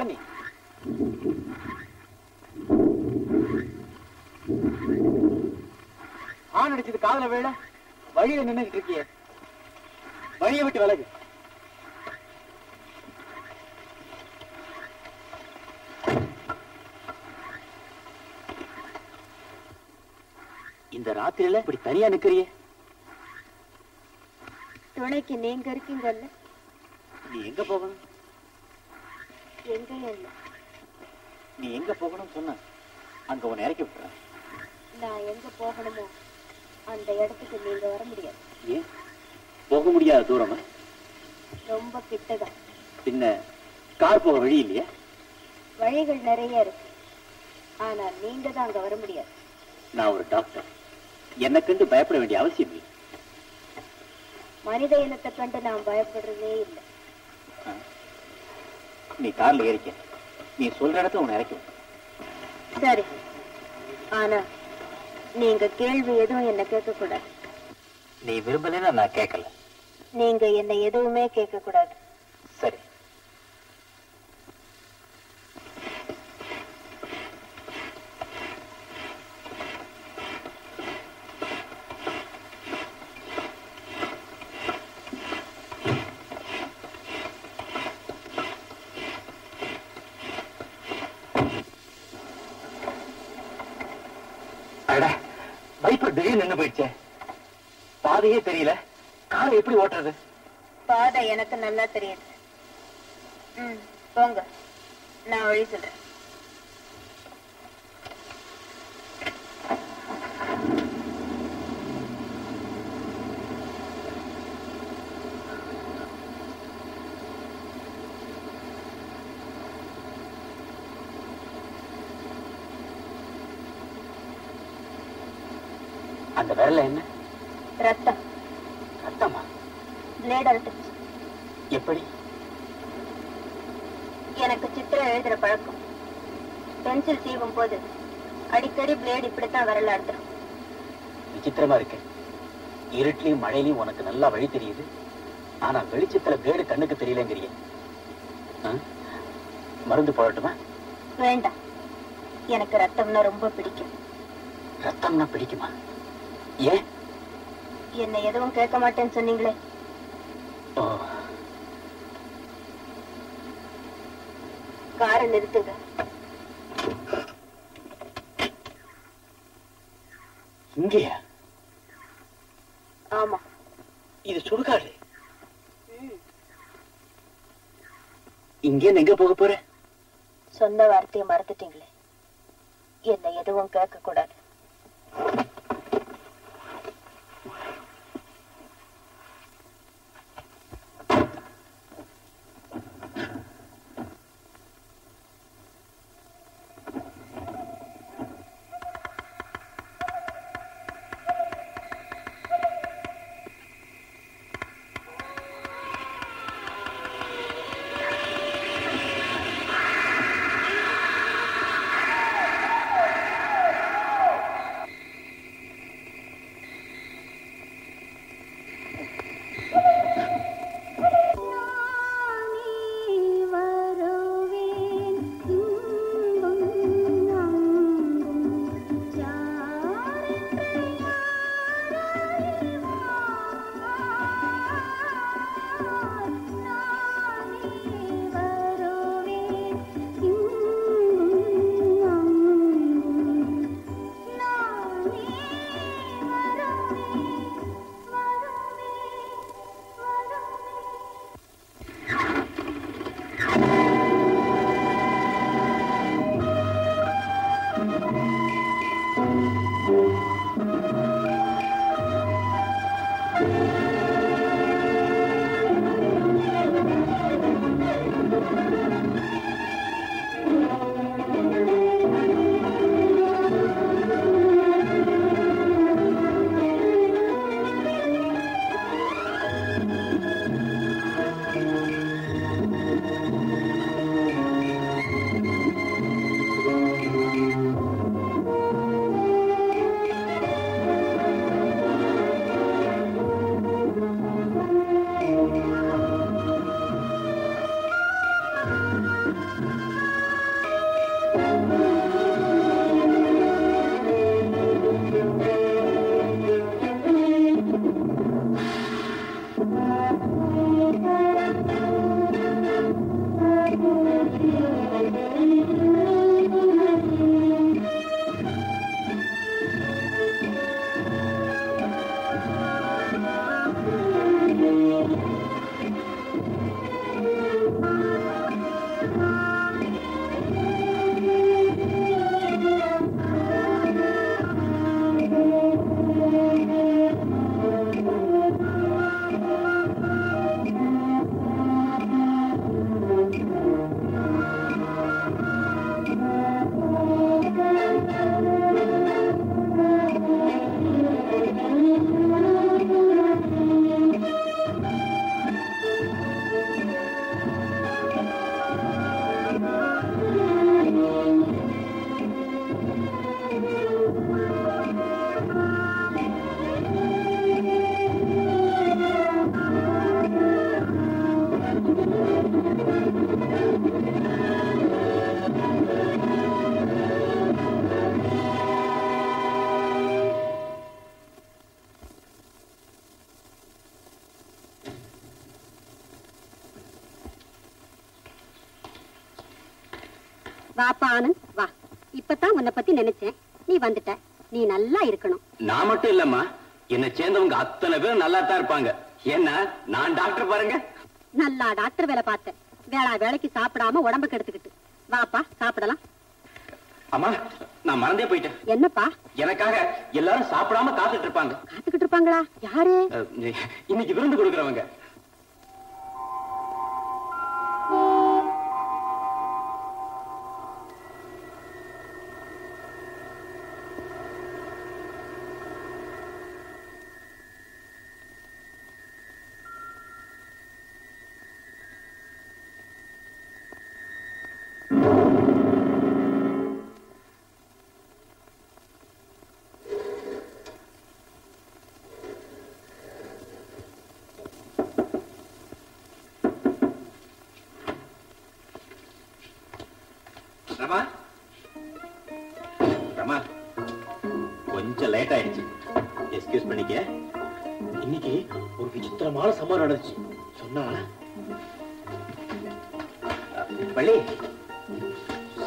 யார் நீ? ஆண் அடிச்சது காதல வேள வழியில நின்னுகிட்டு இருக்கிய, வழியை விட்டு விலகு. இந்த ராத்திரியில இப்படி தனியா நிக்கிறிய, துணைக்கு நீங்க இருக்கீங்கல்ல, நீ எங்க போகணும்? நீ எங்க போகணும் சொன்ன அங்க உன்னை இறக்கி விட்டுற. நான் எங்க போகணுமோ அந்த இடத்துக்கு நீங்க வர முடியாது. ஏன் போக முடியாத தூரமா? ரொம்ப கிட்டதான். பின்ன கார் போக வழி இல்லையா? வழிகள் நிறைய இருக்கு, ஆனா நீங்க தான் அங்க வர முடியாது. நான் ஒரு டாக்டர், என்னை கண்டு பயப்பட வேண்டிய அவசியம் இல்லை. மனித இனத்தை கண்டு நான் பயப்படுறதே இல்லை. நீ கார்ல ஏறிக்க, நீ சொல்ற இடத்துல உன்னை இறக்கும். சரி, ஆனா நீங்க கேள்வி எதுவும் என்ன கேட்க கூடாது. நீ விரும்பலன்னா நான் கேட்கல. நீங்க என்ன எதுவுமே கேட்க கூடாது. சரி. பாதையே தெரியல, காரை எப்படி ஓட்டுறது? பாதை எனக்கு நல்லா தெரியுது. போங்க, நான் வழி சொல்றேன். அந்த விரல்ல என்ன? ரத்தம். ரத்தமா? பிளேட் அறுத்துச்சு. எப்படி? எனக்கு சித்திரம் எழுதுற பழக்கம். பென்சில் சீவும் போது அடிக்கடி பிளேட் இப்படித்தான் விரல்ல அறுத்துறோம். விசித்திரமா இருக்கு. இருட்டிலையும் மழையிலையும் உனக்கு நல்லா வழி தெரியுது, ஆனா வெளிச்சத்துல பிளேடு கண்ணுக்கு தெரியலங்கிறிய. மருந்து போடட்டுமா? வேண்டாம், எனக்கு ரத்தம்னா ரொம்ப பிடிக்கும். ரத்தம்னா பிடிக்குமா? ஏன்? என்ன எதுவும் கேட்க மாட்டேன்னு சொன்னீங்களே. காரை நிறுத்துங்க. இங்கயா? ஆமா, இது சுடுகாடு. இங்கே எங்க போக போற? சொன்ன வார்த்தையை மறந்துட்டீங்களே, என்ன எதுவும் கேட்க கூடாது. வாப்பா ஆனந்த் வா. இப்பதான் உன்னை பத்தி நினைச்சேன், நீ வந்துட்ட. நீ நல்லா இருக்கணும். நான் மட்டும் இல்லம்மா, என்ன சேர்ந்தவங்க அத்தனை பேரும் நல்லா தான் இருப்பாங்க. என்ன நான் டாக்டர் பாருங்க, நல்லா டாக்டர் வேலை பார்த்தேன். வேளா வேலைக்கு சாப்பிடாம உடம்புக்கு எடுத்துக்கிட்டு வாப்பா சாப்பிடலாம். அம்மா நான் மறந்தே போயிட்டேன். என்னப்பா? எனக்காக எல்லாரும் சாப்பிடாம காத்துட்டு இருப்பாங்க. காத்துக்கிட்டு இருப்பாங்களா? யாரு? இன்னைக்கு விருந்து கொடுக்கறவங்க. கொஞ்சம் லேட் ஆயிடுச்சு, எக்ஸ்கியூஸ் பண்ணிக்க. இன்னைக்கு ஒரு விசித்திரமான சம்பவம் நடந்துச்சு சொன்னா பள்ளி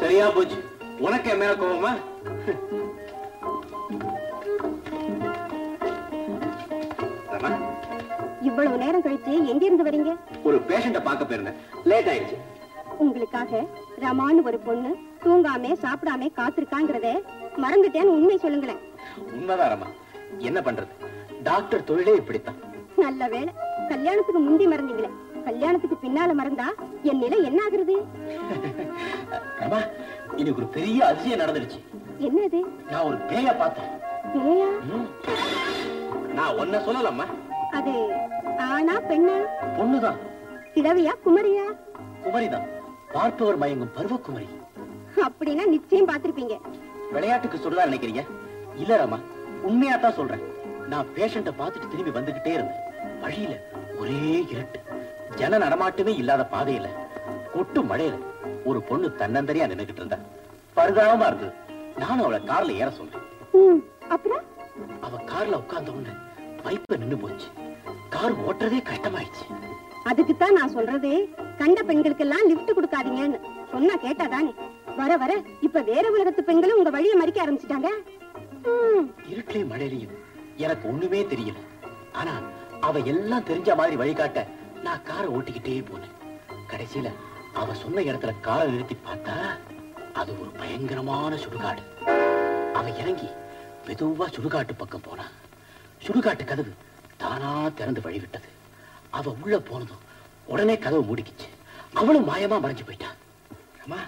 சரியா போச்சு. உனக்கு என் மேல கோவமா? இவ்வளவு நேரம் கழிச்சு எங்க இருந்து வரீங்க? ஒரு பேஷண்ட பார்க்க போயிருந்தேன், லேட் ஆயிடுச்சு. உங்களுக்காக ரமான்னு ஒரு பொண்ணு தூங்காமே சாப்பிடாம காத்திருக்காங்கிறத மறந்துட்டேன்னு உண்மை சொல்லுங்களேன். உண்மைதான் ரமா, என்ன பண்றது, டாக்டர் தொழிலே இப்படித்தான். நல்ல வேளை கல்யாணத்துக்கு முந்தி மறந்தீங்களே, கல்யாணத்துக்கு பின்னால மறந்தா என் நிலை என்ன ஆகுறது? ரமா எனக்கு ஒரு பெரிய அதிசயம் நடந்துருச்சு. என்னது? நான் ஒரு பேய பார்த்தேன். பேயா? நான் ஒன்ன சொல்லலாமா? அது ஆனா பெண்ணா? பொண்ணுதான். கிழவியா குமரியா? குமரிதான், பார்ப்பவர் மயங்கும் பருவ குமரி. அப்படின்னா நிச்சயம் பார்த்திருப்பீங்க. விளையாட்டுக்கு சொல்றதா நினைக்கிறீங்க? இல்ல ராமா, உண்மையா தான் சொல்றேன். நான் பேஷண்ட பார்த்துட்டு திரும்பி வந்துகிட்டே இருந்தேன். வழியில ஒரே இருட்டு, ஜன நடமாட்டமே இல்லாத பாதையில கொட்டு மழையில ஒரு பொண்ணு தன்னந்தனியா நின்னுகிட்டு இருந்தா. பரிதாபமா இருந்தது. நானும் அவளை கார்ல ஏற சொல்றேன். அவ கார்ல உட்கார்ந்த உடனே பைப்ப நின்னு போச்சு. கார் ஓட்டுறதே கட்டமாயிடுச்சு. அதுக்குத்தான் நான் சொல்றது, கண்ட பெண்களுக்கு எல்லாம் லிப்ட் கொடுக்காதீங்கன்னு சொன்னா கேட்டாதானே. வர வர இப்ப வேற உலகத்து பெண்களும் உங்க வழியை மறிக்க ஆரம்பிச்சுட்டாங்க. இருட்டே மழையிலையும் எனக்கு ஒண்ணுமே தெரியல. ஆனா அவ எல்லாம் தெரிஞ்ச மாதிரி வழிகாட்ட நான் காரை ஓட்டிக்கிட்டே போனேன். கடைசியில அவ சொன்ன இடத்துல காரை நிறுத்தி பார்த்தா அது ஒரு பயங்கரமான சுடுகாடு. அவ இறங்கி மெதுவா சுடுகாட்டு பக்கம் போனா சுடுகாட்டு கதவு தானா திறந்து வழிவிட்டது. அவ உள்ள போனதும் உடனே கதவு மூடிக்கிச்சு. அவளும் மாயமா மறைஞ்சு போயிட்டான். ஆமா,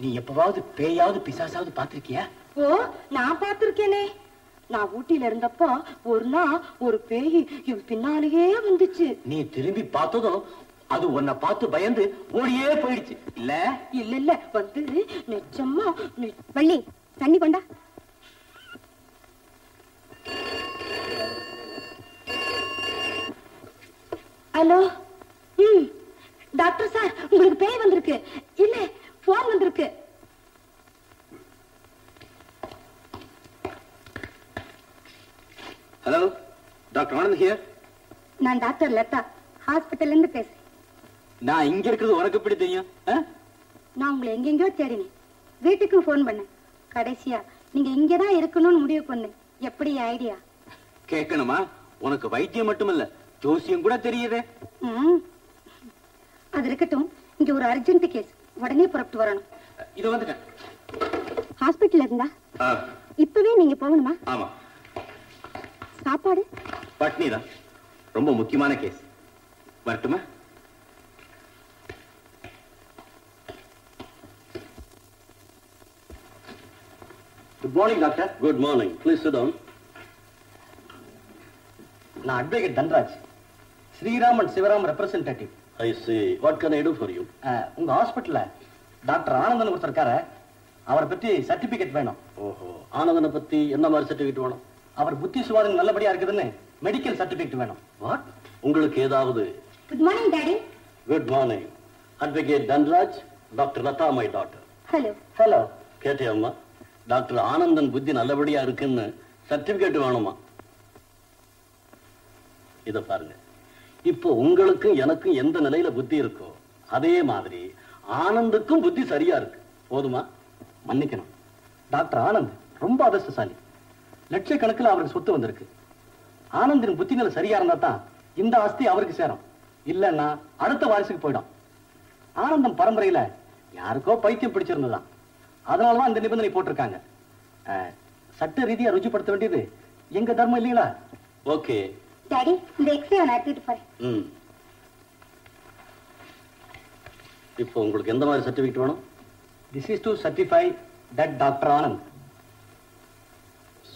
நீ எப்பவாவது பேயாவது பிசாசாவது பாத்திருக்கியா? ஓ, நான் பாத்திருக்கேனே. நான் ஊட்டியில இருந்தப்போ ஒரு நாள் ஒரு பேய் என் பின்னாலேயே வந்துச்சு. நீ திரும்பி பார்த்ததும் அது உன்னை பார்த்து பயந்து ஓடியே போயிடுச்சு. இல்ல இல்ல இல்ல வந்து நிச்சயமா. வள்ளி தண்ணி கொண்டா. ஹலோ, டாக்டர் சார் உங்களுக்கு பேய் வந்திருக்கு. இல்ல போன் வந்திருக்கு. Hello, doctor Anand here. நான் டாக்டர் லதா, ஹாஸ்பிட்டல்ல இருந்து பேசுறேன். நான் இங்க இருக்குது உனக்கு எப்படி தெரியும்? நான் உங்களை எங்கெங்கயோ தேடினேன், வீட்டுக்கு போன் பண்ணேன். கடைசியா நீங்க இங்கதான் இருக்கணும்னு முடிவு பண்ணேன். எப்படி ஐடியா? கேட்கணுமா? உனக்கு வைத்தியம் மட்டுமல்ல ஜோசியம் கூட தெரியுதே. அது இருக்கட்டும், இங்க ஒரு அர்ஜென்ட் கேஸ், உடனே புறப்பட்டு வரணும். இது வந்துட்டேன். ஹாஸ்பிட்டல் இருந்தா இப்பவே நீங்க போகணுமா? ஆமா. சாப்பாடு பட்னிதான், ரொம்ப முக்கியமான கேஸ். வரட்டுமா? Good morning doctor. Good morning. Please sit down. நான் advocate Dhanraj, Sriraman Sivaram representative. I see. What can I do for you? உங்க ஹாஸ்பிட்டல்ல டாக்டர் ஆனந்தன் ஒருத்தர் இருக்காரு. அவரை பத்தி சர்டிபிகேட் வேணும். ஓஹோ, ஆனந்தனை பத்தி என்ன மாதிரி சர்டிபிகேட் வேணும்? அவர் புத்தி சுவாதம் நல்லபடியா இருக்குதுன்னு மெடிக்கல் சர்டிபிகேட் வேணும். வாட் உங்களுக்கு ஏதாவது? Good morning daddy. Good morning. Advocate Dhanraj, doctor Latha my doctor. Hello hello. கேட்டியாமா, டாக்டர் ஆனந்தன் புத்தி நல்லபடியா இருக்குன்னு சர்டிபிகேட் வேணுமா? இதை பாருங்க, இப்போ உங்களுக்கும் எனக்கும் எந்த நிலையில புத்தி இருக்கோ அதே மாதிரி ஆனந்துக்கும் புத்தி சரியா இருக்கு. போதுமா? மன்னிக்கணும். டாக்டர் ஆனந்த் ரொம்ப அதிர்ஷ்டசாலி. லட்சக்கணக்கில் அவருக்கு சொத்து வந்திருக்கு. ஆனந்தின் புத்திநிலை சரியா இருந்தா தான் இந்த ஆஸ்தி அவருக்கு சேரும், இல்லைன்னா அடுத்த வாரிசுக்கு போயிடும். ஆனந்தம் பரம்பரையில யாருக்கோ பைத்தியம் பிடிச்சிருந்ததான், அதனாலதான் இந்த நிபந்தனை போட்டிருக்காங்க. சட்ட ரீதியா ருஜிப்படுத்த வேண்டியது எங்க தர்மம் இல்லீங்களா? ஓகே டாடி, இந்த எக்ஸ்ரே நான் எடுத்துட்டு போறேன். இப்போ உங்களுக்கு எந்த மாதிரி சர்டிபிகேட் வேணும்? This is to certify that doctor Anand.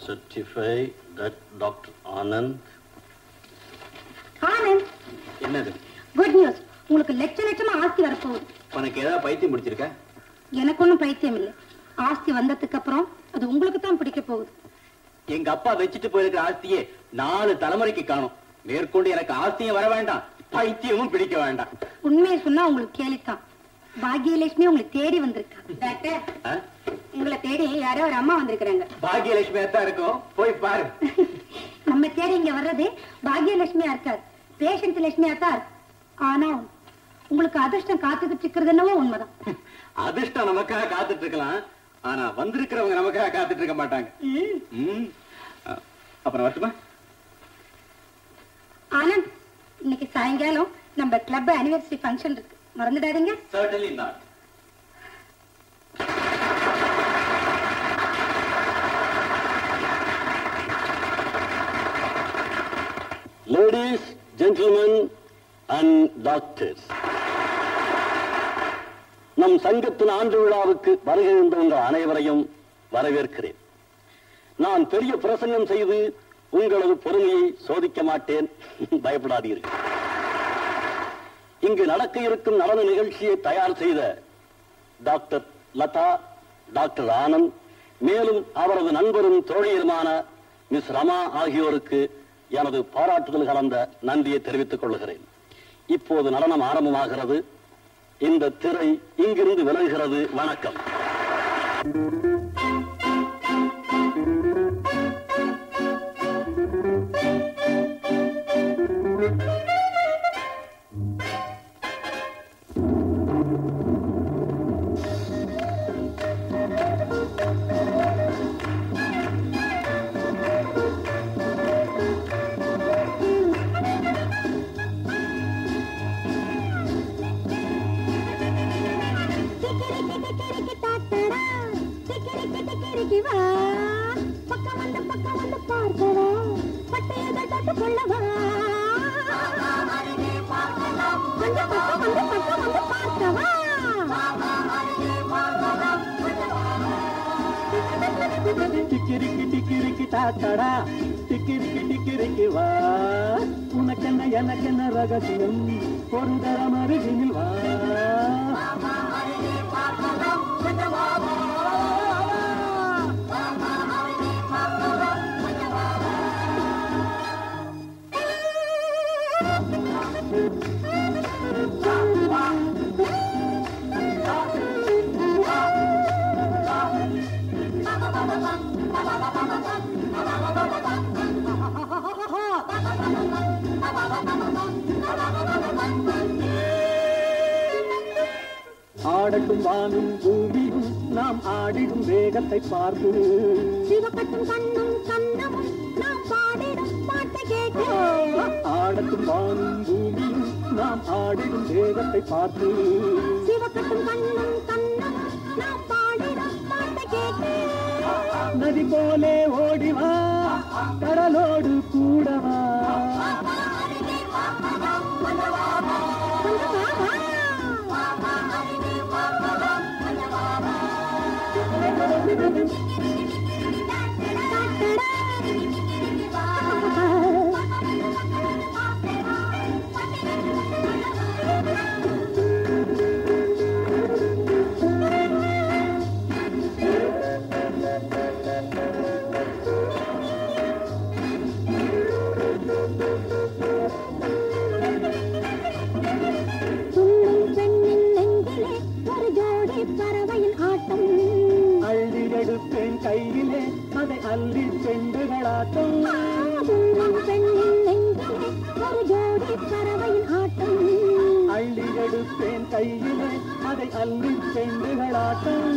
Certify that doctor Anand. Anand என்னது? குட் நியூஸ், உங்களுக்கு லட்ச லட்சமா ஆஸ்தி வரப்போகுது. உனக்கு ஏதாவது பைத்தியம் பிடிச்சிருக்க? எனக்கு ஒன்றும் பைத்தியம் இல்லை. ஆஸ்தி வந்ததுக்கு அப்புறம் அது உங்களுக்கு தான் பிடிக்க போகுது. எங்க அப்பா வச்சுட்டு போயிருக்கிற ஆஸ்தியே 4 தலைமுறைக்கு காணும். மேற்கொண்டு எனக்கு ஆஸ்தியும் வர வேண்டாம், பைத்தியமும் பிடிக்க வேண்டாம். உண்மையை சொன்னா உங்களுக்கு கேலித்தான். பாக்யலட்சுமி உங்களை தேடி வந்திருக்காங்க டாக்டர். உங்களை தேடி யாரோ ஒரு அம்மா வந்திருக்கிறாங்க. பாக்யலட்சுமியா தான் இருக்கும், போய் பாரு. நம்ம தேடி இங்க வர்றது பாக்யலட்சுமியா இருக்காது, பேஷண்ட் லட்சுமியா தான் இருக்கு. ஆனா உங்களுக்கு அதிர்ஷ்டம் காத்துக்கிட்டு இருக்கிறது என்னவோ உண்மைதான். அதிர்ஷ்டம் நமக்காக காத்துட்டு இருக்கலாம், ஆனா வந்திருக்கிறவங்க நமக்காக காத்துட்டு இருக்க மாட்டாங்க. அப்புறம் வரட்டுமா? ஆனந்த், இன்னைக்கு சாயங்காலம் நம்ம கிளப் அனிவர்சரி ஃபங்க்ஷன் இருக்கு, மறந்துடாதீங்க. Certainly not. Ladies, gentlemen and doctors, நம் சங்கத்தின் ஆண்டு விழாவுக்கு வருகின்ற அனைவரையும் வரவேற்கிறேன். நான் பெரிய பிரசங்கம் செய்து உங்களது பொறுமையை சோதிக்க மாட்டேன், பயப்படாதீர்கள். இங்கு நடக்க இருக்கும் நடன நிகழ்ச்சியை தயார் செய்த டாக்டர் லதா, டாக்டர் ஆனந்த், மேலும் அவரது நண்பரும் தோழியருமான மிஸ் ரமா ஆகியோருக்கு எனது பாராட்டுதல் கலந்த நன்றியை தெரிவித்துக் கொள்கிறேன். இப்போது நடனம் ஆரம்பமாகிறது. இந்த திரை இங்கிருந்து விலகுகிறது. வணக்கம். ஆடட்டும் வானும் பூமியும் நாம் ஆடிடும் வேகத்தை பார்த்து, சிவக்கட்டும் கண்ணும் கண்ணமும் நாம் பாடிடும் பாட்டை கேட்டு, ஆடட்டும் வானும் பூமியும் நாம் ஆடிடும் வேகத்தை பார்த்து, சிவக்கட்டும் கண்ணும் கண்ணமும் நாம் பாடிடும் பாட்டை கேட்டு, நதி போலே ஓடிவா கடலோடு கூடவா. அள்ளி எடுப்பேன் கையிலே அதை அள்ளி பெண்டுகளாட்டம்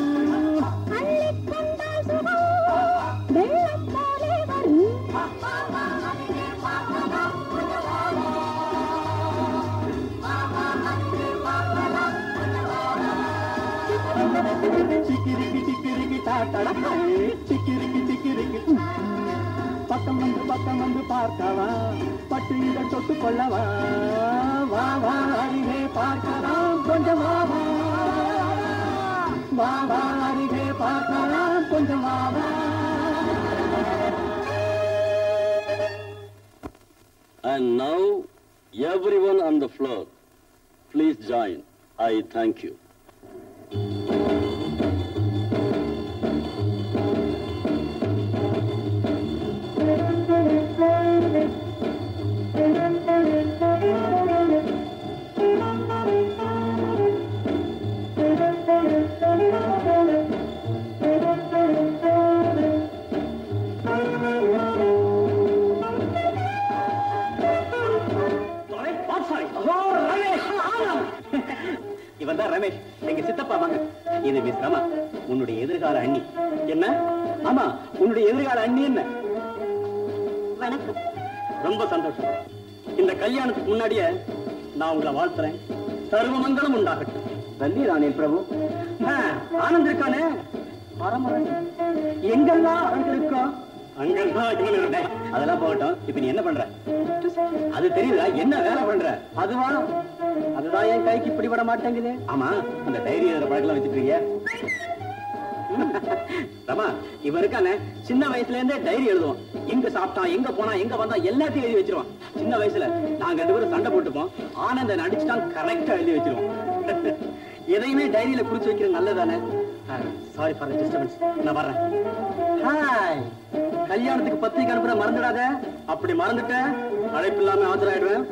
சிக்கிரிக்கி சிக்கிரிக்கி தாட்டடக்கை சிக்கிரிக்கி சிக்கிரிக்கி பக்கம் வந்து பார்க்கவா பட்டு இதை தொட்டு கொள்ளவா வா வா அருகே பார்க்கலாம் கொஞ்சம் வாவா வா வா அருகே பார்க்கலாம் கொஞ்சம் வாவா. And now everyone on the floor, please join. I thank you. இவன் தான் ரமேஷ், எங்க சித்தப்பா மகன். இது மிஸ் ராமா, உன்னுடைய எதிர்கால அண்ணி. என்ன? ஆமா, உன்னுடைய எதிர்கால அண்ணி. என்ன? வணக்கம். ரொம்ப சந்தோஷம். இந்த கல்யாணத்துக்கு முன்னாடியே நான் உங்களை வாழ்த்துறேன். சர்வ மங்களம் உண்டாகட்டும். தண்ணி ராணே பிரபு. ஆனந்த் இருக்கானே, பரமரன். எங்கெல்லாம் ஆனந்த் இருக்கா அங்கெல்லாம். அதெல்லாம் போகட்டும், இப்ப நீ என்ன பண்ற? அது தெரியுதா என்ன வேலை பண்ற? அதுவா, அதுதான் என் கைக்கு இப்படி விட மாட்டேங்குது. ஆமா, அந்த டைரி எழுதுற பழக்கெல்லாம் வச்சுட்டு இருக்கீங்க. ரமா, இவ இருக்கானே, சின்ன வயசுல இருந்தே டைரி எழுதுவோம். எங்க சாப்பிட்டா, எங்க போனா, எங்க வந்தா எல்லாத்தையும் எழுதி வச்சிருவான். சின்ன வயசுல நாங்க ரெண்டு பேரும் சண்டை போட்டுப்போம். ஆனந்த நடிச்சுட்டான், கரெக்டா எழுதி வச்சிருவோம். எதையுமே டைரியில குறிச்சு வைக்கிறது நல்லதானே. சாரி ஃபார் தி டிஸ்டர்பன்ஸ், நான் வரேன். ஹாய், கல்யாணத்துக்கு பத்திரிக்கை அனுப்புற மறந்துடாத. அப்படி மறந்துட்ட அழைப்பு இல்லாம ஆஜராயிடுவேன்.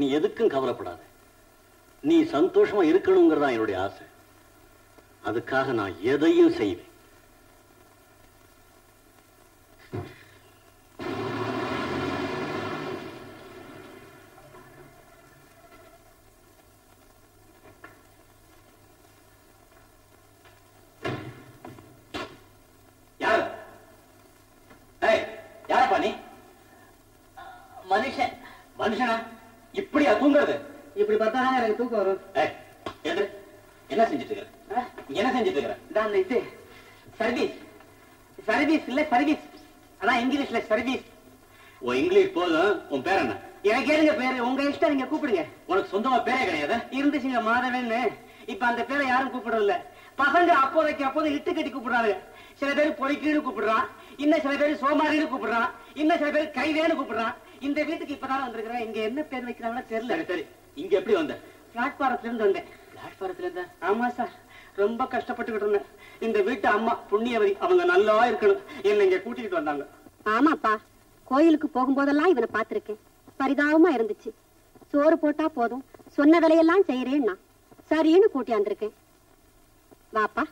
நீ எதுக்கும் கவலைப்படாத. நீ சந்தோஷமா இருக்கணுங்கிறதா என்னுடைய ஆசை. அதுக்காக நான் எதையும் செய்வேன். கோயிலுக்கு போகும்போதெல்லாம் இவனை பார்த்திருக்கேன். பரிதாபமா இருந்துச்சு. சோறு போட்டா போதும், சொன்ன வேலையெல்லாம் செய்யறேன். நான் சரின்னு கூட்டியாந்துருக்கேன். வாப்பா.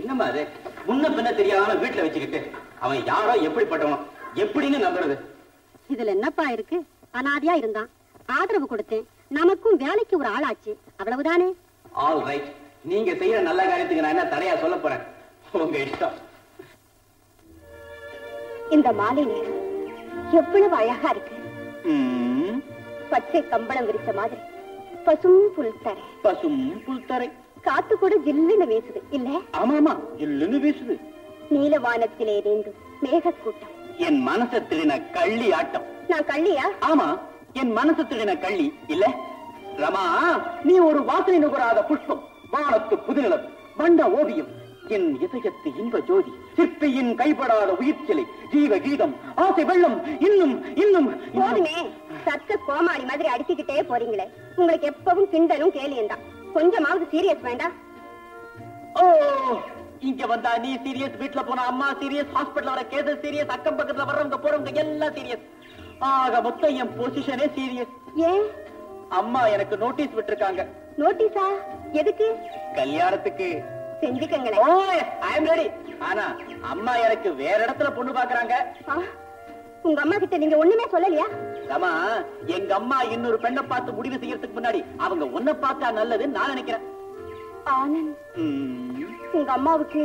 என்னமா அது முன்ன பின்ன தெரியாத வீட்டுல வச்சுக்கிட்டு அவன் யாரோ எப்படிப்பட்டவன் எப்படின்னு நம்புறது? இதுல என்னப்பா இருக்கு? அனாதியா இருந்தான், ஆதரவு கொடுத்தேன். நமக்கும் வேலைக்கு ஒரு ஆளாச்சு, அவ்வளவுதானே. ஆல் ரைட், நீங்க செய்யற நல்ல காரியத்துக்கு நான் என்ன தடையா சொல்ல போறேன்? உங்க இஷ்டம். இந்த மாலை நேரம் எவ்வளவு அழகா இருக்கு. பச்சை கம்பளம் விரிச்ச மாதிரி பசும் புல் தரை, காத்து கூட ஜில்லுன்னு வீசுது இல்ல? ஆமாமா, ஜில்லுன்னு வீசுது. நீலவானத்திலே நீண்டு மேகக்கூட்டம் என் மனசத்தின கள்ளி ஆட்டம். நான் கள்ளியா? ஆமா, என் மனசத்தின கள்ளி இல்ல ரமா. நீ ஒரு வாசனை நுகராத புஷ்பம், வானத்து புதுநிலம், வண்ட ஓவியம், என் இதயத்து இன்ப ஜோதி, சிற்பியின் கைப்படாத உயிர்ச்சிலை, ஜீவ கீதம், ஆசை வெள்ளம். இன்னும் இன்னும் போதுமே, சத்த கோமாளி மாதிரி அடிச்சுக்கிட்டே போறீங்களே. உங்களுக்கு எப்பவும் கிண்டலும் கேலியும் தான், கொஞ்சமாவது சீரியஸ் வேண்டாம். ஓ, இங்க வந்தா நீ சீரியஸ், வீட்டுல போனா அம்மா சீரியஸ், ஹாஸ்பிட்டல் வர கேசஸ் சீரியஸ், அக்கம் பக்கத்துல வர்றவங்க போறவங்க எல்லாம் சீரியஸ். ஆக மொத்தம் என் பொசிஷனே சீரியஸ். ஏன்? அம்மா எனக்கு நோட்டீஸ் விட்டுருக்காங்க. நோட்டீஸா? எதுக்கு? கல்யாணத்துக்கு. செஞ்சுக்கங்களே. Oh, I am ready. ஆனா அம்மா எனக்கு வேற இடத்துல பொண்ணு பாக்குறாங்க. உங்க அம்மா கிட்ட நீங்க ஒண்ணுமே சொல்லலையா? ஆமா, எங்க அம்மா இன்னொரு பெண்ணை பார்த்து முடிவு செய்யறதுக்கு முன்னாடி அவங்க ஒன்ன பார்த்தா நல்லதுன்னு நான் நினைக்கிறேன். ஆனந்த், எங்க அம்மாவுக்கு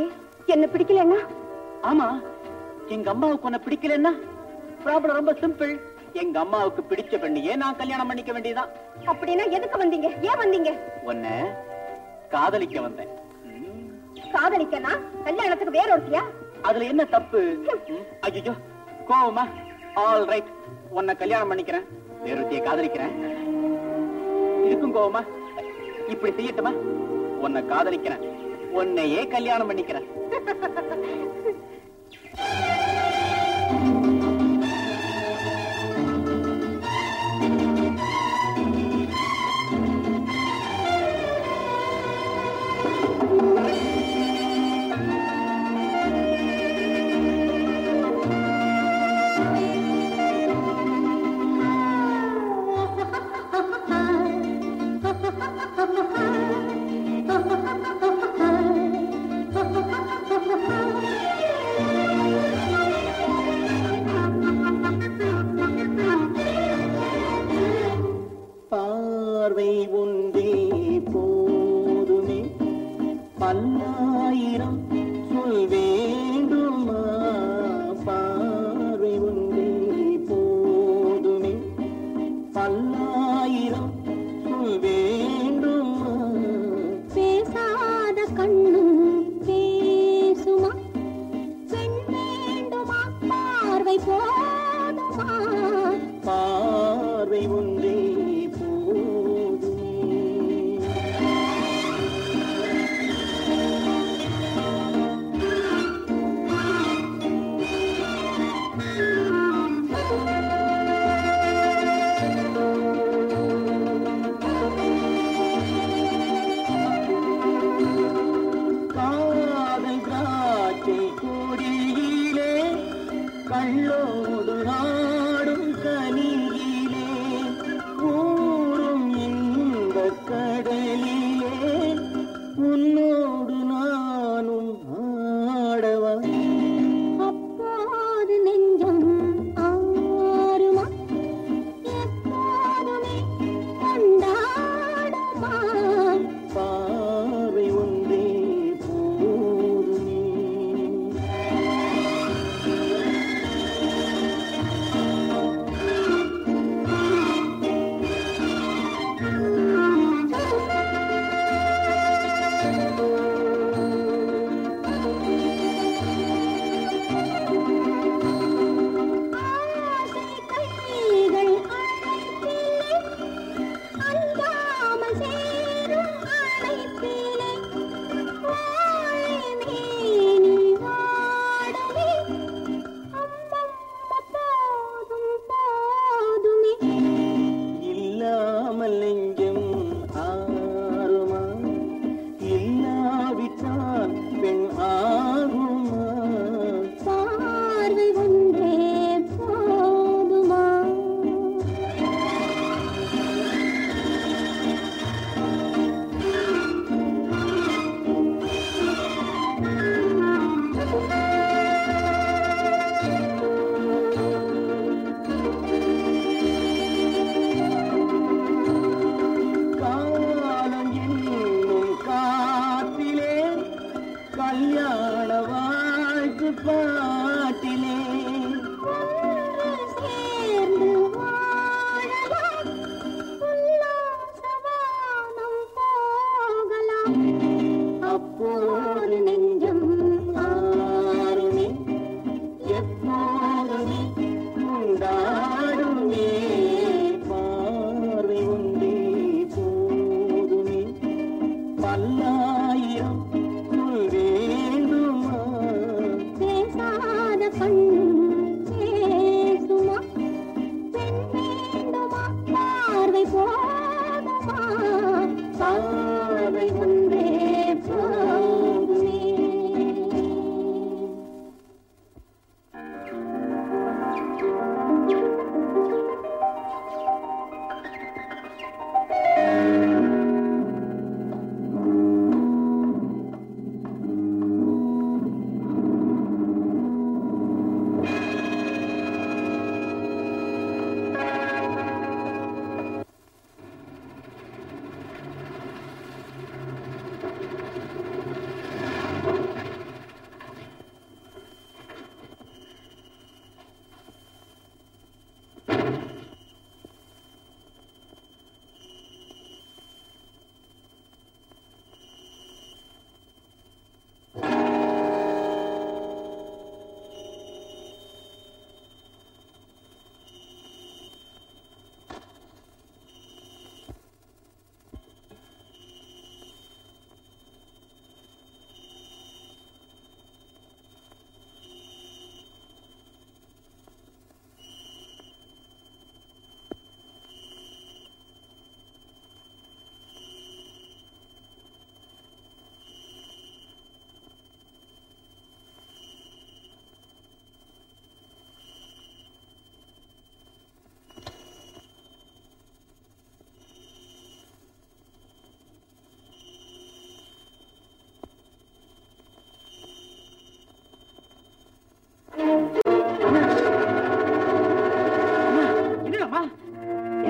என்ன பிடிக்கலன்னா? ஆமா, எங்க அம்மாவுக்கு ஒன்ன பிடிக்கலன்னா ப்ராப்ளம் ரொம்ப சிம்பிள். எங்க அம்மாவுக்கு பிடிச்ச பெண்ணையே நான் கல்யாணம் பண்ணிக்க வேண்டியதான். அப்படின்னா எதுக்கு வந்தீங்க? ஏன் வந்தீங்க? ஒன்ன காதலிக்க வந்தேன். காதலிக்கனா? கல்யாணத்துக்கு வேற ஒருத்தியா? அதுல என்ன தப்பு? ஐயோ கோவமா? ஆல் ரைட், உன்னை கல்யாணம் பண்ணிக்கிறேன், வேற ஒருத்திய காதலிக்கிறேன். இதுக்கும் கோவமா? இப்படி செய்யட்டுமா? உன்னை காதலிக்கிறேன், உன்னையே கல்யாணம் பண்ணிக்கிறேன்.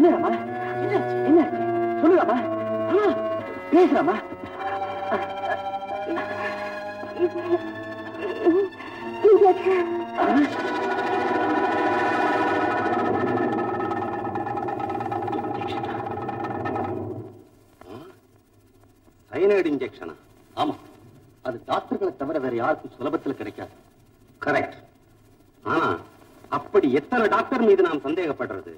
என்னமா என்ன என்ன சொல்லுமா பேசுறமா சயனைடு இன்ஜெக்ஷனா? ஆமா, அது டாக்டர்களை தவிர வேற யாருக்கும் சுலபத்தில் கிடைக்காது. கரெக்ட். ஆனா அப்படி எத்தனை டாக்டர் மீது நாம் சந்தேகப்படுறது?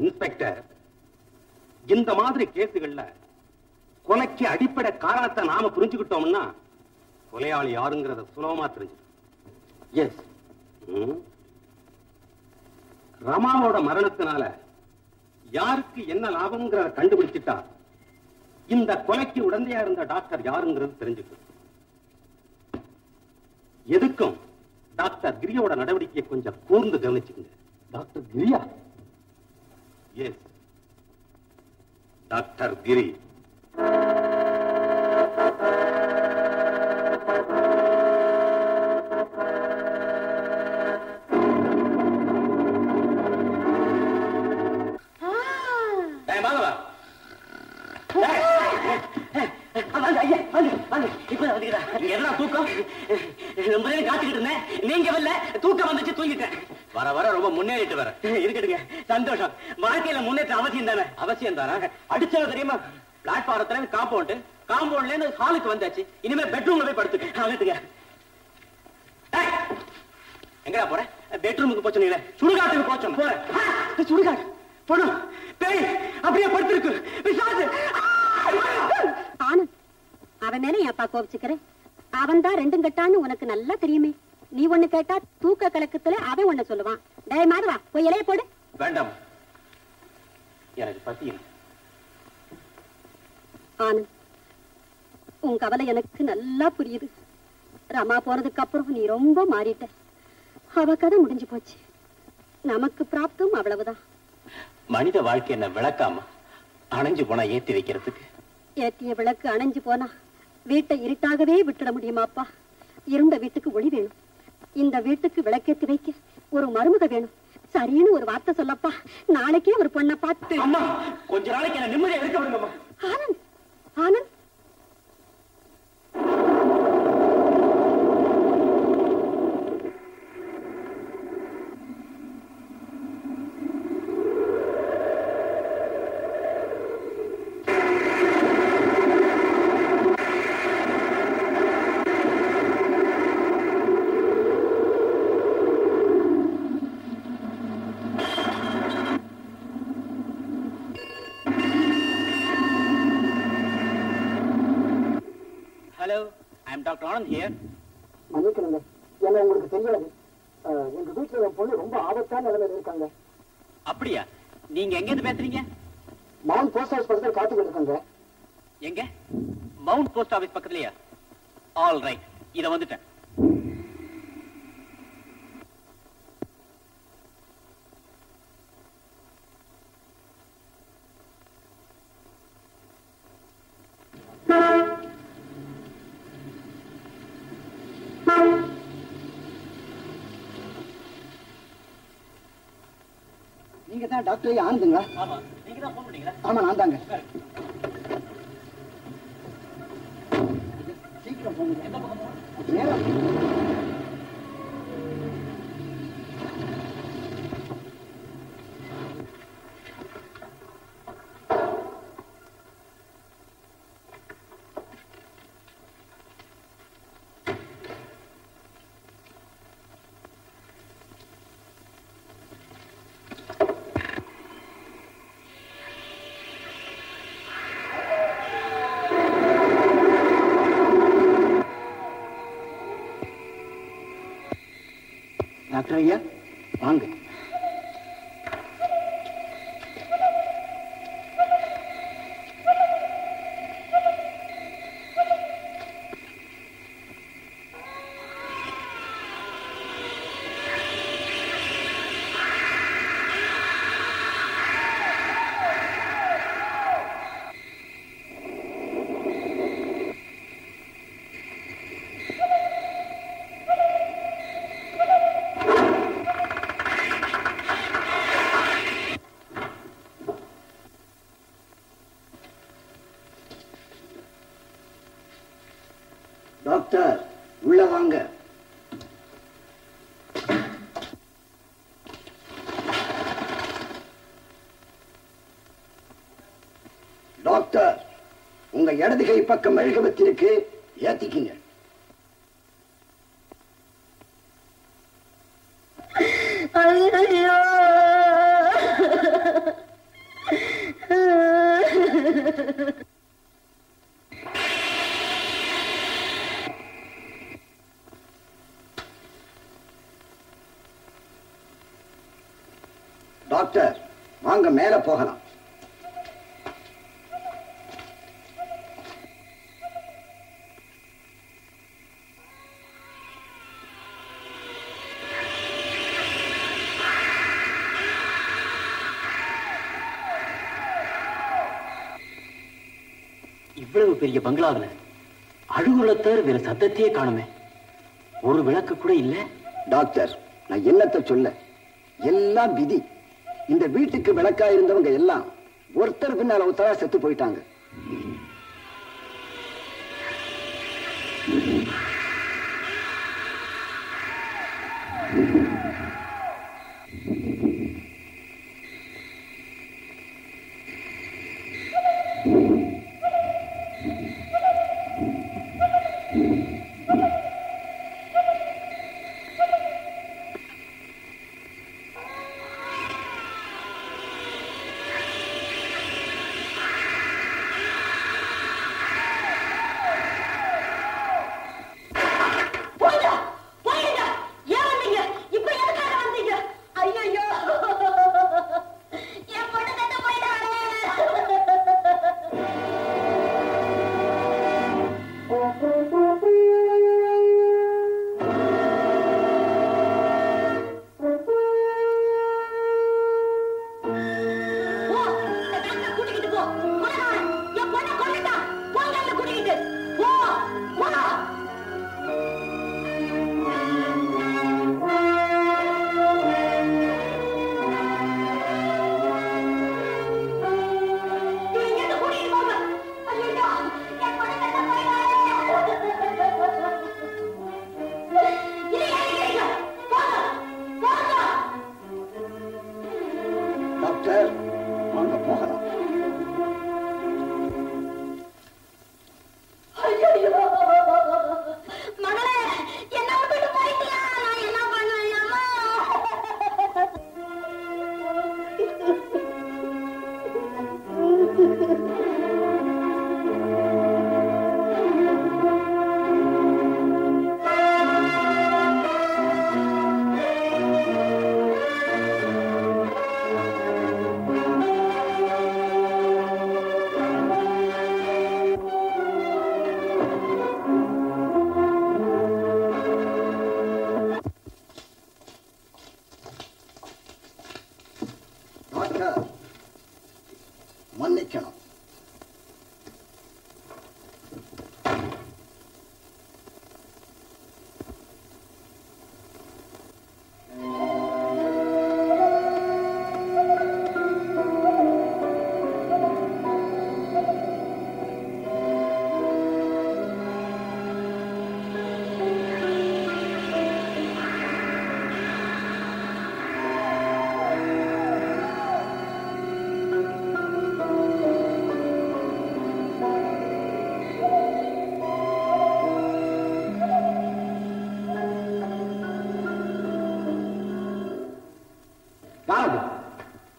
இன்ஸ்பெக்டர், இந்த மாதிரி கேஸுகள்ல கொலைக்கு அடிப்படை காரணத்தை நாம புரிஞ்சுக்கிட்டோம்னா கொலையாளி யாருங்கிறத சுலபமா தெரிஞ்சிடும். எஸ், ரமாவோட மரணத்தினால யாருக்கு என்ன லாபம்ங்கிறத கண்டுபிடிச்சிட்டா இந்த கொலைக்கு உடந்தையா இருந்த டாக்டர் யாருங்கிறது தெரிஞ்சுக்கும். எதுக்கும் டாக்டர் கிரியோட நடவடிக்கையை கொஞ்சம் கூர்ந்து கவனிச்சுக்கங்க. டாக்டர் கிரியா? Yes, doctor Giri. நீங்க வரல, தூக்கம் வந்துச்சு, தூங்கிட்டேன். வர வர ரொம்ப முன்னேறிட்டு வர இருக்கட்டுங்க. சந்தோஷம். வாழ்க்கையில முன்னேற்ற அவசியம் தானே? அவசியம் தானே. அடிச்சது தெரியுமா? பிளாட்பாரத்துல காம்பவுண்ட், காம்பவுண்ட்ல இருந்து ஹாலுக்கு வந்தாச்சு. இனிமே பெட்ரூம்ல போய் படுத்துக்க. எங்கடா போற? பெட்ரூமுக்கு போச்சு. சுடுகாட்டுக்கு போச்சோம். போற சுடுகாடு போனோம். பேய் அப்படியே படுத்திருக்கு. ஆனந்த், அவன் மேல ஏப்பா கோபிச்சுக்கிறேன்? அவன் தான் ரெண்டும் கட்டான்னு உனக்கு நல்லா தெரியுமே. நீ ஒண்ணு கேட்டா தூக்க கலக்கத்துல அவன் ஒண்ணு சொல்லுவான். டேய் மாதவா, போய் இலைய போடு. வேண்டாம், எனக்கு பசி. ஆனந்த், உன் கவலை எனக்கு நல்லா புரியுது. ரமா போறதுக்கு அப்புறம் நீ ரொம்ப மாறிட்ட. அவ கதை முடிஞ்சு போச்சு. நமக்கு பிராப்தம் அவ்வளவுதான். மனித வாழ்க்கை என்ன விளக்காம அணைஞ்சு போனா ஏத்தி வைக்கிறதுக்கு. ஏத்திய விளக்கு அணைஞ்சு போனா வீட்டை இருட்டாகவே விட்டுட முடியுமாப்பா? இருந்த வீட்டுக்கு ஒளி வேணும். இந்த வீட்டுக்கு விளக்கேற்றி வைக்க ஒரு மருமக வேணும். சரின்னு ஒரு வார்த்தை சொல்லப்பா. நாளைக்கே ஒரு பொண்ணை பார்த்து கொஞ்ச நாளைக்கு என்ன நிம்மதியா இருக்க விடுங்கம்மா. Anand, Anand, doctor Anand here. மன்னிக்கணுங்க, என்ன உங்களுக்கு தெரியாது, எங்க வீட்டுல பொண்ணு ரொம்ப ஆபத்தான நிலைமையில இருக்காங்க. அப்படியா? நீங்க எங்க இருந்து பேசுறீங்க? மவுண்ட் போஸ்ட் ஆபீஸ் பக்கத்துல காத்துக்கிட்டு இருக்காங்க. எங்க? மவுண்ட் போஸ்ட் ஆபீஸ் பக்கத்துலயா? ஆல் ரைட், இத வந்துட்டேன். டாக்டர் ஆனந்துங்களா? ஆமா, நீங்க தான் ஃபோன் பண்ணீங்களா? ஆமா, நான் தாங்க. சீக்கிரம் போங்க. எந்த பக்கம் போறீங்க? நேரா. டாக்டர் ஐயா வாங்க. டாக்டர், உங்க இடதுகை பக்கம் மெழுகுவத்திற்கு ஏத்திக்கிங்க. டாக்டர், வாங்க மேல போகலாம். இவ்வளவு பெரிய பங்களாவில் அழுகுலத்தர் வேற சத்தத்தையே காணுமே, ஒரு விளக்கு கூட இல்ல. டாக்டர், நான் என்னத்தை சொல்ல, எல்லாம் விதி. இந்த வீட்டுக்கு விளக்கா இருந்தவங்க எல்லாம் ஒருத்தர் பின்னால ஒருத்தரா செத்து போயிட்டாங்க.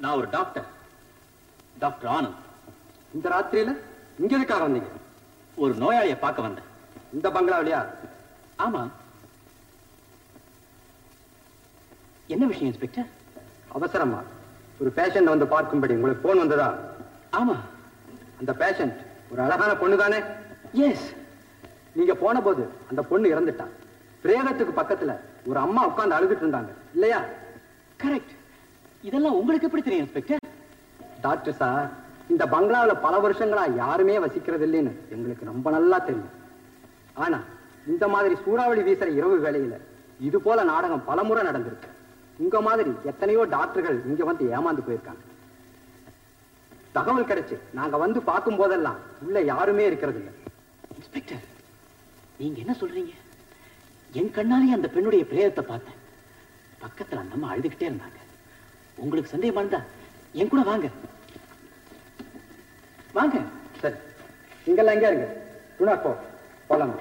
நான் ஒரு டாக்டர், டாக்டர் ஆனந்த். இந்த ராத்திரியில இங்க இருக்காக வந்தீங்க? ஒரு நோயாளியை பார்க்க வந்தேன். இந்த பங்களாவிலையா? ஆமா. என்ன விஷயம் இன்ஸ்பெக்டர்? அவசரமா ஒரு பேஷண்ட் வந்து பார்க்கும்படி உங்களுக்கு போன் வந்ததா? ஆமா. அந்த பேஷண்ட் ஒரு அழகான பொண்ணு தானே? எஸ். நீங்க போன போது அந்த பொண்ணு இறந்துட்டான். பிரேதத்துக்கு பக்கத்துல ஒரு அம்மா உட்கார்ந்து அழுதுட்டு இருந்தாங்க இல்லையா? கரெக்ட். இதெல்லாம் உங்களுக்கு எப்படி தெரியும் இன்ஸ்பெக்டர்? டாக்டர் சார், இந்த பங்களாவில் பல வருஷங்களா யாருமே வசிக்கிறது இல்லைன்னு எங்களுக்கு ரொம்ப நல்லா தெரியும். ஆனா இந்த மாதிரி சூறாவளி வீசுற இரவு வேலையில இது போல நாடகம் பலமுறை நடந்திருக்கு. உங்க மாதிரி எத்தனையோ டாக்டர்கள் இங்க வந்து ஏமாந்து போயிருக்காங்க. தகவல் கிடைச்சு நாங்க வந்து பார்க்கும் போதெல்லாம் உள்ள யாருமே இருக்கிறது இல்லை. இன்ஸ்பெக்டர், நீங்க என்ன சொல்றீங்க? என் கண்ணாலேயே அந்த பெண்ணுடைய பிரேதத்தை பார்த்தேன். பக்கத்துல அந்த அம்மா அழுதுகிட்டே இருந்தாங்க. உங்களுக்கு சந்தேகமா இருந்தா என் கூட வாங்க வாங்க. சரி, இங்கெல்லாம் எங்கே இருங்க, டூ நாட் ஃபோர் போலாம்.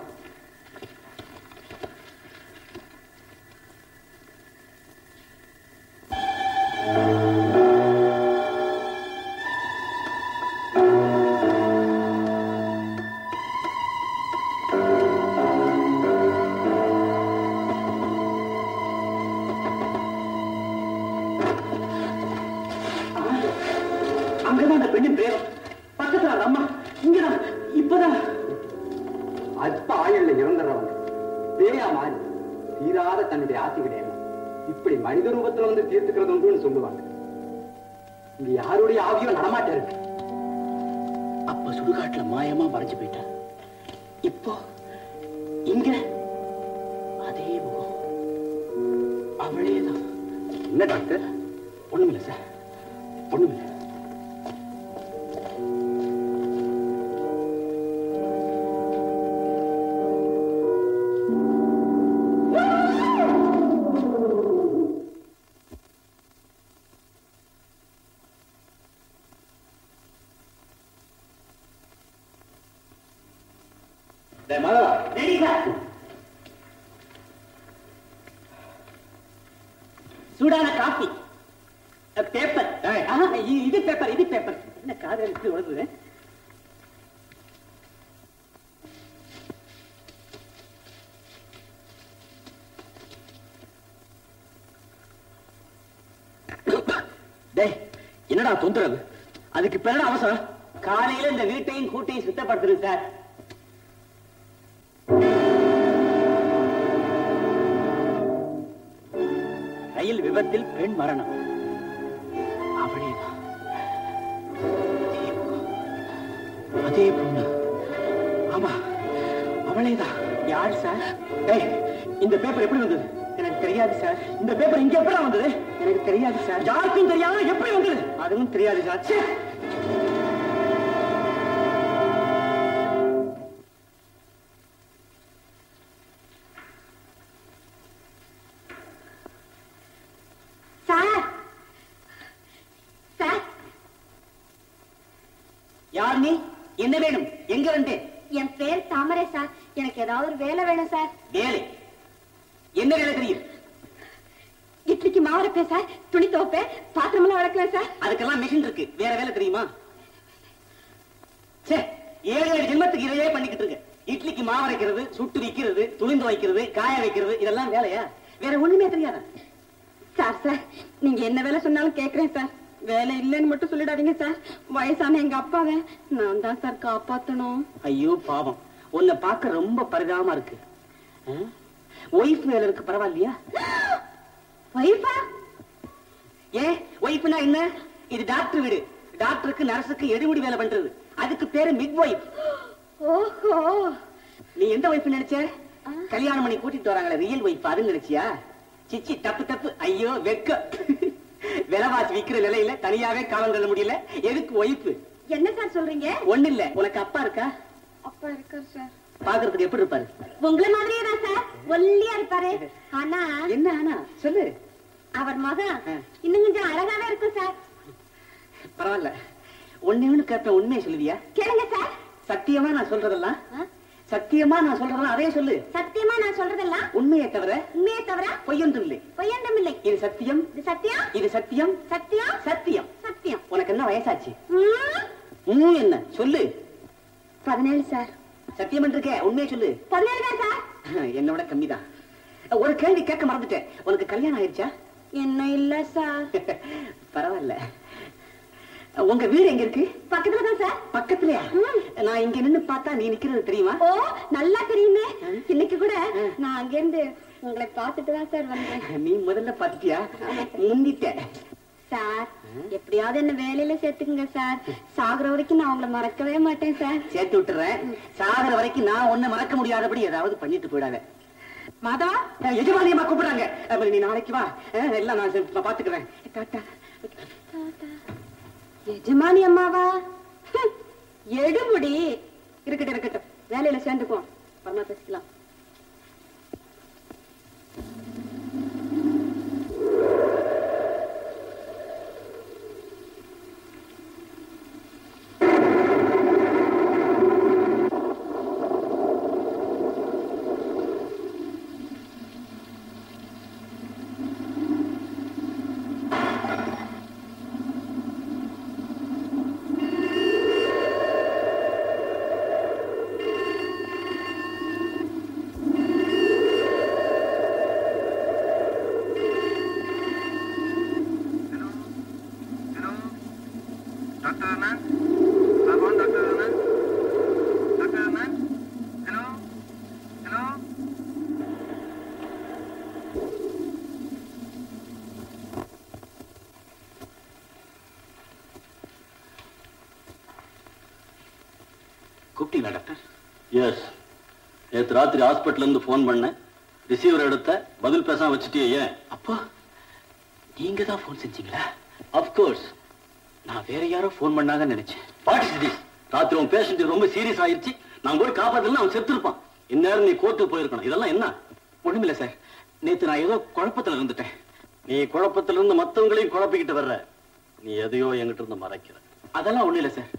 என்னடா தொந்தரவு, அதுக்கு பெரிய அவசரம். காலையில இந்த வீட்டையும் கூட்டையும் சுத்தப்படுத்துறது சார். ரயில் விபத்தில் பெண் மரணம். அதே பொண்ணு. ஆமா அவளேதான். யார் சார்? இந்த பேப்பர் எப்படி வந்தது? எனக்கு தெரியாது சார். இந்த பேப்பர் இங்க எப்படி வந்தது? எனக்கு தெரியாது சார். யாருக்கும் தெரியாத எப்படி வந்தது? அதுவும் தெரியாது சார். சார் சார் யார் நீ? என்ன வேணும்? எங்க வந்து? என் பேர் தாமரை சார். எனக்கு ஏதாவது ஒரு வேலை வேணும் சார். வேலை? என்ன வேலை தெரியும்? இட்லிக்கு மாவு அரைப்பேன் சார், துணி துவைப்பேன், பாத்திரமெல்லாம் விளக்குவேன் சார். அதுக்கெல்லாம் மிஷின் இருக்கு. வேற வேலை தெரியுமா? சே, 7 ஜென்மத்துக்கு இதையே பண்ணிக்கிட்டு இருக்க. இட்லிக்கு மாவு அரைக்கிறது, சுட்டு வைக்கிறது, துணி துவைக்கிறது, காய வைக்கிறது, இதெல்லாம் வேலையா? வேற ஒண்ணுமே தெரியாதா? சார் சார் நீங்க என்ன வேலை சொன்னாலும் கேட்கிறேன் சார். வேலை இல்லைன்னு மட்டும் சொல்லிடாதீங்க சார். வயசான எங்க அப்பாவை நான் தான் சார் காப்பாத்தணும். ஐயோ பாவம், உன்னை பார்க்க ரொம்ப பரிதாபமா இருக்கு. ஒய்ஃப் மேல இருக்கு பரவாயில்லையா? ஒய்ஃபா? ஏ ஒய்ஃப்னா என்ன? இது டாக்டர் வீடு. டாக்டருக்கு நர்ஸுக்கு எடுமுடி வேலை பண்றது. அதுக்கு பேரு மிட் ஒய்ஃப். ஓஹோ, நீ எந்த ஒய்ஃப் நினைச்ச? கல்யாணம் பண்ணி கூட்டிட்டு வராங்களே ரியல் ஒய்ஃப், அது நினைச்சியா? சிச்சி, தப்பு தப்பு. ஐயோ வெக்க, விலைவாசி விக்கிற நிலையில தனியாவே காலம் தள்ள முடியல, எதுக்கு ஒய்ஃப்? என்ன சார் சொல்றீங்க? ஒண்ணு இல்ல, உனக்கு அப்பா இருக்கா? அப்பா இருக்காரு சார். பாக்குறதுக்கு எப்படி இருப்பாரு? உங்களை மாதிரியே தான் சார், ஒல்லியா இருப்பாரு. ஆனா என்ன? ஆனா சொல்லு. அவர் மகன் இன்னும் கொஞ்சம் அழகாவே இருக்கும் சார். பரவாயில்ல, ஒன்னு கேட்பேன், உண்மையை சொல்லுவியா? கேளுங்க சார். சத்தியமா நான் சொல்றதெல்லாம், சத்தியமா நான் சொல்றதெல்லாம் அதே சொல்லு. சத்தியமா நான் சொல்றதெல்லாம் உண்மையை தவிர, உண்மையை தவிர பொய்யொன்றும் இல்லை. பொய்யொன்றும் இல்லை. இது சத்தியம், இது சத்தியம், இது சத்தியம், சத்தியம், சத்தியம், சத்தியம். உனக்கு என்ன வயசாச்சு? என்ன சொல்லு. 17 சார். சத்தியம் பண்றீங்க? உண்மையை சொல்லு. 17 சார். என்னோட கம்மிதான். ஒரு கேள்வி கேட்க மறந்துட்டேன், உனக்கு கல்யாணம் ஆயிடுச்சா? என்ன இல்ல சார். பரவாயில்ல. உங்க வீடு எங்க இருக்கு? பக்கத்துல தான் சார். பக்கத்துலயா? நான் இங்க நின்னு பார்த்தா நீ நிக்கிறது தெரியுமா? ஓ நல்லா தெரியுமே. இன்னைக்கு கூட நான் அங்க இருந்து உங்களை பார்த்துட்டு தான் சார் வந்தேன். நீ முதல்ல பார்த்துட்டியா? முந்திட்ட சார். எப்படியாவது என்ன வேலையில சேர்த்துக்குங்க சார். சாகுற வரைக்கும் நான் உங்களை மறக்கவே மாட்டேன் சார். சேர்த்து விட்டுறேன். சாகுற வரைக்கும் நான் உன்னை மறக்க முடியாதபடி ஏதாவது பண்ணிட்டு போயிடாத. மாதா, எஜமானியமா கூப்பிடுறாங்க, நீ நாளைக்கு வா, எல்லாம் நான் பாத்துக்கிறேன். எஜமானி அம்மாவா? எடுமுடி. இருக்கட்டும் இருக்கட்டும், வேலையில சேர்ந்துக்குவோம், பரமா பேசிக்கலாம். கூப்பிட்டீங்களா டாக்டர்? எஸ், நேற்று ராத்திரி ஹாஸ்பிட்டலேருந்து ஃபோன் பண்ணேன், ரிசீவர் எடுத்த, பதில் பேசாம வச்சுட்டே. ஏன் அப்போ நீங்க தான் ஃபோன் செஞ்சீங்களா? அஃப்கோர்ஸ், நான் வேற யாரோ ஃபோன் பண்ணாங்கன்னு நினைச்சேன். What is this? ராத்திரி உன் பேஷண்ட் ரொம்ப சீரியஸ் ஆயிடுச்சு, நான் கூட காப்பாற்றலாம், அவன் செத்துருப்பான், இந்நேரம் நீ கோர்ட்டுக்கு போயிருக்கணும். இதெல்லாம் என்ன? ஒண்ணுமில்லை சார், நேற்று நான் ஏதோ குழப்பத்தில் இருந்துட்டேன். நீ குழப்பத்திலிருந்து மற்றவங்களையும் குழப்பிக்கிட்டு வர்ற, நீ எதையோ எங்கிட்ட இருந்து மறைக்கிற. அதெல்லாம் ஒண்ணும் இல்லை சார்,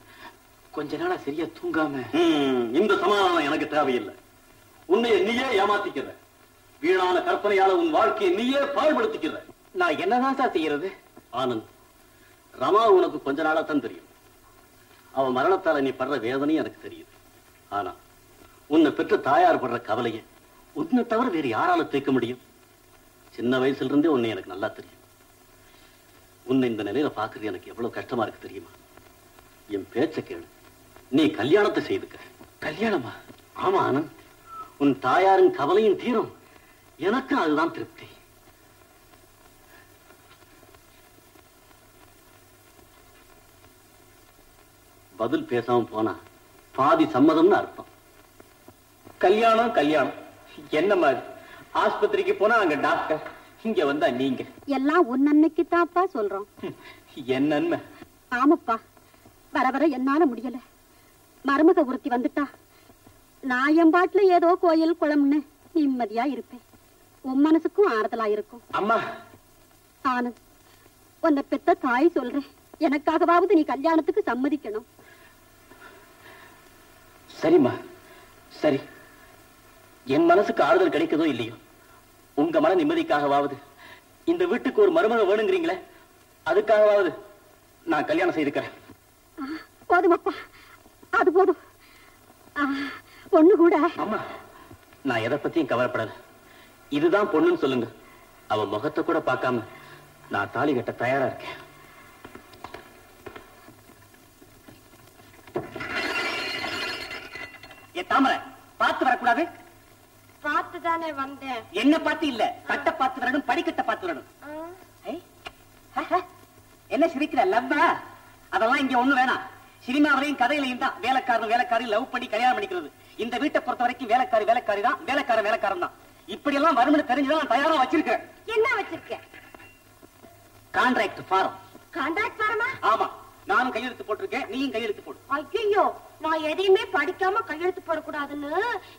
கொஞ்ச நாளா சரியா தூங்காம. இந்த சமாதானம் எனக்கு தேவையில்லை. உன்னை நீயே ஏமாத்திக்கிற, வீணான கற்பனையால உன் வாழ்க்கையை நீயே பாழ்படுத்திக்கிற. நான் என்னதான் சார் செய்யறது? ஆனந்த், ரமா உனக்கு கொஞ்ச நாளா தான் தெரியும். அவன் மரணத்தால நீ படுற வேதனையும் எனக்கு தெரியுது. ஆனா உன்னை பெற்ற தாயார் படுற கவலையை உன்னை தவிர வேறு யாரால தீர்க்க முடியும்? சின்ன வயசுல இருந்தே உன்னை எனக்கு நல்லா தெரியும். உன்னை இந்த நிலையில பாக்குறது எனக்கு எவ்வளவு கஷ்டமா இருக்கு தெரியுமா? என் பேச்ச கேளு, நீ கல்யாணத்தை செய்துக்க. கல்யாணமா? ஆமா ஆனந்த், உன் தாயாரின் கவலையும் தீரும், எனக்கு அதுதான் திருப்தி. பதில் பேசாம போனா பாதி சம்மதம்னு அர்த்தம். கல்யாணம் கல்யாணம் என்ன மாதிரி? ஆஸ்பத்திரிக்கு போனா அங்க டாக்டர், இங்க வந்தா நீங்க. எல்லாம் உன் நன்மைக்கு தான்ப்பா சொல்றோம். என் நன்மை? ஆமாப்பா, வர வர என்னால முடியல. மருமக உறுத்தி வந்துட்டா நான் என் பாட்டுல ஏதோ கோயில் குளம்னு நிம்மதியா இருப்பேன். உன் மனசுக்கும் ஆறுதலா இருக்கும். அம்மா ஆனந்த், உன்னை பெத்த தாய் சொல்றேன், எனக்காகவாவது நீ கல்யாணத்துக்கு சம்மதிக்கணும். சரிம்மா சரி, என் மனசுக்கு ஆறுதல் கிடைக்குதோ இல்லையோ, உங்க மன நிம்மதிக்காகவாவது, இந்த வீட்டுக்கு ஒரு மருமக வேணுங்கிறீங்களே அதுக்காகவாவது நான் கல்யாணம் செய்துக்கிறேன். போதுமப்பா, அது போதும். பொண்ணு கூட? ஆமா, நான் எதை பத்தியும் கவலைப்படல. இதுதான் பொண்ணுன்னு சொல்லுங்க. அவ முகத்தை கூட பார்க்காம நான் தாலி கட்ட தயாரா இருக்கேன். என் தாமரை, பார்த்து வரக்கூடாது? பார்த்து தானே வந்தேன். என்ன பார்த்து இல்ல, கட்ட பார்த்து வரணும், படிக்கட்ட பார்த்து வரணும். என்ன சிரிக்கிற? லவ்வா? அதெல்லாம் இங்க ஒண்ணு வேணாம். சினிமாவிலையும் கதையிலையும் தான் வேலைக்காரன் வேலைக்காரி லவ் பண்ணி கல்யாணம் பண்ணிக்கிறது. இந்த வீட்டை பொறுத்த வரைக்கும் வேலைக்காரி வேலைக்காரி தான், வேலைக்காரன் வேலைக்காரன் தான். இப்படி எல்லாம் வரும்னு தெரிஞ்சுதான் நான் தயாரா வச்சிருக்கேன். என்ன வச்சிருக்கேன்? Contract form. கான்ட்ராக்ட் ஃபார்மா? ஆமா, நானும் கையெழுத்து போட்டிருக்கேன், நீயும் கையெழுத்து போடு. ஐயோ, நான் எதையுமே படிக்காம கையெழுத்து போடக்கூடாதுன்னு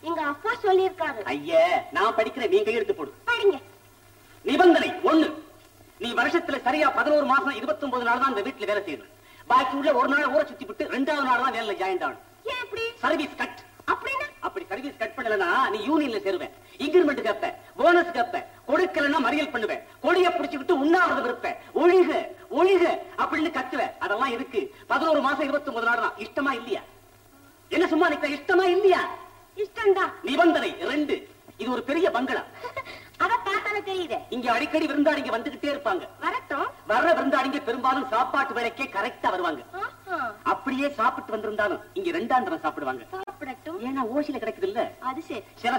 எங்க அப்பா சொல்லியிருக்காரு. ஐயா, நான் படிக்கிறேன், நீ கையெழுத்து போடு. படிங்க. நிபந்தனை ஒண்ணு, நீ வருஷத்துல சரியா 11 மாசம் 29 நாள் தான் இந்த வீட்டுல வேலை செய்யணும். பாக்கி உள்ள ஒரு நாள் ஊரை சுத்தி விட்டு 2வது நாள் தான் வேலையில ஜாயின் ஆகணும். ஏன் இப்படி? Service cut. அப்படின்னா? அப்படி சர்வீஸ் கட் பண்ணலன்னா நீ யூனியன்ல சேருவேன், இன்கிரிமெண்ட் கேப்ப, போனஸ் கேப்ப, கொடுக்கலன்னா மறியல் பண்ணுவேன், கொடியை பிடிச்சுக்கிட்டு உண்ணாவிரதம் இருப்பேன், ஒழிக ஒழிக அப்படின்னு கத்துவ. அதெல்லாம் இருக்கு. 11 மாசம் 29 நாள் தான். இஷ்டமா இல்லையா? என்ன சும்மா நிக்க? இஷ்டமா இல்லையா? இஷ்டம்டா. நிபந்தனை 2, இது ஒரு பெரிய பங்களா. அத பார்த்தாலே தெரியுது, இங்க அடிக்கடி விருந்தாளிங்க வந்துகிட்டே இருப்பாங்க. வரட்டும். வர்ற விருந்தாளிங்க பெரும்பாலும் சாப்பாட்டு வேலைக்கே கரெக்டா வருவாங்க. அப்படியே சாப்பிட்டு வந்திருந்தாலும் இங்க 2ஆம் தரம் சாப்பிடுவாங்க. ஏன்னா ஓசில கிடைக்குது இல்ல, அது சரி. சில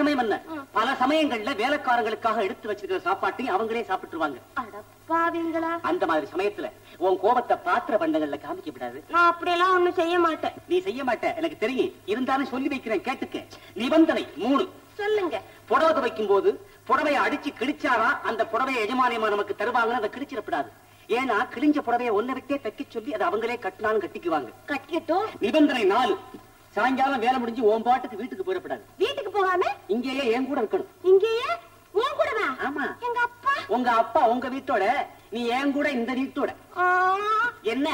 சமயம் என்ன, பல சமயங்கள்ல வேலைக்காரங்களுக்காக எடுத்து வச்சிருக்கிற சாப்பாட்டையும் அவங்களே சாப்பிட்டுருவாங்க. அந்த மாதிரி சமயத்துல உன் கோபத்தை பாத்திர பண்டங்கள்ல காமிக்க விடாது. நான் அப்படியெல்லாம் ஒண்ணும் செய்ய மாட்டேன். நீ செய்ய மாட்டேன் எனக்கு தெரியும், இருந்தாலும் சொல்லி வைக்கிறேன் கேட்டுக்க. நிபந்தனை 3. சொல்லுங்க. புடவை துவைக்கும் போது புடவையை அடிச்சு கிழிச்சாரா அந்த புடவையை எஜமானியமா நமக்கு தருவாங்கன்னு அதை கிழிச்சிடப்படாது. ஏன்னா கிழிஞ்ச புடவையை ஒன்ன விட்டே தைக்க சொல்லி அதை அவங்களே கட்டினாலும் கட்டிக்குவாங்க. கட்டிட்டோம். நிபந்தனை 4, சாயங்காலம் வேலை முடிஞ்சு ஓம் பாட்டுக்கு வீட்டுக்கு போயிடப்படாது. வீட்டுக்கு போகாம இங்கேயே என் கூட இருக்கணும். இங்கேயே உன் கூடவா? ஆமா. எங்க அப்பா? உங்க அப்பா உங்க வீட்டோட, நீ என் கூட இந்த வீட்டோட. என்ன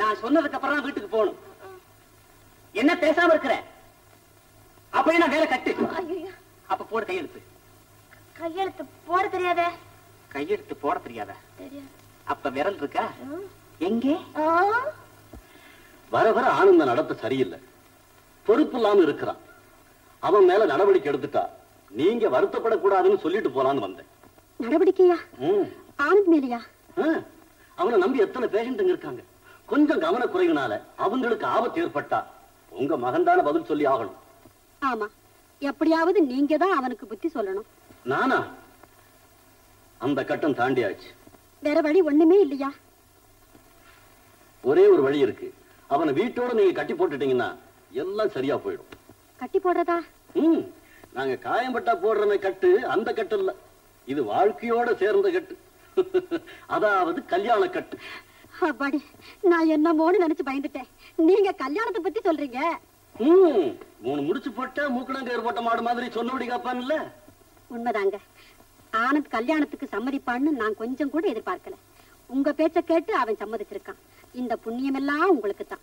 நான் சொன்னதுக்கு அப்புறம் தான் வீட்டுக்கு போகணும். என்ன பேசாம இருக்கிற? அப்படின்னா வேலை கட்டு. அப்ப போட கையெழுத்து. கையெழுத்து போட தெரியாத? கையெழுத்து போட தெரியாத? அப்ப விரல் இருக்கா எங்கே? வர வர ஆனந்த நடத்த சரியில்லை, பொறுப்பு இல்லாம இருக்கிறான். அவன் மேல நடவடிக்கை எடுத்துட்டா நீங்க வருத்தப்படக்கூடாதுன்னு சொல்லிட்டு போலான்னு வந்தேன். நடவடிக்கையா? ஆனந்த் மேலையா? அவனை நம்பி எத்தனை பேஷண்ட் இருக்காங்க. கொஞ்சம் கவனக்குறைவுனால அவங்களுக்கு ஆபத்து ஏற்பட்டா உங்க மகன்தான பதில் சொல்லி ஆகணும். ஆமா, எப்படியாவது நீங்க தான் அவனுக்கு புத்தி சொல்லணும். நானா? அந்த கட்டம் தாண்டியாச்சு. வேற வழி ஒண்ணுமே இல்லையா? ஒரே ஒரு வழி இருக்கு, அவனை வீட்டோட நீங்க கட்டி போட்டுட்டீங்கன்னா எல்லாம் சரியா போயிடும். கட்டி போடுறதா? நாங்க காயம்பட்டா போடுறமே கட்டு, அந்த கட்டு இல்ல, இது வாழ்க்கையோட சேர்ந்த கட்டு, அதாவது கல்யாண கட்டு. அப்பாடி, நான் என்னமோன்னு நினைச்சு பயந்துட்டேன், நீங்க கல்யாணத்தை பத்தி சொல்றீங்க. மூணு முடிச்சு போட்ட மூக்கணங்கயிறு போட்ட மாடு மாதிரி சொன்னபடி காப்பான் இல்ல? உண்மைதாங்க. ஆனந்த் கல்யாணத்துக்கு சம்மதிப்பான்னு நான் கொஞ்சம் கூட எதிர்பார்க்கல. உங்க பேச்ச கேட்டு அவன் சம்மதிச்சிருக்கான். இந்த புண்ணியம் எல்லாம் உங்களுக்கு தான்.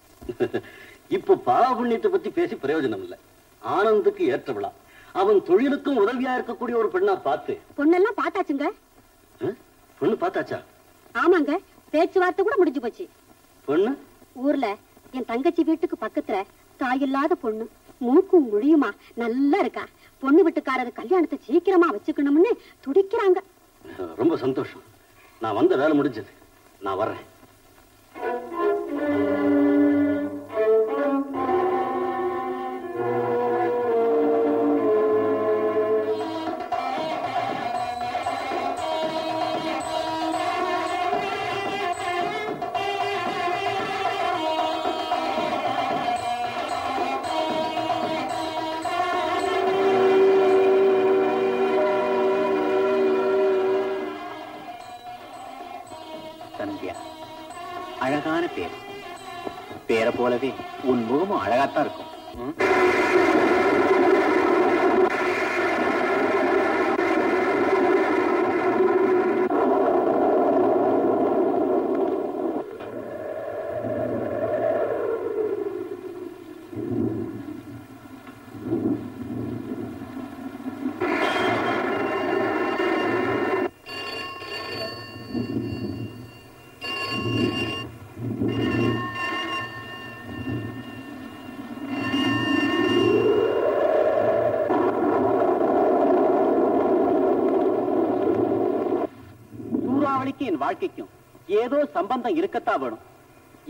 இப்ப பாவ புண்ணியத்தை பத்தி பேசி பிரயோஜனம் இல்ல. ஆனந்துக்கு ஏற்றவளா, அவன் தொழிலுக்கும் உதவியா இருக்கக்கூடிய ஒரு பெண்ணா பார்த்து. பொண்ணெல்லாம் பார்த்தாச்சுங்க. பொண்ணு பார்த்தாச்சா? ஆமாங்க, பேச்சுவார்த்தை கூட முடிஞ்சு போச்சு. பொண்ணு ஊர்ல என் தங்கச்சி வீட்டுக்கு பக்கத்துல தாயில்லாத பொண்ணு, மூக்கும் முழியுமா நல்லா இருக்கா. பொண்ணு வீட்டுக்காரரு கல்யாணத்தை சீக்கிரமா வச்சுக்கணும்னு துடிக்கிறாங்க. ரொம்ப சந்தோஷம். நான் வந்த வேலை முடிஞ்சது, நான் வர்றேன். போலவே உன் முகமும் அழகாத்தான் இருக்கும். வாழ்க்கைக்கும் ஏதோ சம்பந்தம் இருக்கத்தா வேணும்,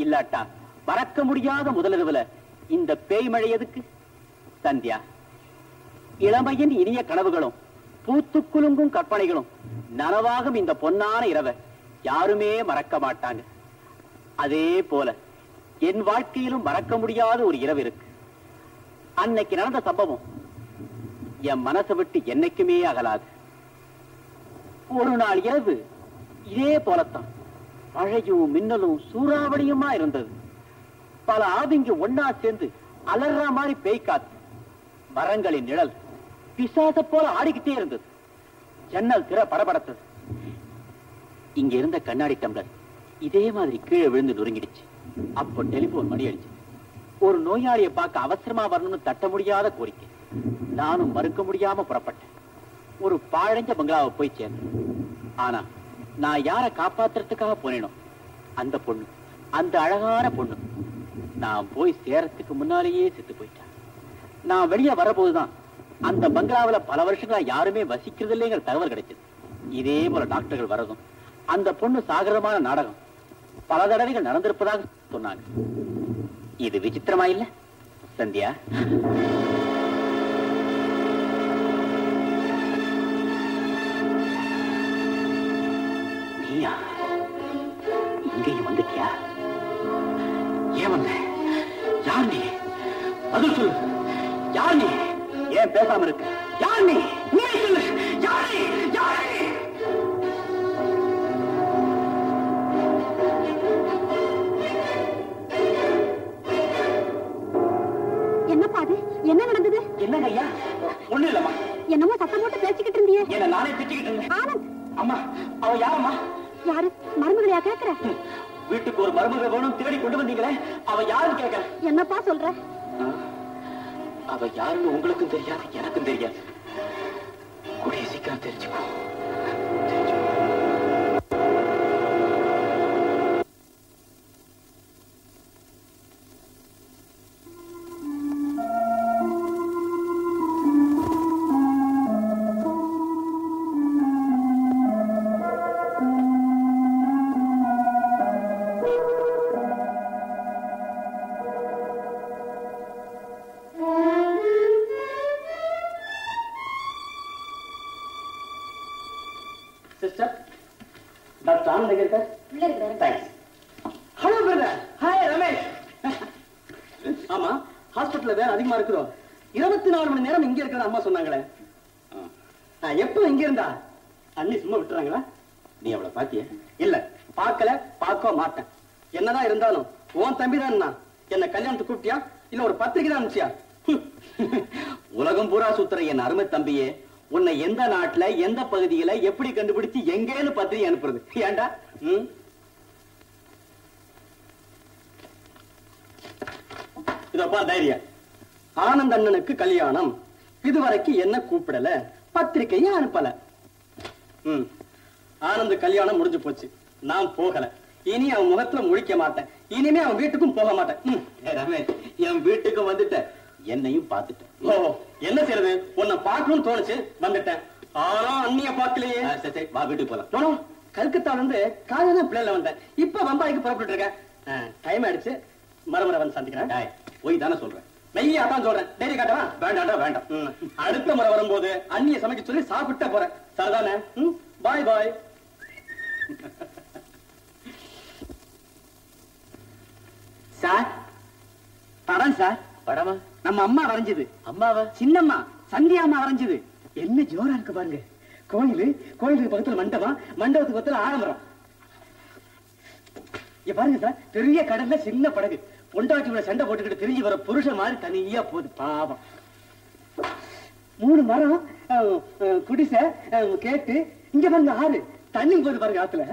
இல்லாட்டா மறக்க முடியாத முதலதுல இந்த பேய் மழை எதுக்கு? சந்தியா, இளமையின் இனிய கனவுகளும் பூத்து குலுங்கும் கற்பனைகளும் நனவாகும் இந்த பொன்னான இரவை யாருமே மறக்க மாட்டாங்க. அதே போல என் வாழ்க்கையிலும் மறக்க முடியாத ஒரு இரவு இருக்கு. அன்னைக்கு நடந்த சம்பவம் என் மனசை விட்டு என்னைக்குமே அகலாது. ஒரு நாள் இரவு இதே போலத்தான் மழையும் மின்னலும் சூறாவளியுமா இருந்தது. பல ஆவிங்க ஒன்னா சேர்ந்து அலர்ற மாதிரி பேய்காத்து, மரங்களின் நிழல் பிசாச போல ஆடிக்கிட்டே இருந்தது. ஜன்னல் திற படபடத்தது. இங்க இருந்த கண்ணாடி டம்ளர் இதே மாதிரி கீழே விழுந்து நொறுங்கிடுச்சு. அப்போ டெலிபோன் மணி அடிச்சு. ஒரு நோயாளியை பார்க்க அவசரமா வரணும்னு தட்ட முடியாத கோரிக்கை. நானும் மறுக்க முடியாம புறப்பட்டேன். ஒரு பாழஞ்ச பங்களாவை போய் சேர்ந்தேன். ஆனா நான் யாரை காப்பாத்துறதுக்காக போனேனோ அந்த பொண்ணு, அந்த அழகான பொண்ணு, நான் போய் சேரத்துக்கு முன்னாலேயே செத்து போயிட்டேன். நான் வெளியே வரபோதுதான் அந்த பங்களாவில் பல வருஷங்களா யாருமே வசிக்கிறது இல்லைங்கிற தகவல் கிடைச்சது. இதே போல டாக்டர்கள் வரதும் அந்த பொண்ணு சாகரமான நாடகம் பல தடவைகள் நடந்திருப்பதாக சொன்னாங்க. இது விசித்திரமா இல்ல சந்தியா? இங்கேயும் வந்துட்டியா? ஏன் வந்த? யார் நீ? பதில் சொல்லு, யார் நீ? ஏன் பேசாம இருக்க? யார் நீ? நீ சொல்லு, யார் நீ? யார் நீ? என்னப்பா அது? என்ன நடந்தது? என்னங்க ஐயா? ஒண்ணு இல்லம்மா. என்னமோ சத்தம் போட்டு பேசிக்கிட்டு இருந்தியே. என்ன நானே பேசிக்கிட்டு இருந்தேன். ஆனந்த். அம்மா, அவ யாரம்மா? யாரு மருமகளையா கேக்குற? வீட்டுக்கு ஒரு மருமக வேணும் தேடி கொண்டு வந்தீங்களே, அவ யாரு கேக்குற? என்னப்பா சொல்ற? அவ யாருன்னு உங்களுக்கும் தெரியாது, எனக்கும் தெரியாது. கூடிய சீக்கிரம் தெரிஞ்சுக்கோ. Doctor Anand, thanks. Hello brother. Hi Ramesh. ஆமா, ஹாஸ்பிட்டல்ல வேற அதிகமா இருக்கிறோம். 24 மணி நேரம் இங்க இருக்கிற அம்மா சொன்னாங்களே, எப்ப இங்க இருந்தா? அண்ணி சும்மா விட்டுறாங்களா? நீ அவளை பாத்திய? இல்ல, பாக்கல, பார்க்க மாட்டேன். என்னதான் இருந்தாலும் உன் தம்பிதான். என்ன கல்யாணத்துக்கு கூப்பிட்டியா? இல்ல ஒரு பத்திரிக்கை தான் அனுப்பிச்சியா? உலகம் பூரா சுத்துற என் அருமை தம்பியே, உன்னை எந்த நாட்டுல எந்த பகுதியில எப்படி கண்டுபிடிச்சு எங்கேன்னு பத்திரிகை அனுப்புறது? ஏண்டா இதப்பா தைரிய. ஆனந்த் அண்ணனுக்கு கல்யாணம், இதுவரைக்கும் என்ன கூப்பிடல, பத்திரிக்கையும் அனுப்பல. ஆனந்த கல்யாணம் முடிஞ்சு போச்சு, நான் போகல. இனி அவன் முகத்துல முழிக்க மாட்டேன். இனிமே அவன் வீட்டுக்கும் போக மாட்டேன். ரமேஷ், என் வீட்டுக்கும் வந்துட்ட, என்னையும் பாத்துட்டேன். ஓ, என்ன செய்யறது? உன்னை பார்க்கணும்னு தோணுச்சு வந்துட்டேன். ஆனா அண்ணிய பாக்கலையே. சரி, வா வீட்டுக்கு போலாம். கல்கத்தால இருந்து காலையில பிள்ளைல வந்தேன், இப்ப வம்பாய்க்கு புறப்பட்டு இருக்கேன். டைம் ஆயிடுச்சு, மறுமுறை வந்து சந்திக்கிறேன். போய் தானே சொல்றேன், மெய்யா தான் சொல்றேன். டெய்லி காட்டவா? வேண்டாம் வேண்டாம், அடுத்த முறை வரும்போது அண்ணிய சமைக்க சொல்லி சாப்பிட்ட போறேன். சரிதானே? Bye bye. சார், படம் சார். படமா? நம்ம அம்மா வரைஞ்சது. அம்மாவா? சின்னம்மா, சந்தியா அம்மா வரைஞ்சது. என்ன ஜோரா இருக்கு பாருங்க. கோயிலு, கோயிலுக்கு பக்கத்துல மண்டபம், மண்டபத்துக்கு பக்கத்துல ஆடம்பரம். இங்க பாருங்க சார், பெரிய கடல்ல சின்ன படகு, பொண்டாட்சியோட சண்டை போட்டுக்கிட்டு தெரிஞ்சு வர புருஷன் மாதிரி தனியா போகுது. பாவம். 3 மரம், குடிசை, கேட்டு, இங்க பாருங்க ஆறு, தண்ணி போகுது பாருங்க ஆத்துல.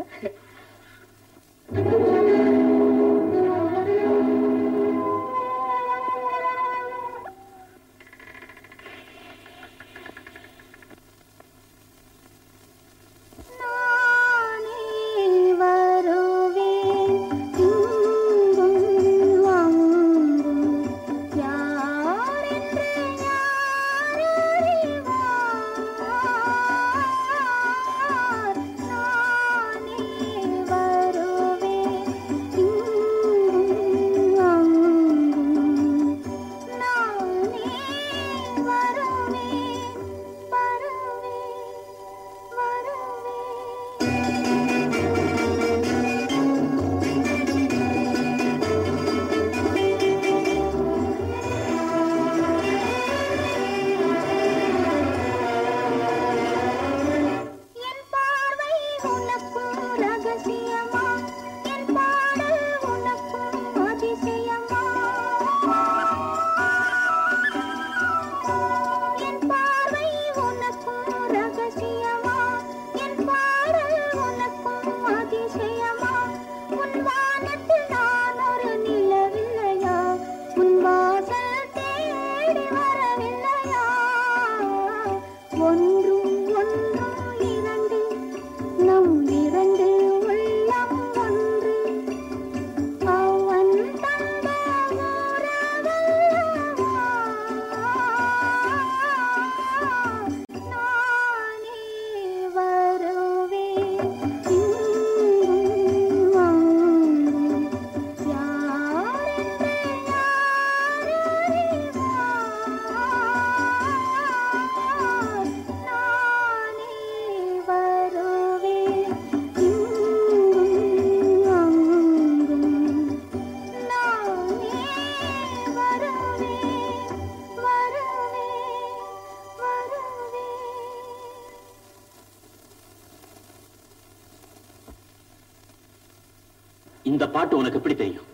இந்த பாட்டு உனக்கு எப்படி தெரியும்?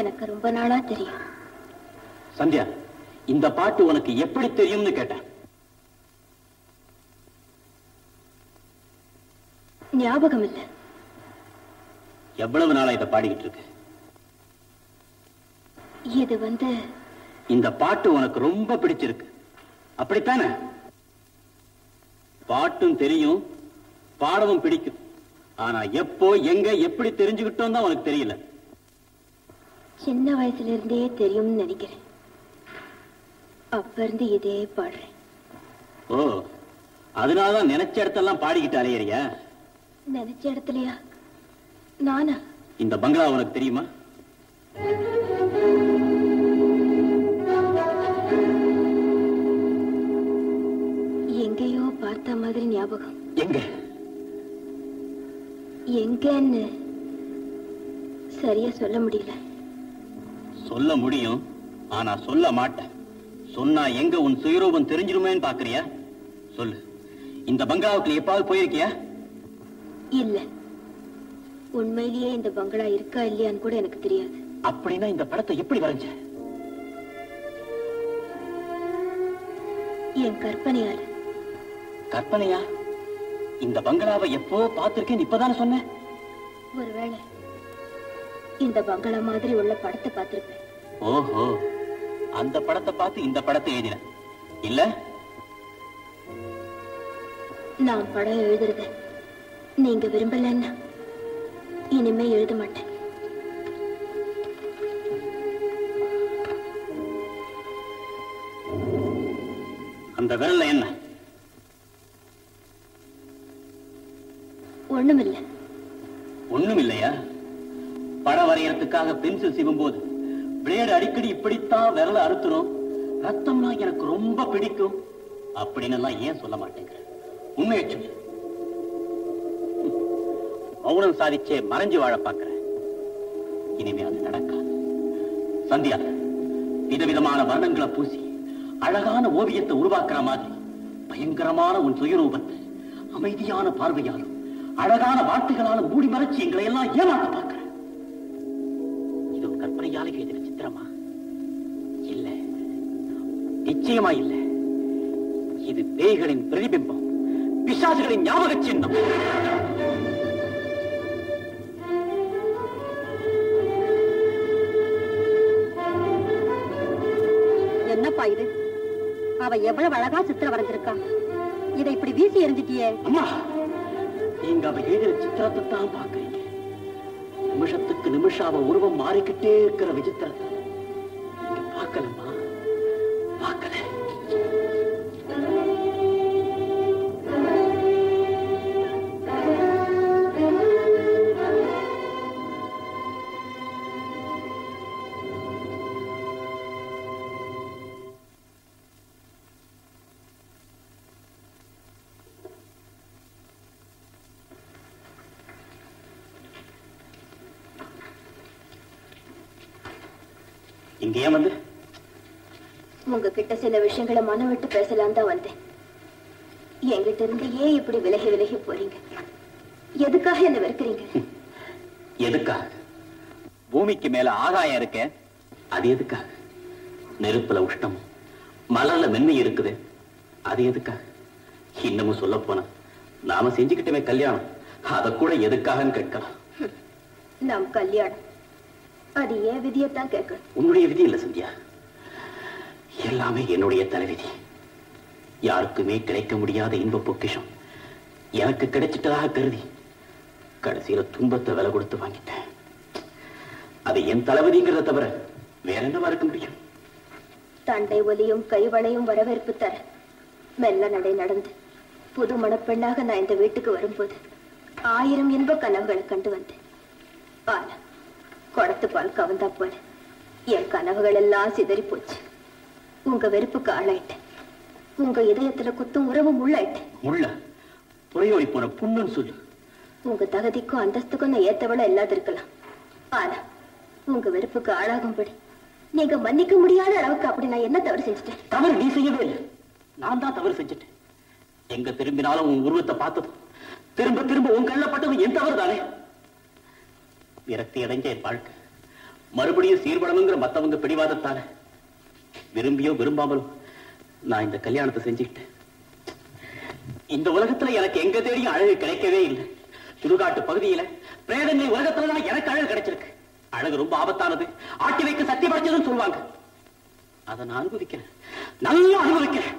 எனக்கு ரொம்ப நாளா தெரியும். சந்தியா, இந்த பாட்டு உனக்கு எப்படி தெரியும்னு கேட்டேன். ஞாபகம் இல்லை. எவ்வளவு நாளா இதை பாடிக்கிட்டு இருக்கு? இது வந்து இந்த பாட்டு உனக்கு ரொம்ப பிடிச்சிருக்கு, அப்படித்தானே? பாட்டும் தெரியும், பாடவும் பிடிக்கும். ஆனா எப்போ, எங்க, எப்படி தெரிஞ்சுக்கிட்டோம் தான் உனக்கு தெரியல. சின்ன வயசுல இருந்தே தெரியும் நினைக்கிறேன், அப்ப இருந்து இதே பாடுறேன். ஓ, அதனாலதான் நினைச்ச இடத்தெல்லாம் பாடிக்கிட்டு அலையறியா? நினைச்ச இடத்துலயா? நானா? இந்த பங்களா உனக்கு தெரியுமா? எங்கேயோ பார்த்த மாதிரி ஞாபகம். எங்க? எங்கன்னு சரியா சொல்ல முடியல. சொல்ல முடியும், ஆனா சொல்ல மாட்டேன். சொன்னா எங்க உன் சுயரூபம் தெரிஞ்சிருமேன்னு பாக்குறியா? சொல்லு, இந்த பங்களாவுக்கு எப்பாவது போயிருக்கியா? இல்ல, உண்மையிலேயே இந்த பங்களா இருக்கா இல்லையான்னு கூட எனக்கு தெரியாது. அப்படின்னா இந்த படத்தை எப்படி வரைஞ்ச? என் கற்பனையால. கற்பனையா? இந்த பங்களாவை எப்போ பார்த்திருக்கேன் இப்பதானே சொன்ன. ஒருவேளை இந்த பங்களா மாதிரி உள்ள படத்தை பார்த்திருப்பேன். ஓஹோ, அந்த படத்தை பார்த்து இந்த படத்தை எழுதின இல்ல? நான் படம் எழுதுறத நீங்க விரும்பலன்னா இனிமே எழுத மாட்டேன். அந்த விரல்ல என்ன? ஒண்ணுமில்லை. ஒண்ணும் இல்லையா? படம் வரையறதுக்காக பென்சில் சிவும் போது பிளேடு அடிக்கடி இப்படித்தான் விரல அறுத்துறோம். ரத்தம்னா எனக்கு ரொம்ப பிடிக்கும் அப்படின்னு எல்லாம் ஏன் சொல்ல மாட்டேங்கிறேன்? உண்மையை சொல்லு. மௌனம் சாதிச்சே மறைஞ்சு வாழ பாக்குறேன். இனிமே அது நடக்காது. சந்தியா, விதவிதமான வர்ணங்களை பூசி அழகான ஓவியத்தை உருவாக்குற மாதிரி பயங்கரமான உன் சுயரூபத்தை அமைதியான பார்வையாலும் அழகான வார்த்தைகளாலும் மூடி மறைச்சு எங்களை எல்லாம் ஏமாற்ற பார்க்கிறேன். இது ஒரு கற்பனையால எழுதின சித்திரமா? இல்ல, நிச்சயமா இல்ல. இது பேய்களின் பிரதிபிம்பம், பிசாசுகளின் ஞாபக சின்னம். என்னப்பா இது? அவ எவ்வளவு அழகா சித்திரம் வரைஞ்சிருக்கா, இதை இப்படி வீசி எறிஞ்சிட்டியே. அம்மா, நீங்க அவ எழுதின சித்திரத்தை தான் பாக்குறீங்க. நிமிஷத்துக்கு நிமிஷம் அவ உருவம் மாறிக்கிட்டே இருக்கிற விசித்திரத்தை நீங்க பார்க்கலமா? பார்க்கல. உங்ககிட்ட சில விஷயங்களை மனம் விட்டு பேசலாம் தான் வந்தேன். என்கிட்ட இருந்து ஏன் இப்படி விலகி விலகி போறீங்க? எதுக்காக என்ன வெறுக்கிறீங்க? எதுக்காக? பூமிக்கு மேல ஆகாயம் இருக்க, அது எதுக்காக? நெருப்புல உஷ்ணம், மலர்ல மென்மை இருக்குது, அது எதுக்காக? இன்னமும் சொல்ல போனா நாம செஞ்சுக்கிட்டமே கல்யாணம், அத கூட எதுக்காக கேட்கலாம். நாம் கல்யாணம் அது ஏன் விதியத்தான் கேட்கணும். உன்னுடைய விதி இல்ல சந்தியா, எல்லாமே என்னுடைய தலைவிதி. யாருக்குமே கிடைக்க முடியாத இன்ப பொக்கிஷம் எனக்கு கிடைச்சிட்டதாக கருதி கடைசியில துன்பத்தை விலை கொடுத்து வாங்கிட்டேன். அது என் தலைவிதிங்கிறத தவிர வேற என்னவா இருக்க முடியும்? தண்டை ஒலியும் கைவளையும் வரவேற்பு தர மெல்ல நடை நடந்து புது மணப்பெண்ணாக நான் இந்த வீட்டுக்கு வரும்போது 1000 இன்ப கனவுகளை கண்டு வந்தேன். ஆனா குடத்து பால் கவந்தா போல என் கனவுகள் எல்லாம் சிதறி போச்சு. உங்க வெறுப்புக்கு ஆளாயிட்டேன். உங்க இதயத்துல குத்தும் உறவு முள்ளாயிட்டேன். உங்க தகுதிக்கும் அந்தஸ்துக்கும் நான் ஏத்தவள இல்லாத இருக்கலாம். ஆனா உங்க வெறுப்புக்கு ஆளாகும்படி நீங்க மன்னிக்க முடியாத அளவுக்கு அப்படி நான் என்ன தவறு செஞ்சுட்டேன்? தவறு நீ செய்யவே இல்லை, நான் தான் தவறு செஞ்சுட்டேன். எங்க திரும்பினாலும் உன் உருவத்தை பார்த்ததும் திரும்ப திரும்ப உன் கண்ணில் பட்டதும் என் தவறு தானே. விரக்தி அடைஞ்ச என் வாழ்க்கை மறுபடியும் சீர்படமுங்கிற மத்தவங்க பிடிவாதத்தால விரும்பியோ விரும்பாமலும் நான் இந்த கல்யாணத்தை செஞ்சுக்கிட்டேன். இந்த உலகத்துல எனக்கு எங்க தேடியும் அழகு கிடைக்கவே இல்லை. சுடுகாட்டு பகுதியில பிரேதங்களை உலகத்துலதான் எனக்கு அழகு கிடைச்சிருக்கு. அழகு ரொம்ப ஆபத்தானது, ஆட்டி வைக்க சக்தி படைச்சதுன்னு சொல்லுவாங்க. அதை நான் அனுபவிக்கிறேன், நல்லா அனுபவிக்கிறேன்.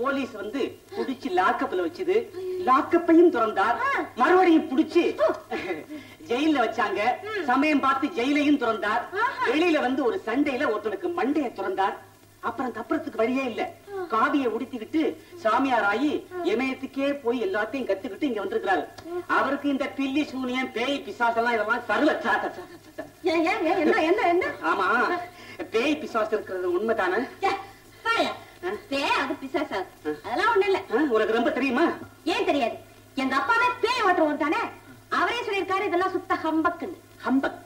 போலீஸ் வந்து புடிச்சு லாக்கப்ல வச்சுது. லாக்கப்பையும் திறந்தார், மறுபடியும் பிடிச்சு ஜெயில வச்சாங்க. சமயம் பார்த்து ஜெயிலையும் திறந்தார். வெளியில வந்து ஒரு சண்டையில ஒருத்தனுக்கு மண்டையை திறந்தார். அப்புறம் கப்புறத்துக்கு வழியே இல்ல, காவியை உடுத்திக்கிட்டு சாமியார் ஆகி இமயத்துக்கே போய் எல்லாத்தையும் கத்துக்கிட்டு இங்க வந்திருக்கிறாரு. அவருக்கு இந்த பில்லி சூனியம் பேய் பிசாசெல்லாம் இதெல்லாம் சர்வ என்ன? ஆமா, பேய் பிசாசு இருக்கிறது உண்மைதானே? பேய் அது பிசாசா? அதெல்லாம் ஒண்ணு இல்ல. உங்களுக்கு ரொம்ப தெரியுமா? ஏன் தெரியாது? எங்க அப்பாவே பேய் ஓட்டுறவர் தானே, அவரே சொல்லியிருக்காரு இதெல்லாம் சுத்த ஹம்பக்குன்னு. ஹம்பக்?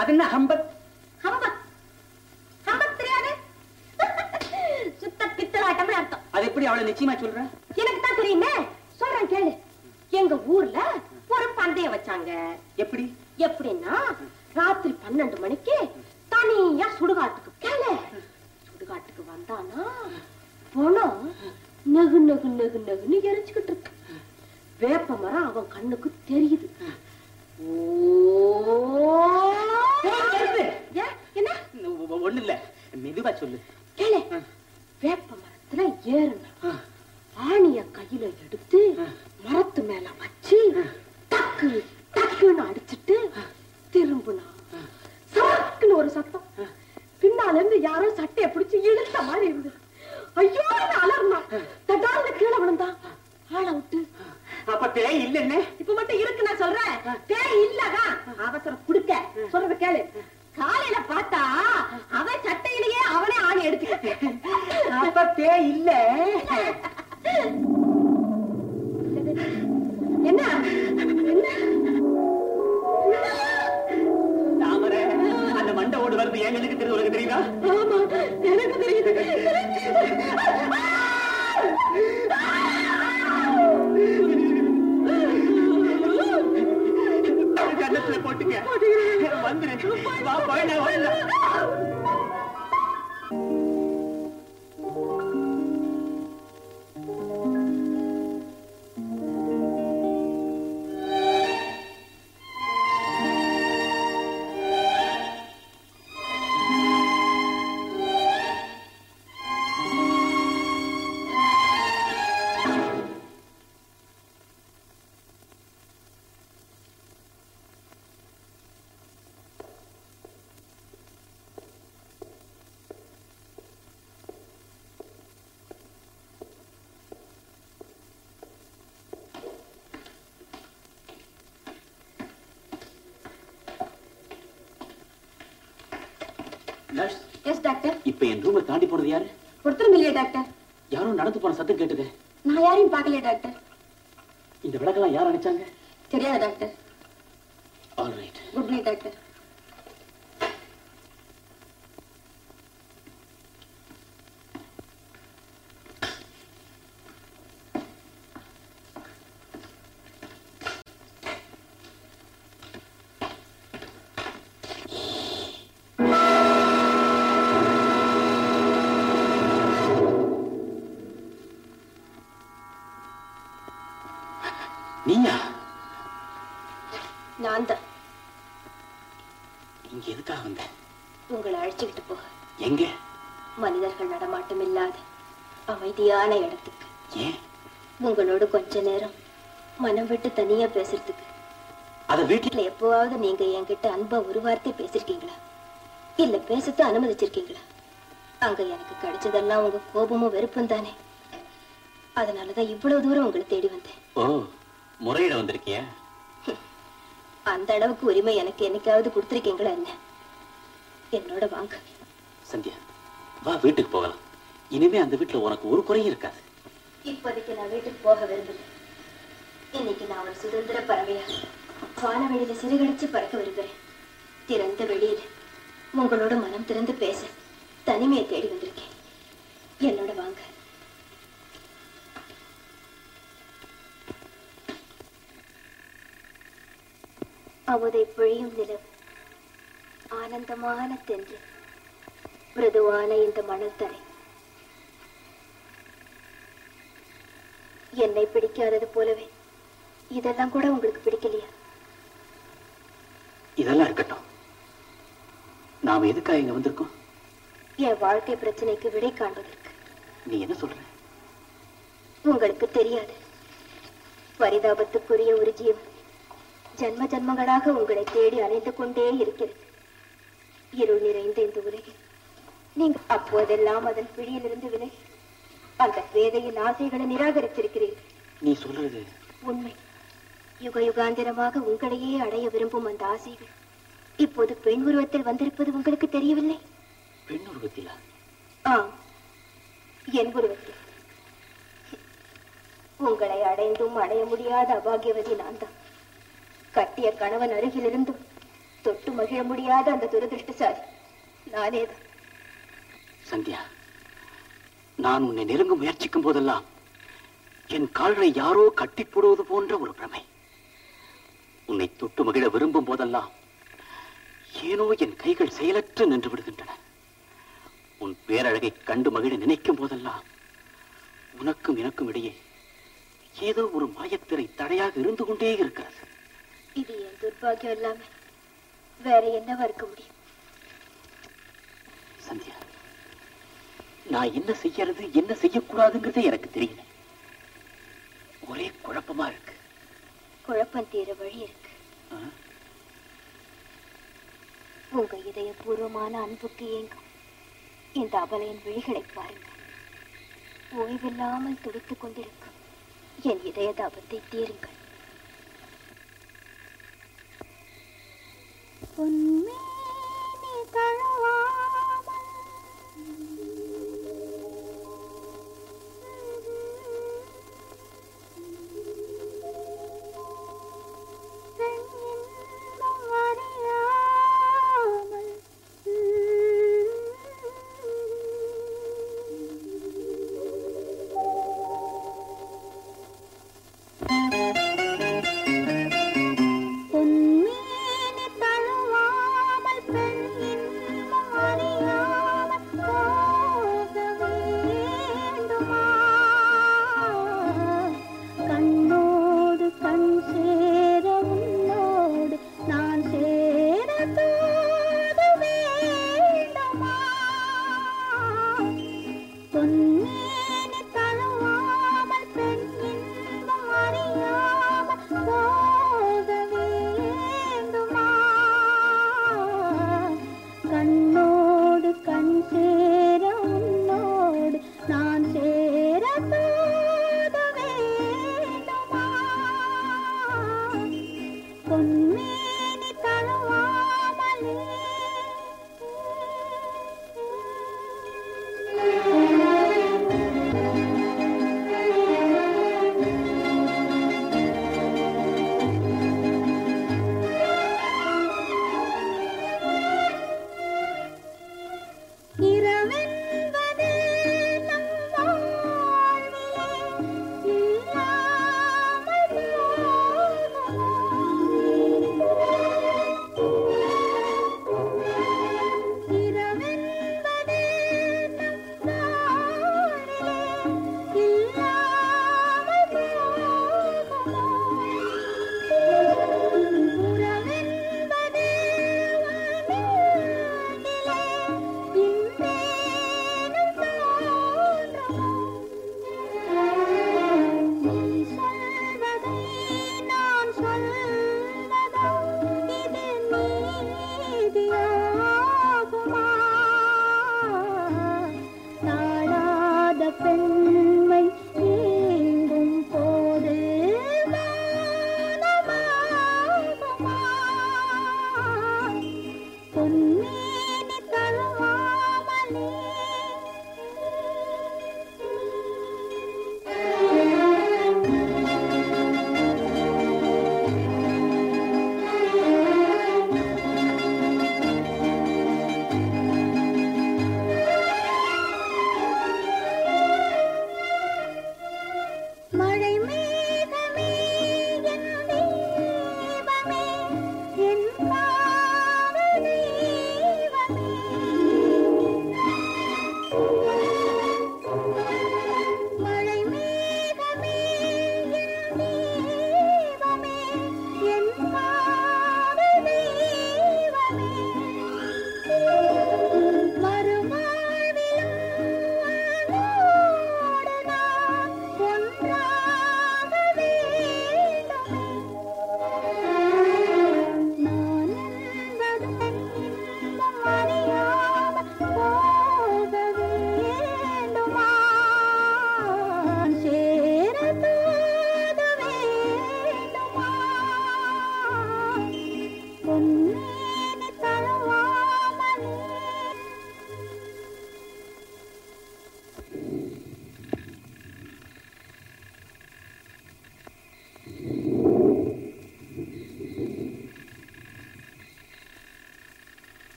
அது என்ன ஹம்பக்? ஹம்பக் ஹம்பக் தெரியாது? சுத்த பித்தலாட்டம்னு அர்த்தம். அது எப்படி அவ்வளவு நிச்சயமா சொல்ற? எனக்கு தான் தெரியுமே, சொல்றேன் கேளு. எங்க ஊர்ல ஒரு பந்தயம் வச்சாங்க. எப்படி? எப்படின்னா, ராத்திரி 12 மணிக்கு தனியா சுடுகாட்டுக்கு கேளு. சுடுகாட்டுக்கு வந்தானா பணம் நெகு நெகு நெகு நெகுன்னு எரிச்சுக்கிட்டு இருக்கு. வேப்ப மரம் அவன் கண்ணுக்கு தெரியுது. ஒண்ணு இல்ல, மெதுவா சொல்லு கேளு. வேப்ப மரத்துல ஏறுனா ஆணிய கையில எடுத்து மரத்து மேல வச்சு டக்கு டக்குன்னு அடிச்சுட்டு திரும்பினா சரக்குன்னு ஒரு சத்தம். பின்னால இருந்து யாரோ சட்டைய பிடிச்சு இழுத்த மாதிரி இருந்தது. ஐயோ அலர்மா தடால்னு கீழே விழுந்தா ஆளை விட்டு. அப்ப பேய் இல்லன்னு இப்ப மட்டும் இருக்கு நான் சொல்றேன். பேய் இல்லதான், அவசரம் குடுக்க சொல்றது கேளு. காலையில பார்த்தா அவன் சட்டையிலேயே அவனே ஆணி எடுத்துக்க. அப்ப பேய் இல்ல. என்ன தாமரை அந்த மண்டை ஓடு வருது? எங்களுக்கு தெரியுது. உனக்கு தெரியுதா? ஆமா எனக்கு தெரியுது. கண்ணத்துல போட்டுங்க தாண்டி போனது யாரு? ஒருத்தரும் இல்லையா டாக்டர்? யாரும் நடந்து போன சத்தம் கேட்டது. நான் யாரையும் பார்க்கலையா டாக்டர். இந்த விளக்கெல்லாம் யார் அணைச்சாங்க தெரியாது doctor. All right, good night doctor. உங்களோட கொஞ்ச நேரம் மனம் விட்டு தனியா பேசுறதுக்கு. அத வீட்டுல எப்பவாவது நீங்க என்கிட்ட அன்பா ஒரு வார்த்தை பேசிருக்கீங்களா? இல்ல பேசத்து அனுமதிச்சிருக்கீங்களா? அங்க எனக்கு கிடைச்சதெல்லாம் உங்க கோபமும் வெறுப்பும் தானே. அதனாலதான் இவ்வளவு தூரம் உங்களை தேடி வந்தேன். முறையிட வந்திருக்கிய அந்த அளவுக்கு உரிமை எனக்கு என்னைக்காவது கொடுத்திருக்கீங்களா? என்ன என்னோட வாங்க சந்தியா, வா வீட்டுக்கு போகலாம். இனிமே அந்த வீட்டுல உனக்கு ஒரு குறையும் இருக்காது. இப்போதைக்கு நான் வீட்டுக்கு போக விரும்பல. இன்னைக்கு நான் ஒரு சுதந்திர பறவையா வானவெளியில சிறுகடிச்சு பறக்க விரும்புகிறேன். திறந்த வெளியில உங்களோட மனம் திறந்து பேச தனிமையை தேடி வந்திருக்கேன். என்னோட வாங்க. அமுதை பொழியும் நிலவு, ஆனந்தமான தென்று, மிருதுவான இந்த மணல் தரை, என்னை பிடிக்காதது போலவே இதெல்லாம் கூட உங்களுக்கு பிடிக்கலையா? இதெல்லாம் இருக்கட்டும், நாம எதுக்காக இங்க வந்திருக்கோம்? என் வாழ்க்கை பிரச்சனைக்கு விடை காண்பதற்கு. நீ என்ன சொல்ற? உங்களுக்கு தெரியாது, பரிதாபத்துக்குரிய ஒரு ஜீவன் ஜன்ம ஜன்மங்களாக உங்களை தேடி அலைந்து கொண்டே இருக்கிறது. இருள் நிறைந்த இந்த உலகில் நீங்கள் அப்போதெல்லாம் அதன் பிடியிலிருந்து விலகி அந்த வேதையின் ஆசைகளை நிராகரித்திருக்கிறீர்கள். நீ சொல்றது உண்மை. யுக யுகாந்திரமாக உங்களையே அடைய விரும்பும் அந்த ஆசைகள் இப்போது பெண் உருவத்தில் வந்திருப்பது உங்களுக்கு தெரியவில்லை? பெண் உருவத்திலா? ஆம், என் உருவத்தில். உங்களை அடைந்தும் அடைய முடியாத அபாகியவதி நான் தான். கட்டிய கணவன் அருகிலிருந்தும் தொட்டு மகிழ முடியாத அந்த துரதிருஷ்டசாலி நானேதான். சந்தியா, நான் உன்னை நெருங்க முயற்சிக்கும் போதெல்லாம் என் கால்களை யாரோ கட்டி போடுவது போன்ற ஒரு பிரமை. உன்னை தொட்டு மகிழ விரும்பும் போதெல்லாம் ஏனோ என் கைகள் செயலற்று நின்று விடுகின்றன. உன் பேரழகை கண்டு மகிழ நினைக்கும் போதெல்லாம் உனக்கும் எனக்கும் இடையே ஏதோ ஒரு மாயத்திரை தடையாக இருந்து கொண்டே இருக்கிறது. இது என் துர்பாகியம் இல்லாம வேற என்னவா இருக்க முடியும்? சந்தியா, நான் என்ன செய்யறது என்ன செய்யக்கூடாதுங்கிறதே எனக்கு தெரியல. ஒரே குழப்பமா இருக்கு. குழப்பம் தீர வழி இருக்கு. உங்க இதயபூர்வமான அன்புக்கு ஏங்கும் இந்த அபலையின் விழிகளை பாருங்க. ஓய்வில்லாமல் துடித்துக் கொண்டிருக்கும் என் இதய தாபத்தை தீருங்கள்.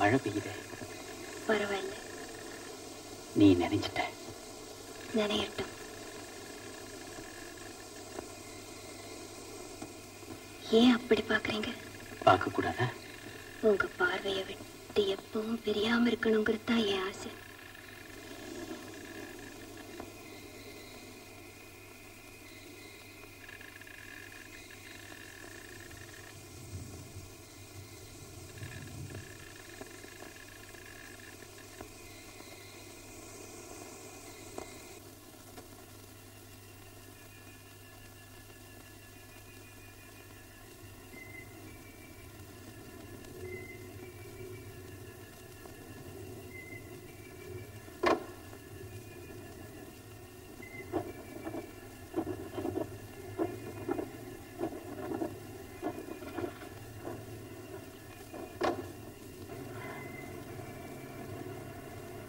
மழை பெய்யுது. பரவாயில்ல, நீ நினைஞ்சிட்ட. நினையட்டும். ஏன் அப்படி பாக்குறீங்க? பார்க்க கூடாதா? உங்க பார்வையை விட்டு எப்பவும் பிரியாம இருக்கணுங்கிறது தான் என் ஆசை.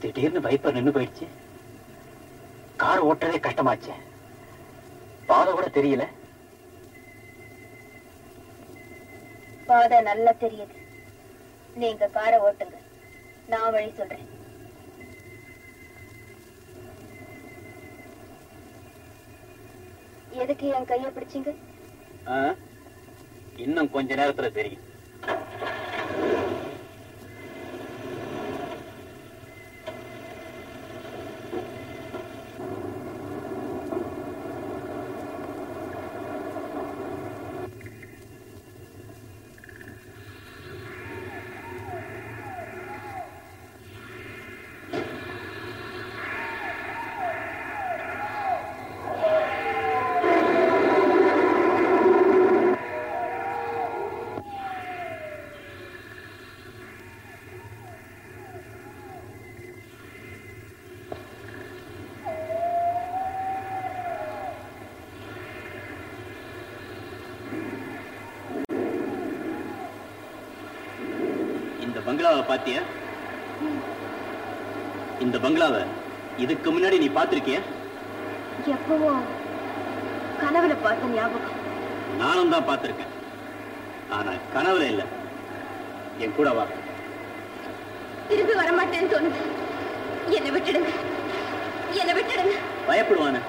திடீர்னு பைப்பர் நின்று போயிடுச்சு. கார் ஓட்டுறதே கஷ்டமாச்சு. பாதை கூட தெரியல. பாதை நல்லா தெரியுது. நீங்க காரை ஓட்டுங்க, நான் வழி சொல்றேன். எதுக்கு என் கையை பிடிச்சிங்க? இன்னும் கொஞ்ச நேரத்துல தெரியும். பாத்தியா இந்த பங்களாவை? இதுக்கு முன்னாடி நீ பாத்திருக்கியா? எப்பவோ கனவுல பார்த்த ஞாபகம். நானும் தான் பார்த்திருக்கேன், ஆனா கனவுல இல்ல. என் கூட வா. திரும்பி வரமாட்டேன்னு தோணுது. என்னை விட்டுடுங்க, என்னை விட்டுடுங்க. பயப்படுவானே,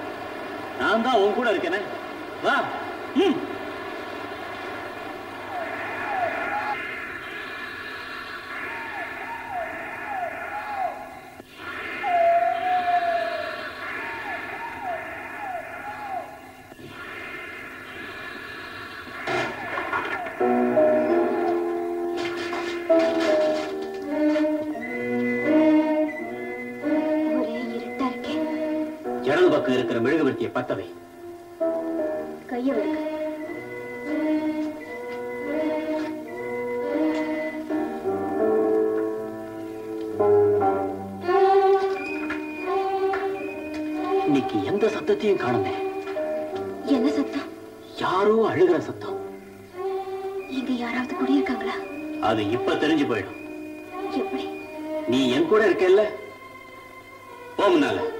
நான் தான் உன் கூட இருக்கேனே. வா. பத்தவை கைய விடுங்க. இன்னைக்கு எந்த சத்தத்தையும் காணுமே. என்ன சத்தம்? யாரோ அழுகிற சத்தம். இங்க யாராவது குடியிருக்காங்களா? அது இப்ப தெரிஞ்சு போயிடும். எப்படி? நீ என் கூட இருக்கல்ல, போ முன்னால.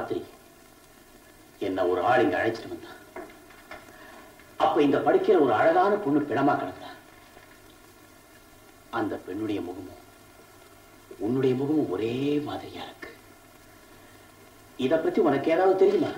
ராத்திரி என்ன ஒரு ஆள் இங்க அழைச்சிட்டு வந்தான். அப்ப இந்த படுக்கிற ஒரு அழகான பொண்ணு பிணமா கிடந்தா. அந்த பெண்ணுடைய முகமும் உன்னுடைய முகமும் ஒரே மாதிரியா இருக்கு. இத பத்தி உனக்கு ஏதாவது தெரியுமா?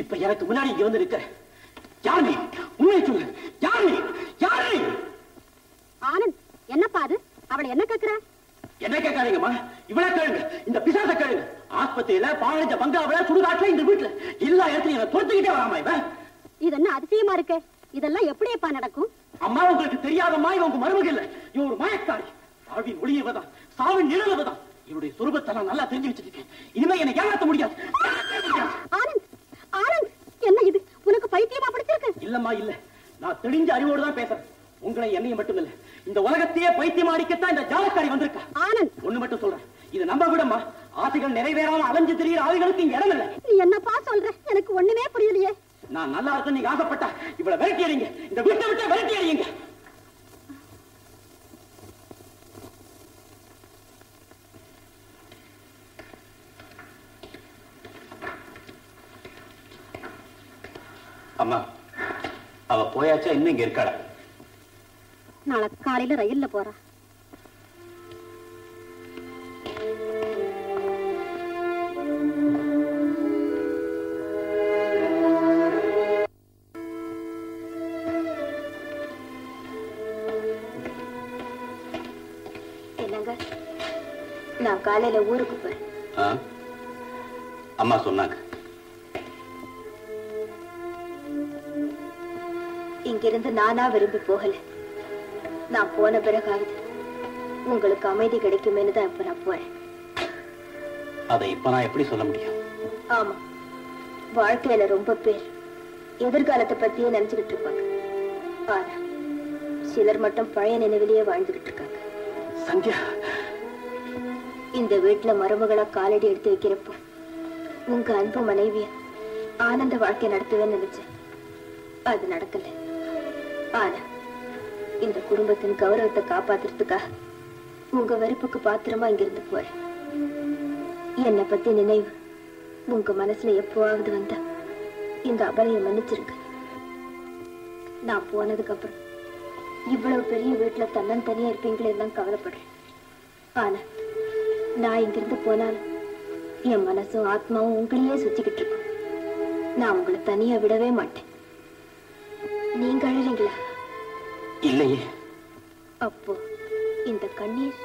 இப்ப எனக்கு முன்னாடி இங்க வந்து நிற்கிறேன். ஆனந்த் என்னப்பா அது? அவளை என்ன கேட்கிற? என்ன கேட்காதீங்கம்மா, இவளை கேளுங்க, இந்த பிசாச கேளுங்க. ஆஸ்பத்திரியில பாழடைஞ்ச பங்களாவில சுடுகாட்டுல இந்த வீட்டுல எல்லா இடத்துலயும் துரத்துக்கிட்டே வராமா இவன். இது என்ன அதிசயமா இருக்கு? இதெல்லாம் எப்படியப்பா நடக்கும்? அம்மா உங்களுக்கு தெரியாதம்மா, இவன் உங்க மருமக இல்ல, இவன் ஒரு மாயக்காரி. சாவின் ஒளியவதான், சாவின் நிழலவதான். இவருடைய சுரூபத்தெல்லாம் நல்லா தெரிஞ்சு வச்சிருக்கேன். இனிமே என்னை ஏமாற்ற முடியாது. இல்லம்மா இல்ல, நான் தெரிஞ்ச அறிவோடு தான் பேசுறேன். உங்களை என்னையும் மட்டும் இல்ல, இந்த உலகத்தையே பைத்தியமாடிக்கத்தான் இந்த ஜாலக்காரி வந்திருக்கா. ஆனந்த் ஒண்ணு மட்டும் சொல்றேன், இது நம்ப விடமா. ஆசைகள் நிறைவேறாம அலைஞ்சு திரியிற ஆளுகளுக்கு இங்க இடம் இல்ல. நீ என்னப்பா சொல்ற? எனக்கு ஒண்ணுமே புரியலையே. நான் நல்லா இருக்கு நீங்க ஆசைப்பட்டா, இவ்வளவு விரட்டி அடிங்க, இந்த வீட்டை விட்டு விரட்டி அடிங்க. அம்மா, அவ போயாச்சா? இன்னும் இங்க இருக்காடா? நாளை காலையில ரயில்ல போறா. என்னங்க, நான் காலையில ஊருக்கு போறேன். அம்மா சொன்னாங்க. இங்கிருந்து நானா விரும்பி போகல, நான் போன பிறகாவது உங்களுக்கு அமைதி கிடைக்குமேனு தான் இப்ப நான் போறேன். அதை இப்ப நான் எப்படி சொல்ல முடியும்? ஆமா, வாழ்க்கையில ரொம்ப பேர் எதிர்காலத்தை பத்தியே நினைச்சுக்கிட்டு இருப்பாங்க. ஆனா சிலர் மட்டும் பழைய நினைவிலேயே வாழ்ந்துகிட்டு இருக்காங்க. சந்தியா, இந்த வீட்டுல மருமகளா காலடி எடுத்து வைக்கிறப்போ உங்க அன்பு மனைவிய ஆனந்த வாழ்க்கை நடத்துவேன்னு நினைச்சேன். அது நடக்கல. ஆனா இந்த குடும்பத்தின் கௌரவத்தை காப்பாத்துறதுக்காக உங்க வெறுப்புக்கு பாத்திரமா இங்கிருந்து போறேன். என்னை பத்தி நினைவு உங்க மனசுல எப்போவாவது வந்தா இந்த அபலையை மன்னிச்சிருங்க. நான் போனதுக்கு அப்புறம் இவ்வளவு பெரிய வீட்டுல தன்னந்தனியா இருப்பீங்களே எல்லாம் கவலைப்படுறேன். ஆனா நான் இங்கிருந்து போனாலும் என் மனசும் ஆத்மாவும் உங்களையே சுத்திக்கிட்டு இருக்கும். நான் உங்களை தனியா விடவே மாட்டேன். நீங்க அழறீங்களா? இல்லையே. அப்போ இந்த கண்ணீர்?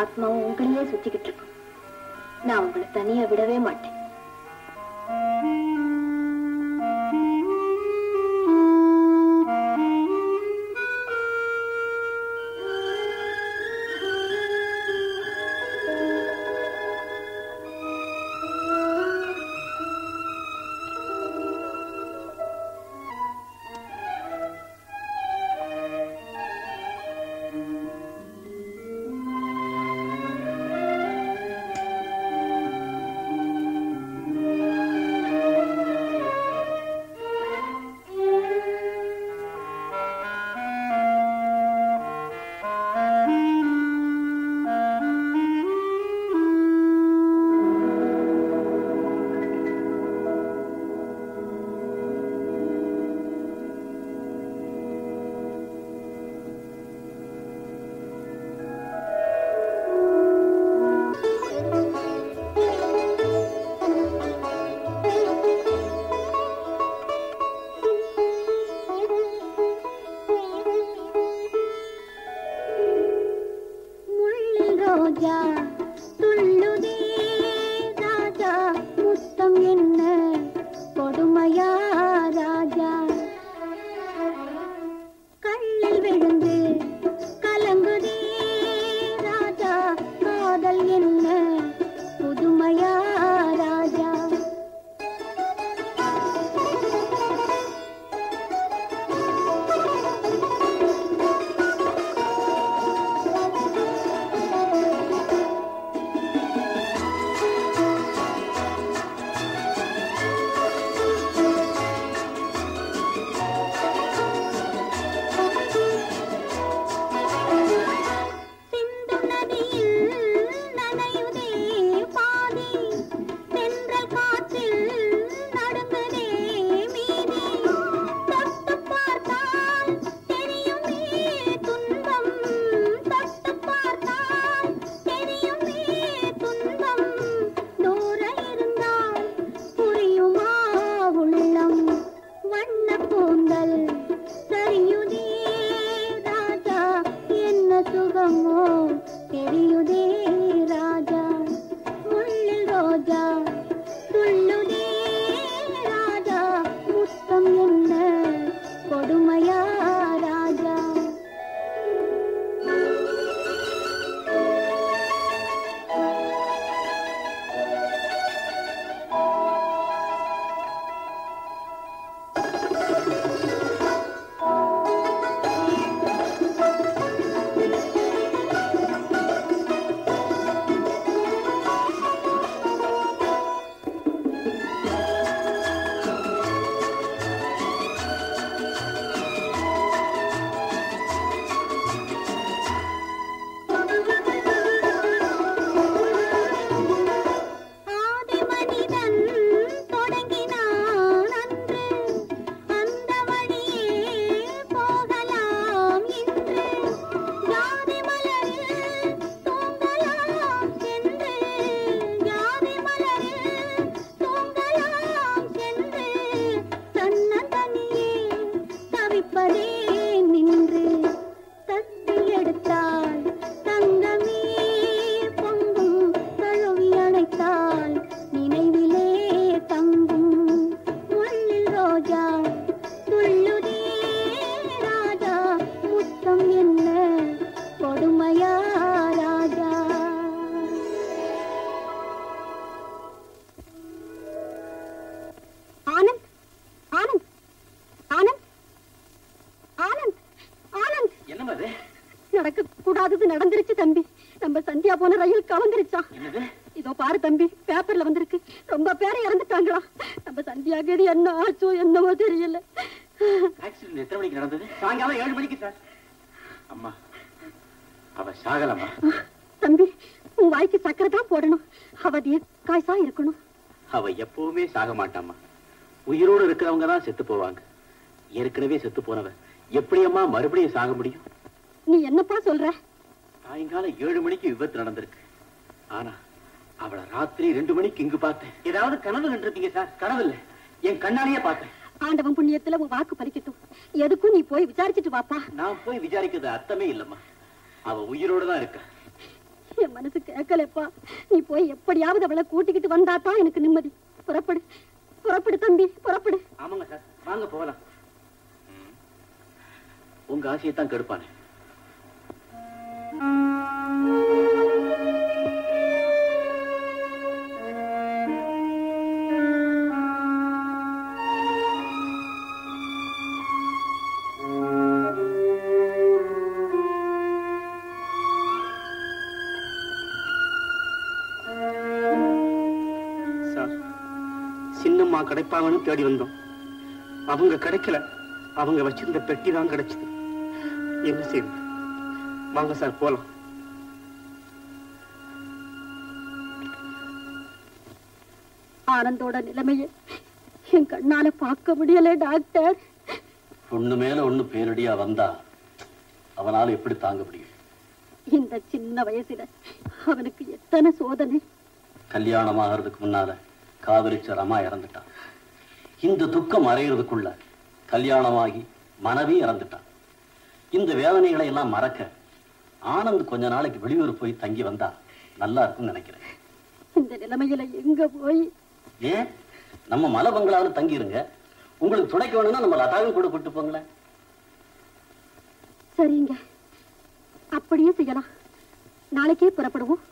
ஆத்மாவும் உங்களையே சுத்திக்கிட்டு இருக்கும். நான் உங்களை தனியா விடவே மாட்டேன். கூடாதது நடந்துருச்சு தம்பி. நம்ம சந்தியா போன ரயில் கலந்துருச்சான். இதோ பாரு தம்பி, பேப்பர்ல வந்திருக்கு. ரொம்ப பேரை இறந்துட்டாங்களா. நம்ம சந்தியா கேடு என்ன ஆச்சோ என்னவோ தெரியல. எத்தனை மணிக்கு நடந்தது? சாயங்காலம் 7 மணிக்கு சார். அம்மா அவ சாகலமா? தம்பி உன் வாய்க்கு சக்கரை தான் போடணும். அவ தீர்க்காய்சா இருக்கணும். அவ எப்பவுமே சாக மாட்டாமா. உயிரோடு இருக்கிறவங்க தான் செத்து போவாங்க. ஏற்கனவே செத்து போனவ எப்படியம்மா மறுபடியும் சாக முடியும்? நீ என்னப்பா சொல்ற? சாயங்காலம் 7 மணிக்கு விபத்து நடந்திருக்கு. ஆனா அவளை ராத்திரி 2 மணிக்கு இங்கு பார்த்தேன். ஏதாவது கனவு கண்டிருக்கீங்க சார்? கனவுல என் கண்ணாலேயே பார்த்தேன். ஆண்டவன் புண்ணியத்துல உன் வாக்கு பறிக்கட்டும். எதுக்கும் நீ போய் விசாரிச்சுட்டு வாப்பா. நான் போய் விசாரிக்கிறது அர்த்தமே இல்லம்மா. அவ உயிரோடு தான் இருக்கா. என் மனசு கேட்கலப்பா. நீ போய் எப்படியாவது அவளை கூட்டிக்கிட்டு வந்தாதான் எனக்கு நிம்மதி. புறப்படு புறப்படு தம்பி புறப்படு. ஆமாங்க சார், வாங்க போகலாம். உங்க ஆசையத்தான் கெடுப்பானே. கிடைப்பாங்கன்னு தேடி வந்தோம். அவங்க கிடைக்கல. அவங்க வச்சிருந்த பெட்டி தான் கிடைச்சது. என்ன செய்வது? வாங்க சார் போலாம். ஆனந்தோட நிலைமையை என் கண்ணால பார்க்க முடியல டாக்டர். ஒண்ணு மேல ஒண்ணு பேரடியா வந்தா அவனால எப்படி தாங்க முடியும்? இந்த சின்ன வயசுல அவனுக்கு எத்தனை சோதனை. கல்யாணம் ஆகிறதுக்கு முன்னால காதலிச்ச ரமா இறந்துட்டான். இந்த துக்கம் அறையிறதுக்குள்ள கல்யாணமாகி மனைவி இறந்துட்டான். இந்த வேதனைகளை எல்லாம் மறக்க ஆனந்த் கொஞ்ச நாளைக்கு வெளியூர் போய் தங்கி வந்தா நல்லா இருக்கும்னு நினைக்கிறேன். இந்த நிலைமையில எங்க போய்? ஏன் நம்ம மலை பங்களாவில் தங்கி இருங்க. உங்களுக்கு துணைக்க வேணும்னா நம்ம லதாவும் கூட போட்டு போங்களேன். சரிங்க, அப்படியே செய்யலாம். நாளைக்கே புறப்படுவோம்.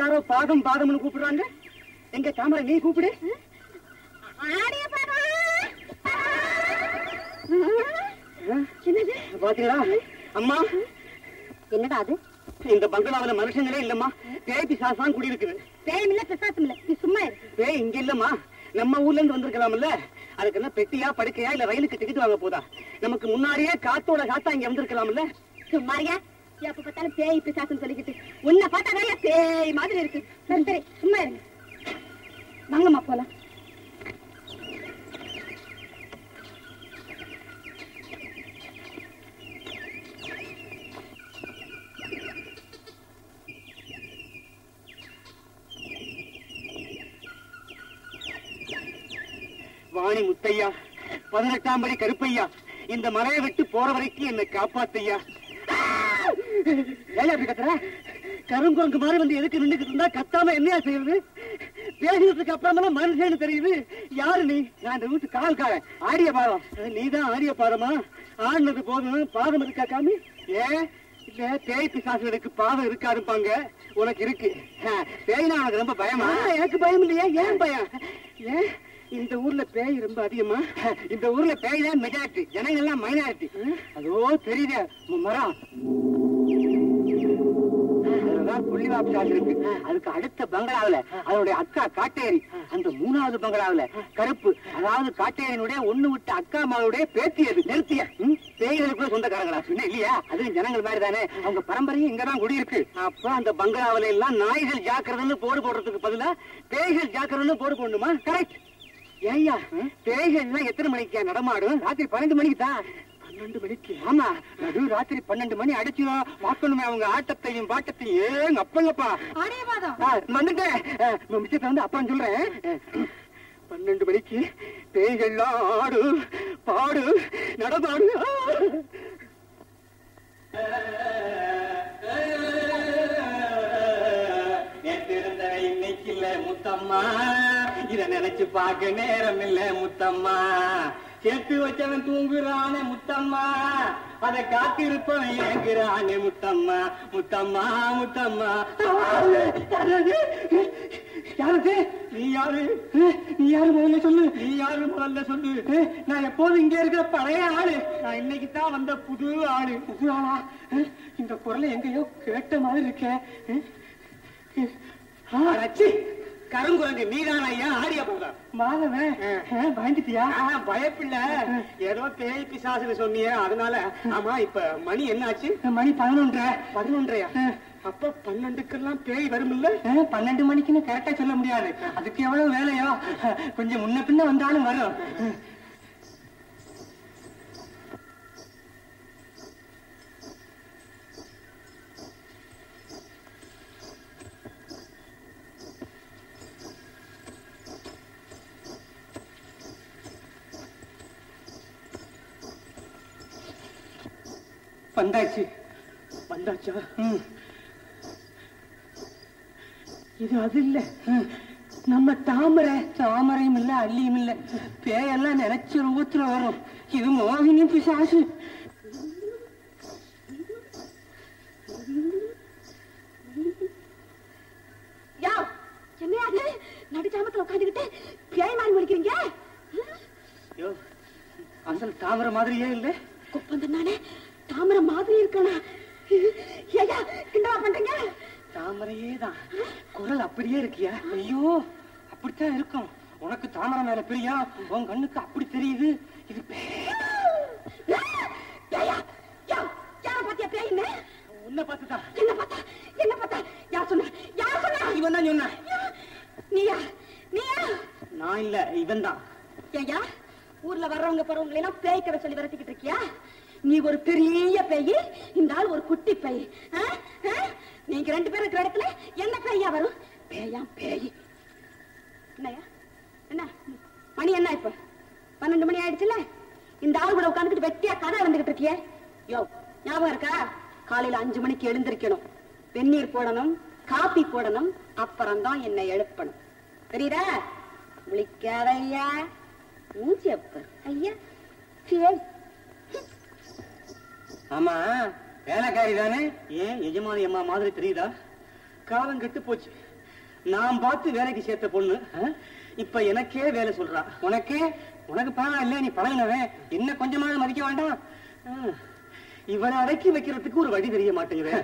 யாரோ பாதம் பாதம்னு கூப்பிடுறாங்க. எங்க தாமரை நீ கூப்பிடு. பாத்தீங்களா அம்மா? என்னடா அது? இந்த பங்களாவில மனுஷங்களே இல்லம்மா. பேய் பிசாசான் குடி இருக்குது. பேயும் இல்ல பிசாசும் இல்ல. நீ சும்மா பேய் இங்க இல்லம்மா. நம்ம ஊர்ல இருந்து வந்திருக்கலாம்ல. அதுக்கு என்ன பெட்டியா படுக்கையா இல்ல ரயிலுக்கு டிக்கெட் வாங்க போதா? நமக்கு முன்னாடியே காத்தோட காத்தா இங்க வந்திருக்கலாம்ல. சும்மாரியா எப்ப பார்த்தாலும் பேய் பிசாசுன்னு சொல்லிக்கிட்டு உன்னை பார்த்தா நிறைய பேய் மாதிரி இருக்கு. சரி சரி சும்மா இருங்க. வாங்கம்மா போலாம். வாணி முத்தையா, 18ஆம் படி கருப்பையா, இந்த மலையை விட்டு போற வரைக்கும் என்னை காப்பாத்தையா. கருங்குரங்கு மாதிரி வந்து எதுக்கு நின்றுக்கிட்டு இருந்தா கத்தாம என்னையா செய்யுது? பேசுறதுக்கு அப்புறமெல்லாம் மனுஷன் தெரியுது. யாரு நீ? நான் இந்த வீட்டு கால்காரன் ஆரிய பாரம். நீதான் ஆரிய பாரமா? ஆடினது போதும். பாதம் இருக்கா காமி? ஏன் இல்ல பேய் பிசாசுகளுக்கு பாதம் இருக்காருப்பாங்க. உனக்கு இருக்கு. பேய்னா உனக்கு ரொம்ப பயமா? எனக்கு பயம் இல்லையா? ஏன் பயம்? ஏன் இந்த ஊர்ல பேய் ரொம்ப அதிகமா? இந்த ஊர்ல பேய் தான் மெஜாரிட்டி, ஜனங்கள் எல்லாம் மைனாரிட்டி. அதோ தெரியுது மரம் புள்ளி ஜீவாபிசாசனுக்கு, அதுக்கு அடுத்த பங்களாவில அவருடைய அக்கா காட்டேரி, அந்த மூணாவது பங்களாவில கருப்பு, அதாவது காட்டேரியனுடைய ஒண்ணு விட்டு அக்கா மாவுடைய பேத்தியது நிறுத்திய பேய்களுக்குள்ள சொந்தக்காரங்களா சொன்ன இல்லையா? அதுவும் ஜனங்கள் மாதிரி தானே, அவங்க பரம்பரையும் இங்கதான் குடியிருக்கு. அப்ப அந்த பங்களாவில எல்லாம் நாய்கள் ஜாக்கிரதுன்னு போடு போடுறதுக்கு பதிலா பேய்கள் ஜாக்கிரதுன்னு போடு போடணுமா? கரெக்ட். ஏய்யா, பேய்கள் எத்தனை மணிக்கு நடமாடும்? ராத்திரி 12 மணிக்கு தான். 12 மணிக்கு? ஆமா, நடு ராத்திரி 12 மணி அடிச்சிடும். பார்க்கணுமே அவங்க ஆட்டத்தையும் பாட்டத்தையும். ஏங்க அப்பல்லப்பா வந்துட்டேன், மிச்சத்தை வந்து அப்பான்னு சொல்றேன். 12 மணிக்கு பேய்கள்லாம் ஆடு பாடு நடமாடு. இன்னைக்கு இல்ல முத்தம்மா, இத நினைச்சு பார்க்க நேரம் இல்ல முத்தம்மா. சேர்த்து வச்சவன் தூங்குறானே முத்தம்மா, அத காத்திருப்பவன் ஏங்குறானே முத்தம்மா. முத்தம்மா முத்தம்மா, யாரு நீ? யாரு நீ? யாரு முதல்ல சொல்லு. நீ யாரு முதல்ல சொல்லு. நான் எப்போதும் இங்க இருக்கிற பழைய ஆளு, நான் இன்னைக்குதான் வந்த புது ஆளு. புது ஆளா? இந்த குரலை எங்கேயோ கேட்ட மாதிரி இருக்கேன். கருங்குரங்கு நீதான ஐயா? ஆடியா போதான் மாதவன், பயந்துட்டியா? பயப்பில்ல, ஏதோ பேய் பிசாசுன்னு சொன்னியே அதனால. ஆமா, இப்ப மணி என்னாச்சு? மணி 11:30. அப்ப 12க்கெல்லாம் பேய் வரும் இல்ல? 12 மணிக்குன்னு கரெக்டா சொல்ல முடியாது, அதுக்கு எவ்வளவு வேலையோ. கொஞ்சம் முன்ன பின்ன வந்தாலும் வரும். வந்தாச்சு. வந்தாச்சா? இது அது இல்ல, நம்ம தாமரை. தாமரையும் இல்ல, அள்ளியும் இல்ல, பேயெல்லாம் நினைச்சு ரூபத்துல வரும். இது மோகினி பிசாசு. என்னையாது நடுச்சாமத்துல உட்காந்துக்கிட்டு பேய் மாறி முடிக்கிறீங்க? அசல் தாமரை மாதிரியே இல்ல. ஒப்பந்தம் நானே தாமரை மாதிரி இருக்கானா? ஐயா, கிண்டவா பண்றீங்க? தாமரையே தான், குரல் அப்படியே இருக்கியா? ஐயோ, அப்படித்தான் இருக்கும். உனக்கு தாமரை மேல பிரியா, உன் கண்ணுக்கு அப்படி தெரியுது. இது உன்ன பார்த்துதான். என்ன பார்த்தா? என்ன பார்த்தா? யார் சொன்ன? யார் சொன்ன? இவன் தான் சொன்ன. நீயா? நீயா? நான் இல்ல, இவன் தான். ஐயா, ஊர்ல வர்றவங்க போறவங்களை எல்லாம் பேய் கதை சொல்லி விரட்டிக்கிட்டு இருக்கியா? நீ ஒரு பெரிய பேய், இந்த ஆள் ஒரு குட்டி பேய். நீங்க 2 பேரும் இருக்கிற இடத்துல என்ன பேயா வரும்? பேயா பேய். என்னையா என்ன மணி என்ன இப்ப? 12 மணி ஆயிடுச்சுல. இந்த ஆள் கூட உட்காந்துக்கிட்டு வெட்டியா கதை வந்துகிட்டு இருக்கியே. யோ, ஞாபகம் இருக்கா? காலையில 5 மணிக்கு எழுந்திருக்கணும், வெந்நீர் போடணும், காபி போடணும், அப்புறம்தான் என்னை எழுப்பணும். தெரியுதா? முழிக்காத ஐயா, மூஞ்சி அப்பர் ஐயா. சரி. ஆமா, வேலைக்காரி தானே? ஏன் எஜமானி அம்மா மாதிரி தெரியுதா? காலம் கெட்டு போச்சு. நான் பார்த்து வேலைக்கு சேர்த்த பொண்ணு இப்ப எனக்கே வேலை சொல்றா. உனக்கே? உனக்கு பணம் இல்ல, நீ பழகினவன், என்ன கொஞ்சமாவது மதிக்க வேண்டாம்? இவனை அடக்கி வைக்கிறதுக்கு ஒரு வழி தெரிய மாட்டேங்குது.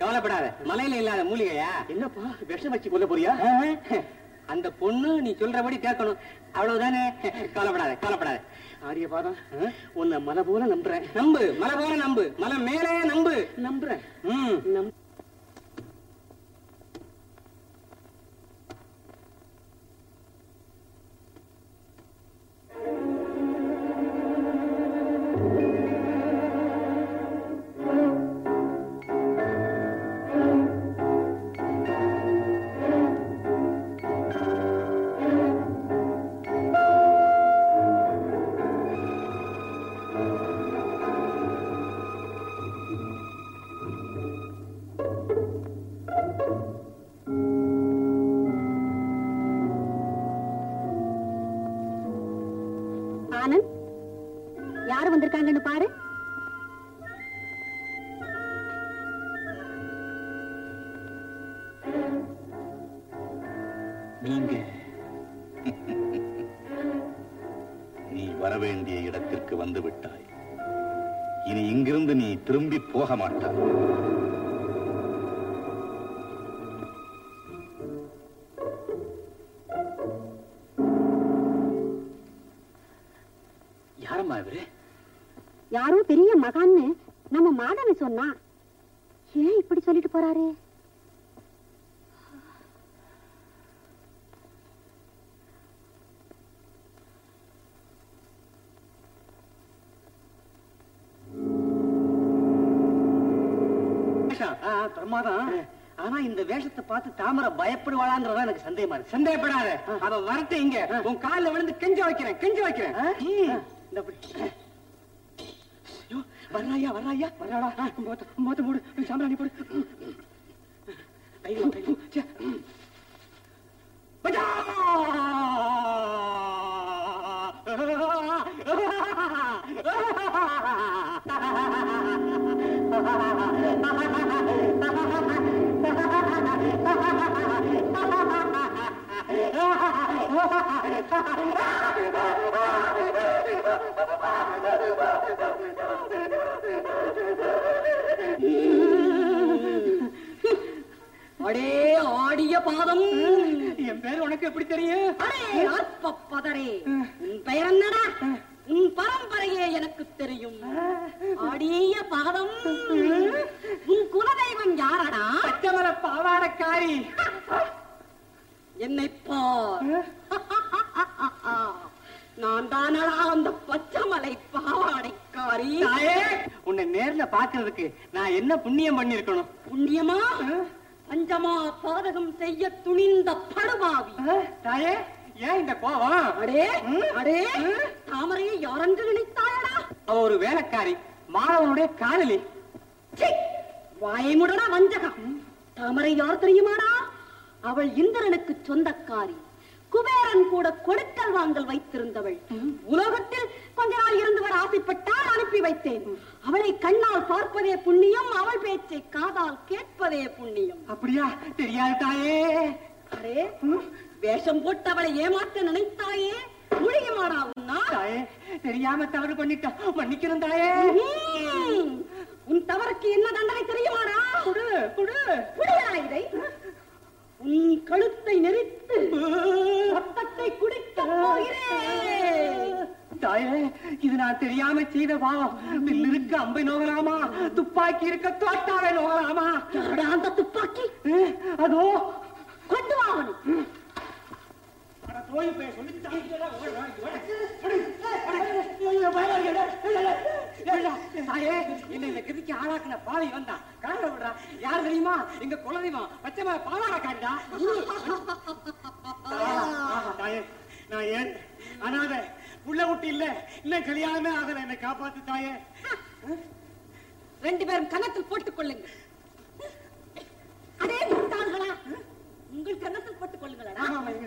கவலைப்படாத, மலையில இல்லாத மூலிகையா? என்னப்பா, விஷம் வச்சு கொல்ல போறியா? அந்த பொண்ணு நீ சொல்றபடி கேட்கணும், அவ்வளவுதானே. கவலைப்படாத, கவலைப்படாத. ஆரிய பாதம், உன்னை மலை போல நம்புறேன். நம்பு, மலை போல நம்பு, மலை மேலே நம்பு. நம்புறேன். இவரு? யாரோ பெரிய மகான்னு நம்ம மாதவி சொன்னா. ஏன் இப்படி சொல்லிட்டு போறாரு? பிரமாதம். ஆனா இந்த வேஷத்தை பார்த்து தாமரை பயப்படுவாளான்றதான் எனக்கு சந்தேகமா இருக்கு. சந்தேகப்படாத, அவ வரட்ட இங்க உன் காலில் விழுந்து கெஞ்ச வைக்கிறேன், கெஞ்ச வைக்கிறேன். வர்றாயா வர்றாயா வர்றாடா, மொத்த மூடு சாம்பிராணி போடு. அடே ஆடிய பாதம், என் பேர் உனக்கு எப்படி தெரியும்? உன் பெயர் என்னடா? உன் பரம்பரையே எனக்கு தெரியும். ஆடிய பாதம், உன் குலதெய்வம் யாரடா? பச்சமர பாவாடக்காரி. என்னை பார், நான் தானடா அந்த பச்சமலை பாவாடைக்காரி. உன்னை நேர்ல பாக்குறதுக்கு நான் என்ன புண்ணியம் பண்ணிருக்கணும்? புண்ணியமா? பஞ்சமா பாதகம் செய்ய துணிந்த படுபாவி. தாயே, ஏன் இந்த கோவம்? அடே அடே, தாமரையை யாரென்று நினைத்தாயடா? அவ ஒரு வேலைக்காரி, மாணவனுடைய காதலி. வாயமுடனா வஞ்சகம். தாமரை யார் தெரியுமாடா? அவள் இந்திரனுக்கு சொந்தக்காரி. குபேரன் கூட கொடுக்கல் வாங்கல் வைத்திருந்தவள். உலகத்தில் கொஞ்ச நாள் இருந்தவர் ஆசைப்பட்டால் அனுப்பி வைத்தேன். அவளை கண்ணால் பார்ப்பதே புண்ணியம், அவள் பேச்சை காதால் கேட்பதே புண்ணியம். அப்படியா? தெரியாது தாயே. அரே, வேஷம் போட்டு அவளை ஏமாற்ற நினைத்தாயே, முடியுமாடா உன்னா? தெரியாம தவறு பண்ணிட்டா, மன்னிக்கிறேன் தாயே. உன் தவறுக்கு என்ன தண்டனை தெரியுமாடா? இதை உன் கழுத்தை நெறித்து ரத்தத்தை குடிக்க போகிறேன். தாயே, இது நான் தெரியாம செய்த பாவம். வில் இருக்க அம்பை நோகலாமா? துப்பாக்கி இருக்க தோட்டாவை நோகலாமா? அந்த துப்பாக்கி அதோ கொண்டு வாவன். ஆளாக்குன பாவி வந்தா காண விடுறா. யார் தெரியுமா? எங்க குலதெய்வம் பச்சை பாவாடை காண்டா. நான் ஏன் அனாத உள்ள விட்டு இல்ல, இன்னும் கல்யாணமே ஆகல. என்னை காப்பாத்து தாயே. ரெண்டு பேரும் கன்னத்தில் போட்டுக் கொள்ளுங்க. அதே தாங்களா? உங்கள் கண்ணத்தில் போட்டுக் கொள்ளுங்களா? தாமரைய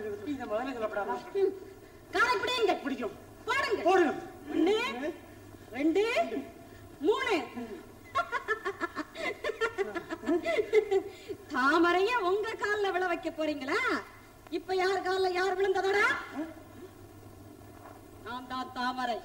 உங்க கால்ல விழ வைக்க போறீங்களா? இப்ப யார் கால்ல யார் விழுந்ததோடா? நான் தான் தாமரை.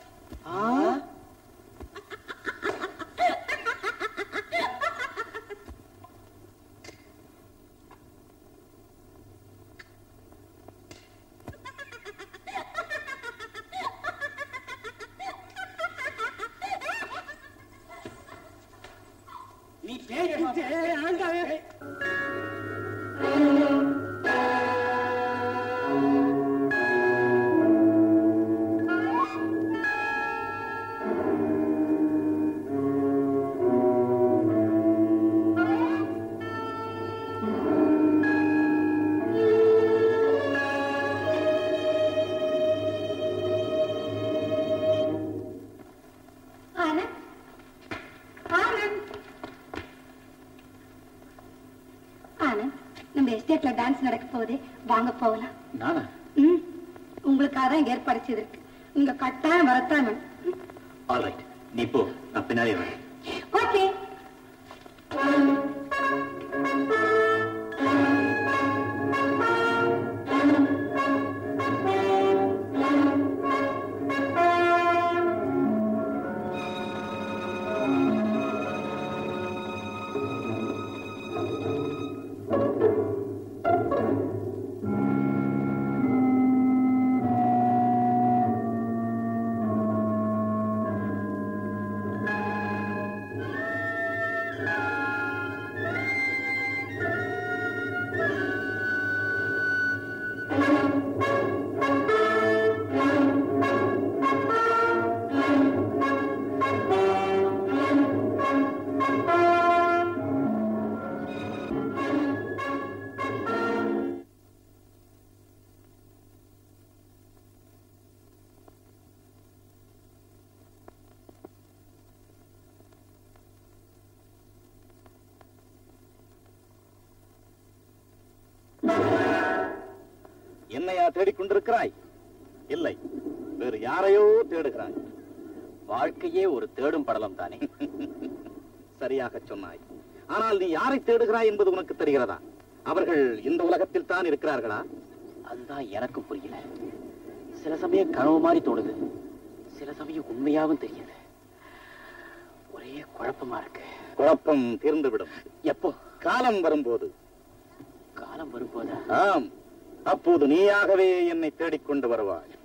நடக்க போகுது, வாங்க போகலாம். உங்களுக்காக தான் ஏற்பாடு செய்திருக்கு. நீங்க கட்டாயம் வரத்தான். நீ போ, நான் பின்னாலே வரேன். ஓகே. தேடிக்கொண்டிருக்கிறாய்? இல்லை, வேறு யாரையோ தேடுகிறாய். வாழ்க்கையே ஒரு தேடும் படலம் தானே. சரியாக சொன்னாய். ஆனால் நீ யாரை தேடுகிறாய் என்பது உனக்கு தெரிகிறதா? அவர்கள் இந்த உலகத்தில் தான் இருக்கிறார்களா? அதுதான் எனக்கு புரியல. சில சமயம் கனவு மாதிரி தோணுது, சில சமயம் உண்மையாவும் தெரியல. ஒரே குழப்பமா இருக்கு. குழப்பம் தீர்ந்துவிடும். எப்போ? காலம் வரும்போது. காலம் வரும்போதா? ஆம், அப்போது நீயாகவே என்னை தேடிக்கொண்டு வருவாய்.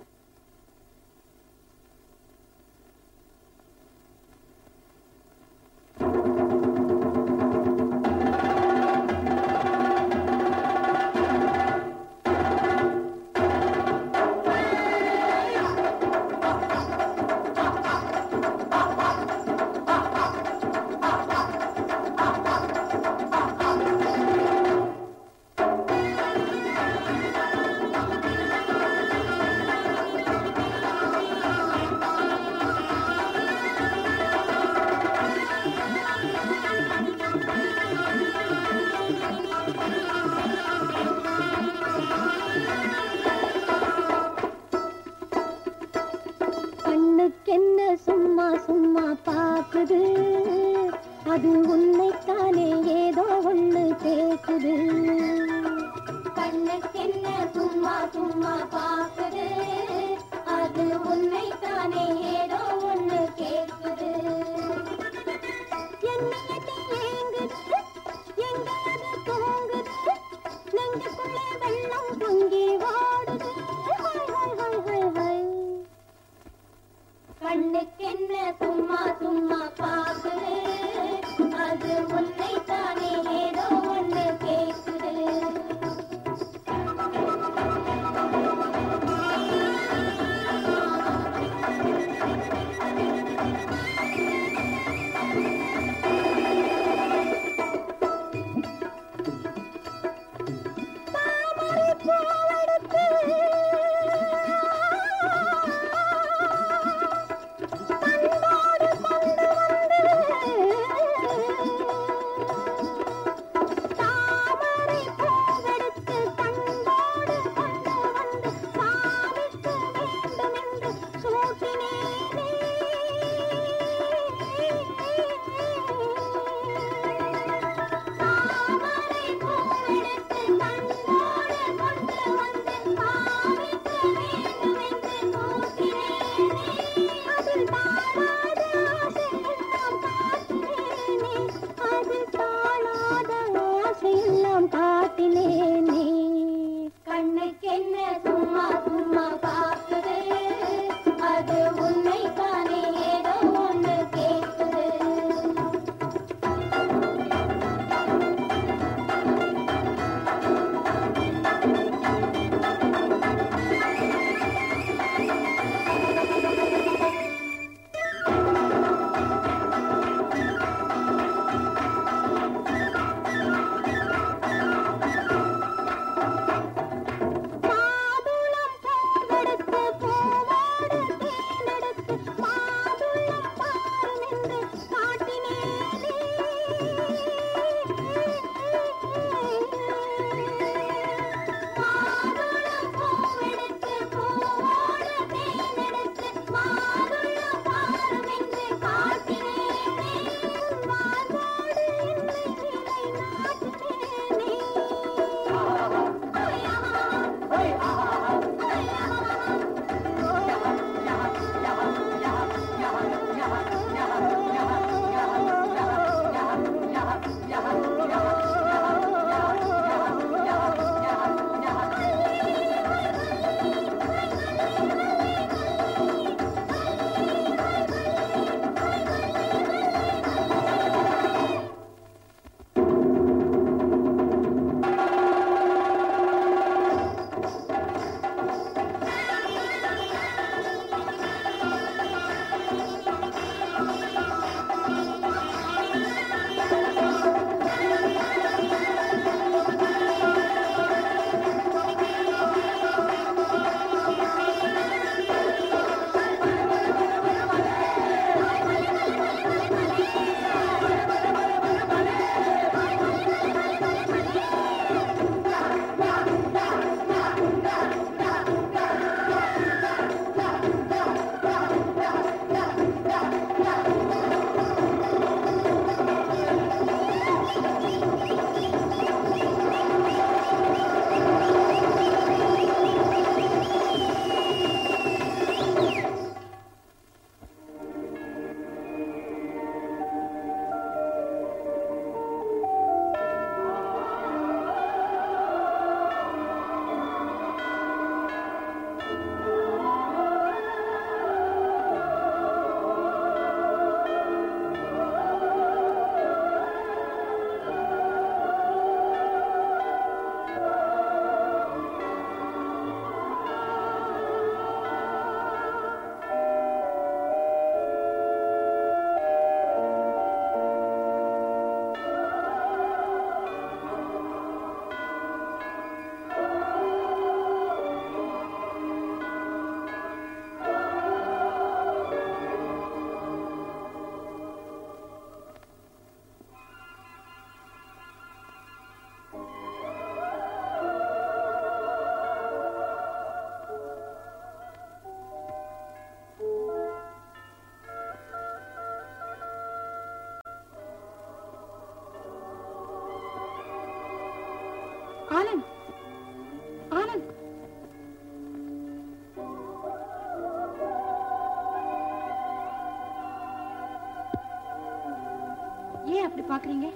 பாக்குறீங்க?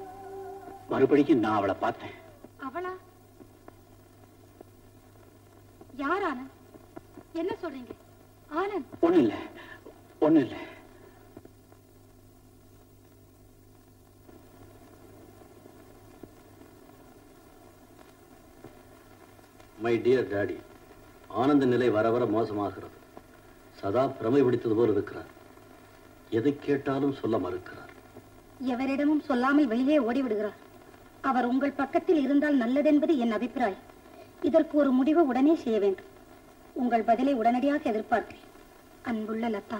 மறுபடியும் நான் அவளை பார்த்தேன். அவளா? யார் ஆனந்த்? என்ன சொல்றீங்க ஆனந்த்? ஒண்ணு இல்ல ஒண்ணு இல்ல. மை டியர் டாடி, ஆனந்த நிலை வர வர மோசமாகிறது. சதா பிரமை பிடித்தது போல் இருக்கிறார். எதை கேட்டாலும் சொல்ல மறுக்கிறார். எவரிடமும் சொல்லாமல் வெளியே ஓடிவிடுகிறார். அவர் உங்கள் பக்கத்தில் இருந்தால் நல்லதென்பது என் அபிப்பிராயம். இதற்கு ஒரு முடிவு உடனே செய்ய வேண்டும். உங்கள் பதிலை உடனடியாக எதிர்பார்க்கிறேன். அன்புள்ள லதா.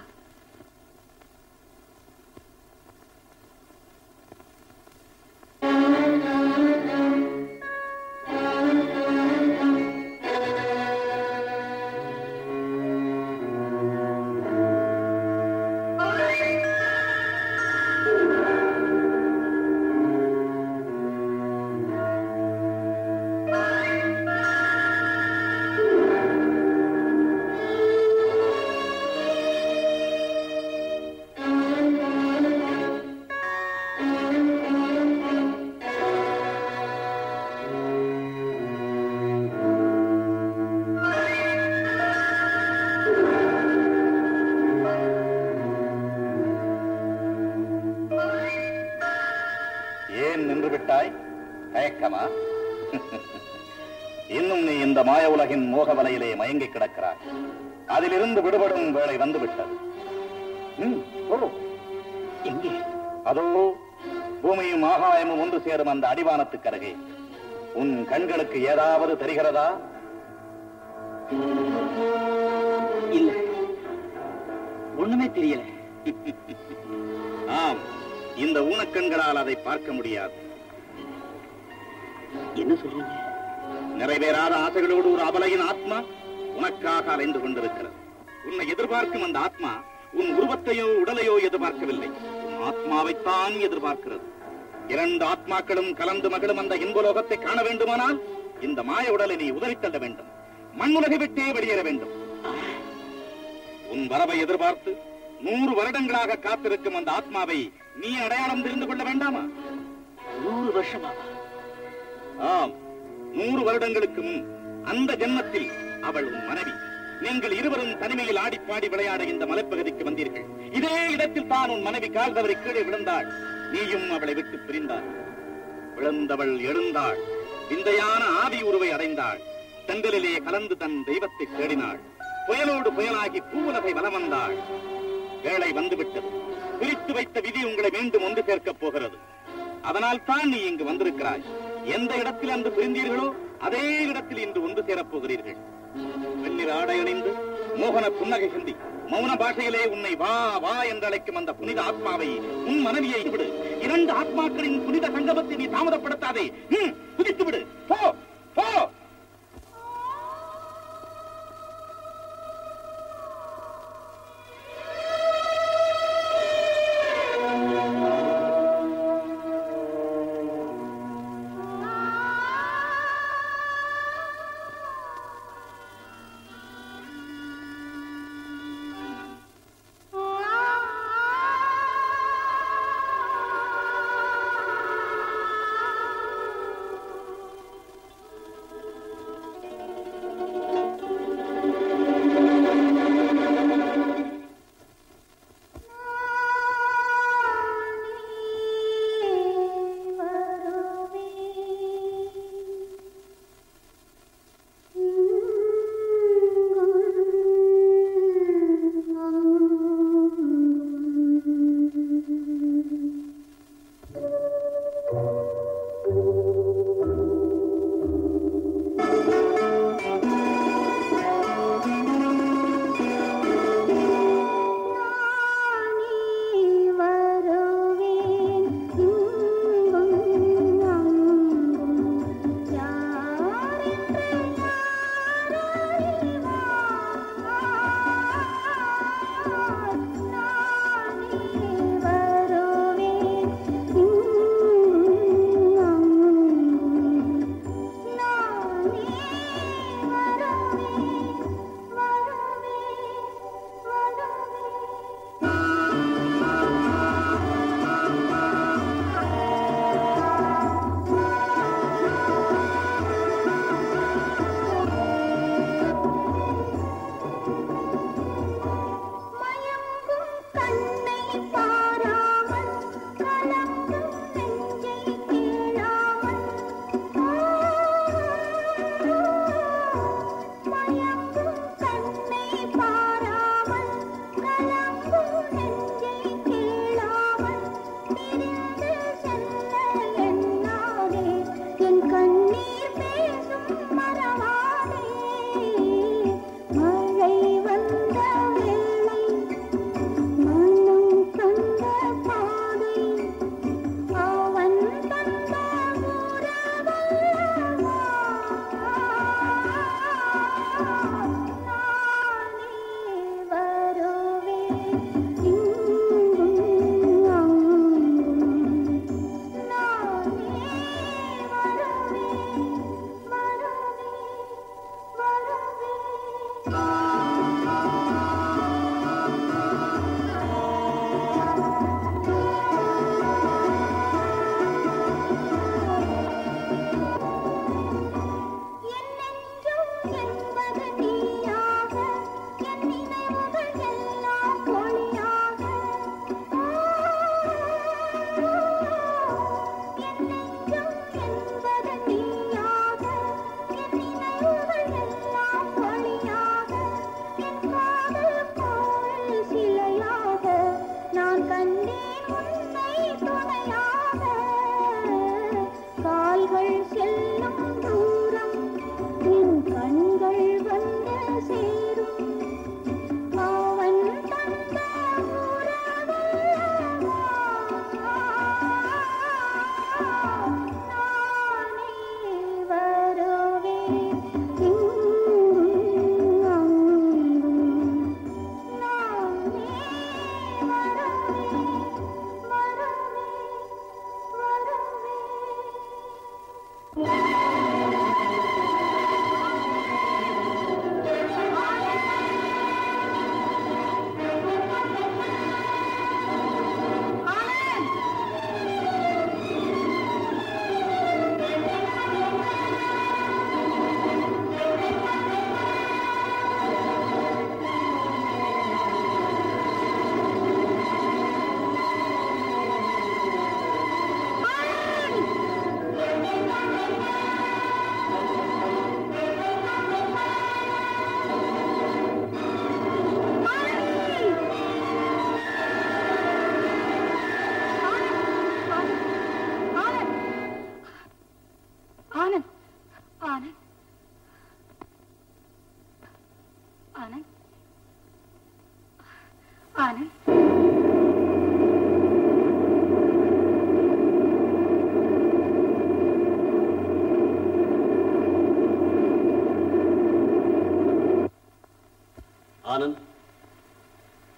மோக வலையிலே மயங்கி கிடக்கிறார். அதிலிருந்து விடுபடும் வேலை வந்துவிட்டது. அதோ பூமியும் ஆகாயமும் ஒன்று சேரும் அந்த அடிவானத்துக்கு அருகே உன் கண்களுக்கு ஏதாவது தெரிகிறதா? இல்லை, ஒண்ணுமே தெரியல. ஆம், இந்த ஊனக்கண்களால் அதை பார்க்க முடியாது. என்ன சொல்றீங்க? நிறைவேறாத ஆசைகளோடு ஒரு அபலையின் ஆத்மா உனக்காக அலைந்து கொண்டிருக்கிறது. உன்னை எதிர்பார்க்கும் அந்த ஆத்மா உன் உருவத்தையோ உடலையோ எதிர்பார்க்கவில்லை, உன் ஆத்மாவைத்தான் எதிர்பார்க்கிறது. இரண்டு ஆத்மாக்களும் கலந்து மகளும் அந்த இன்பலோகத்தை காண வேண்டுமானால் இந்த மாய உடலை நீ உதறித்தள்ள வேண்டும். மண்ணுலகை விட்டே வெளியேற வேண்டும். உன் வரவை எதிர்பார்த்து 100 வருடங்களாக காத்திருக்கும் அந்த ஆத்மாவை நீ அடையாளம் தெரிந்து கொள்ள வேண்டாமா? 100 வருஷமா? ஆம், 100 வருடங்களுக்கு முன் அந்த ஜென்மத்தில் அவள் உன் மனைவி. நீங்கள் இருவரும் தனிமையில் ஆடிப்பாடி விளையாட இந்த மலைப்பகுதிக்கு வந்தீர்கள். இதே இடத்தில் தான் உன் மனைவி கால் தவறி கீழே விழுந்தாள். நீயும் அவளை விட்டு பிரிந்தாள். விழுந்தவள் எழுந்தாள். விந்தையான ஆவி உருவை அடைந்தாள். செந்திலே கலந்து தன் தெய்வத்தை தேடினாள். புயலோடு புயலாகி பூவுலகை வலம் வந்தாள். வேளை வந்துவிட்டது. பிரித்து வைத்த விதி உங்களை மீண்டும் ஒன்று சேர்க்கப் போகிறது. அதனால் தான் நீ இங்கு வந்திருக்கிறாய். எந்த இடத்தில் அன்று பிரிந்தீர்களோ அதே இடத்தில் இன்று ஒன்று சேரப்போகிறீர்கள். வெண்ணிற ஆடை அணிந்து மோகன புன்னகை சிந்தி மௌன பாஷையிலே உன்னை வா வா என்று அழைக்கும் அந்த புனித ஆத்மாவை, உன் மனைவியை விடு. இரண்டு ஆத்மாக்களின் புனித சங்கமத்தை நீ தாமதப்படுத்தாதே. குதித்து விடு. போ போ.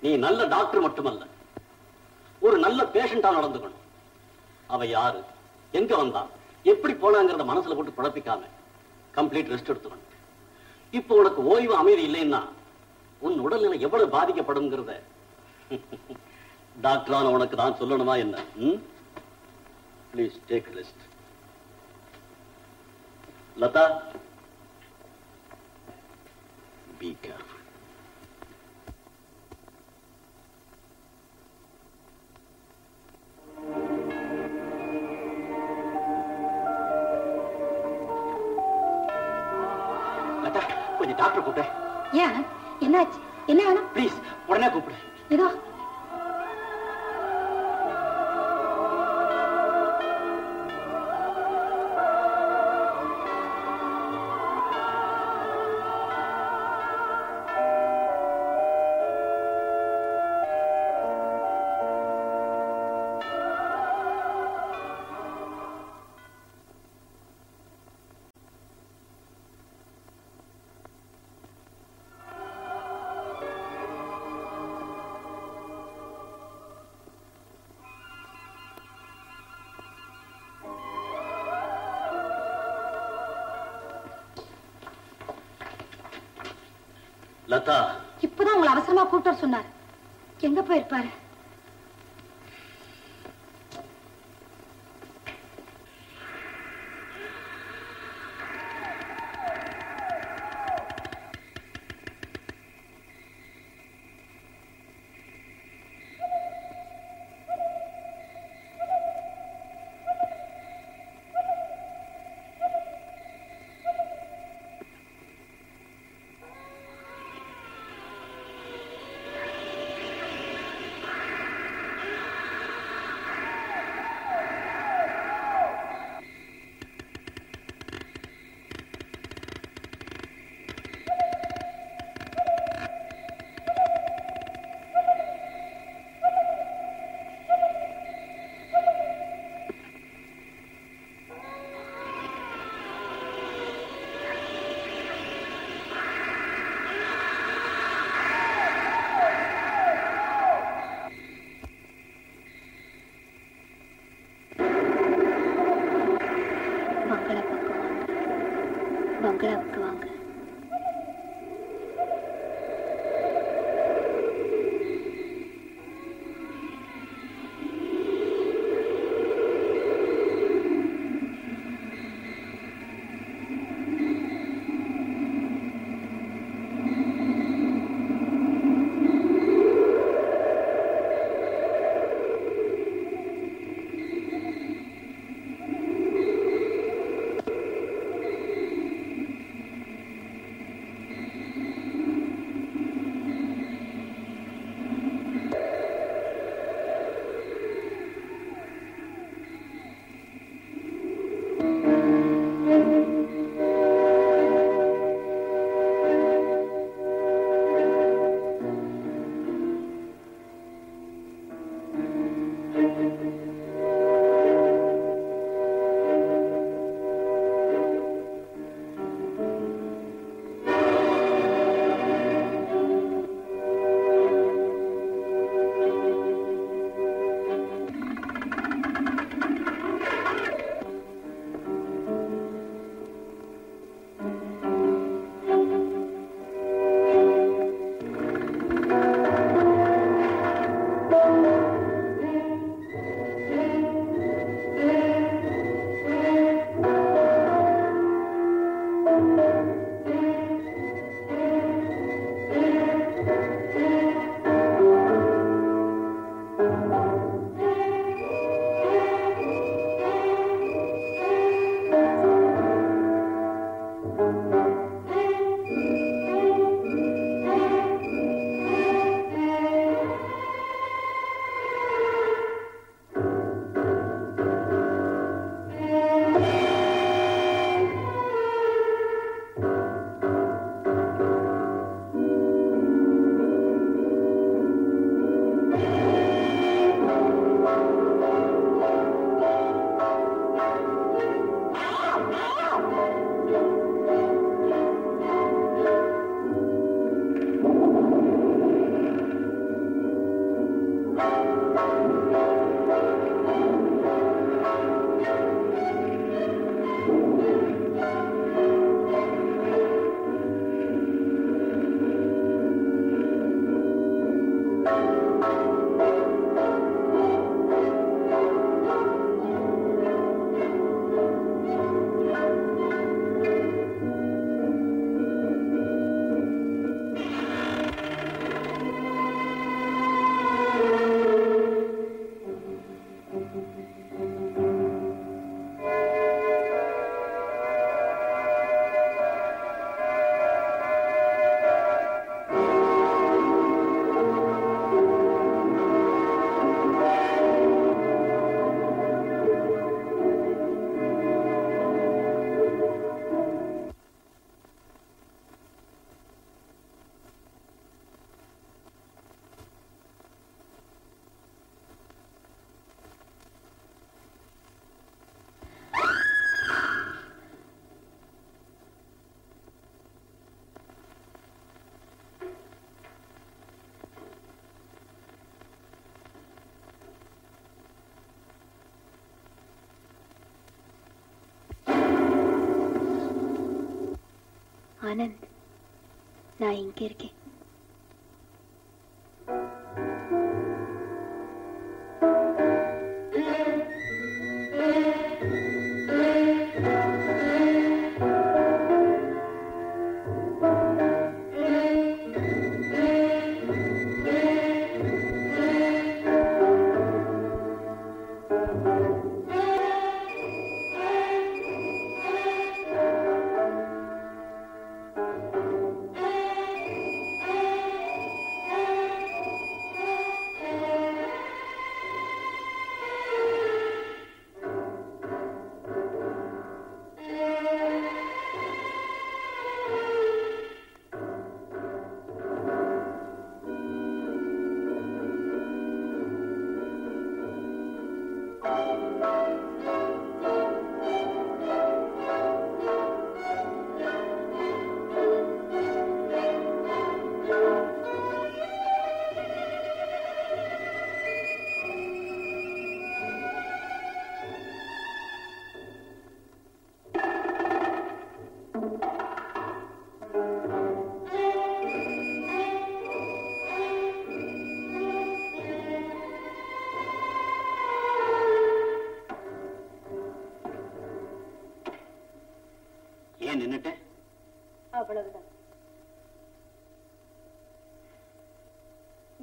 நீ நல்ல டாக்டர் மட்டுமல்ல, ஒரு நல்ல பேஷண்டா நடந்துக்கணும். அவ யாரு, எங்க வந்தா, எப்படி போனாங்கிறத மனசுல போட்டு குழப்பிக்காம கம்ப்ளீட் ரெஸ்ட் எடுத்துக்கணும். இப்போ உனக்கு ஓய்வு அமைதி இல்லைன்னா உன் உடல்நிலை எவ்வளவு பாதிக்கப்படுங்கிறத டாக்டரான உனக்கு தான் சொல்லணுமா என்ன? Please take rest. Latha, be careful. Doctor கூப்பிடு. ஏன் என்னாச்சு? என்ன ஆனா? ப்ளீஸ் உடனே கூப்பிடு. இதோ லதா, இப்பதான் உங்களை அவசரமா கூப்பிட்டு வர சொன்னார். எங்க போயிருப்பாரு? ஆனந்த், நான் இங்க இருக்கேன்.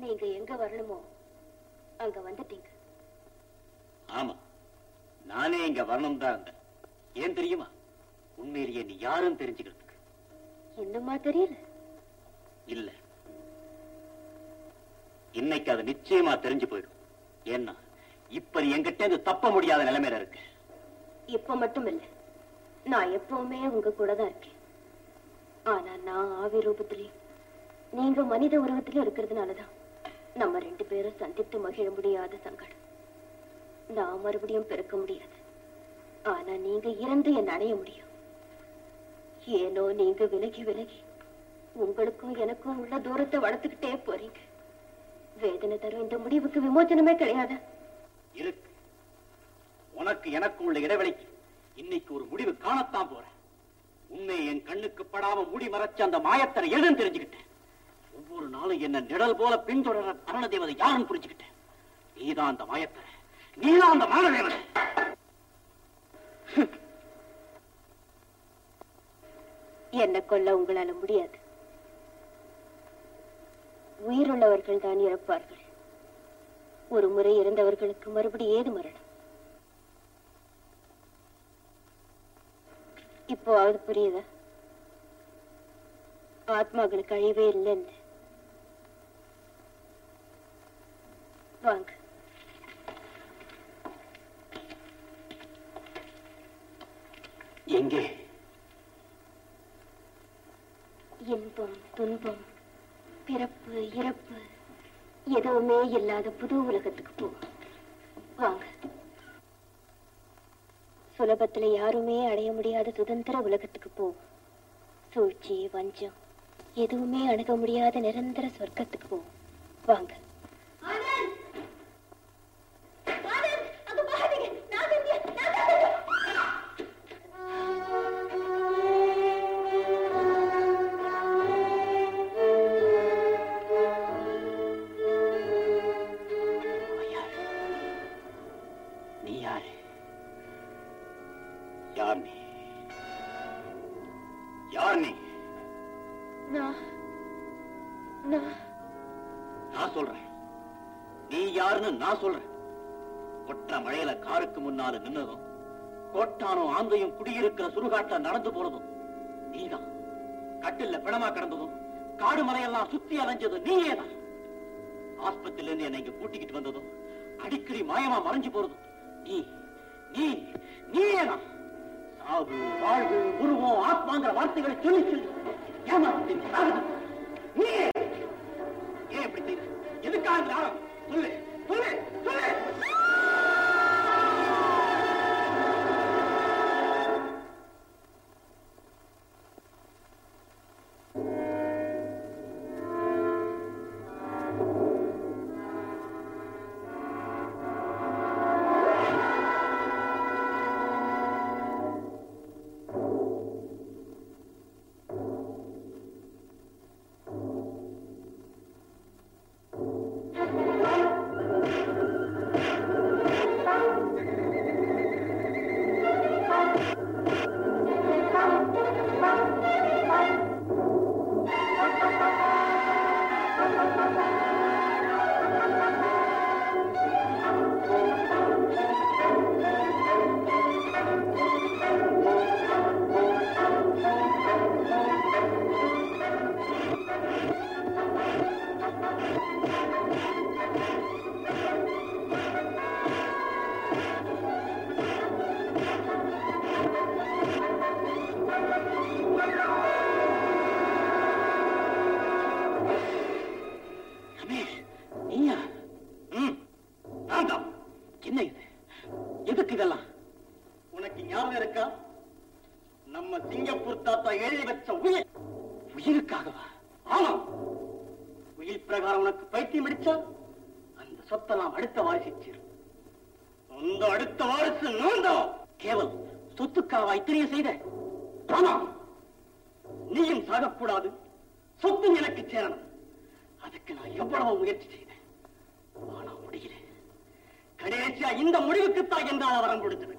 நீங்க எங்க வரணுமோ அங்க வந்துட்டீங்க. ஆமா, நானே இங்க வரணும் தான் இருந்தேன். ஏன் தெரியுமா? உண்மையிலேயே நீ யாரும் தெரிஞ்சுக்கிறதுக்கு என்னமா தெரியல. இல்ல, இன்னைக்கு அது நிச்சயமா தெரிஞ்சு போயிடும். ஏன்னா இப்ப நீ எங்கிட்ட இருந்து தப்ப முடியாத நிலைமையில இருக்கு. இப்ப மட்டும் இல்ல, நான் எப்பவுமே உங்க கூட தான் இருக்கேன். ஆனா நான் ஆவி ரூபத்திலேயும் நீங்க மனித உருவத்திலும் இருக்கிறதுனாலதான் நம்ம ரெண்டு பேரும் சந்தித்து மகிழ முடியாத சங்கடம். நான் மறுபடியும் பிறக்க முடியாது, ஆனா நீங்க இறந்து என் அடைய முடியும். ஏனோ நீங்க விலகி விலகி உங்களுக்கும் எனக்கும் உள்ள தூரத்தை வளர்த்துக்கிட்டே போறீங்க. வேதனை தரும் இந்த முடிவுக்கு விமோசனமே கிடையாது. இருக்கு, உனக்கு எனக்கும் உள்ள இடைவெளிக்கு இன்னைக்கு ஒரு முடிவு காணத்தான் போறேன். உன்னை என் கண்ணுக்கு படாம மூடி மறைச்ச அந்த மாயத்தரை எதுன்னு தெரிஞ்சுக்கிட்டேன். ஒவ்வொரு நாளும் என்ன நிழல் போல பின்தொடர அருண தேவதை யாரும் புரிஞ்சுக்கிட்டேன். நீதான் அந்த மாயத்தரை, நீதான் அந்த மான தேவதை. என்னை கொல்ல உங்களால முடியாது. உயிருள்ளவர்கள் தான் இறப்பார்கள். ஒரு முறை இறந்தவர்களுக்கு மறுபடி ஏது மரணம்? இப்போ அது புரியுதா? ஆத்மாக்களுக்கு அழிவே இல்லைன்னு. வாங்க, எங்கே இன்பம் துன்பம் பிறப்பு இறப்பு எதுவுமே இல்லாத புது உலகத்துக்கு போவோம். வாங்க, சுலபத்துல யாருமே அடைய முடியாத சுதந்திர உலகத்துக்கு போவோம். சூழ்ச்சி வஞ்சம் எதுவுமே அணுக முடியாத நிரந்தர சொர்க்கத்துக்கு போவோம். வாங்க. நடந்து போனதும் நீதான், கட்டில பிணமா கிடந்ததும் காடு மலையெல்லாம் சுத்தி அலைஞ்சதும் நீயேதான், ஆஸ்பத்திரியில இருந்து என்னை இங்க கூட்டிக்கிட்டு வந்ததும் அடிக்கடி மாயமா மறைஞ்சு போறதும் நீ நீ நீயேதான். சாவு வாழ்வு உருவம் ஆத்மாங்கிற வார்த்தைகளை சொல்லி சொல்லி ஏமாத்திட்டீங்க. நீயே ஏன் இப்படி செய்ய? எதுக்காக ஆரம்பம்? சொல்லு சொல்லு சொல்லு. என்ன இது? எதுக்கு இதெல்லாம்? உனக்கு ஞாபகம் இருக்கா? நம்ம சிங்கப்பூர் தாத்தா எழுதி வச்ச உயிர். உயிருக்காகவா? ஆமாம். உயிர் பிரகாரம் உனக்கு பைத்தியம் அடிச்சா அந்த சொத்தெல்லாம் அடுத்த வாரிசு. அந்த அடுத்த வாரிசு நான் தான். கேவல் சொத்துக்காவா இத்தனையும் செய்த? ஆமாம். நீயும் சாகக்கூடாது, சொத்து எனக்கு சேரணும். அதுக்கு நான் எவ்வளவு முயற்சி செய்தேன், ஆனா முடியல. கடைசியா இந்த முடிவுக்குத்தான் என்றால் வரம் கொடுத்தது.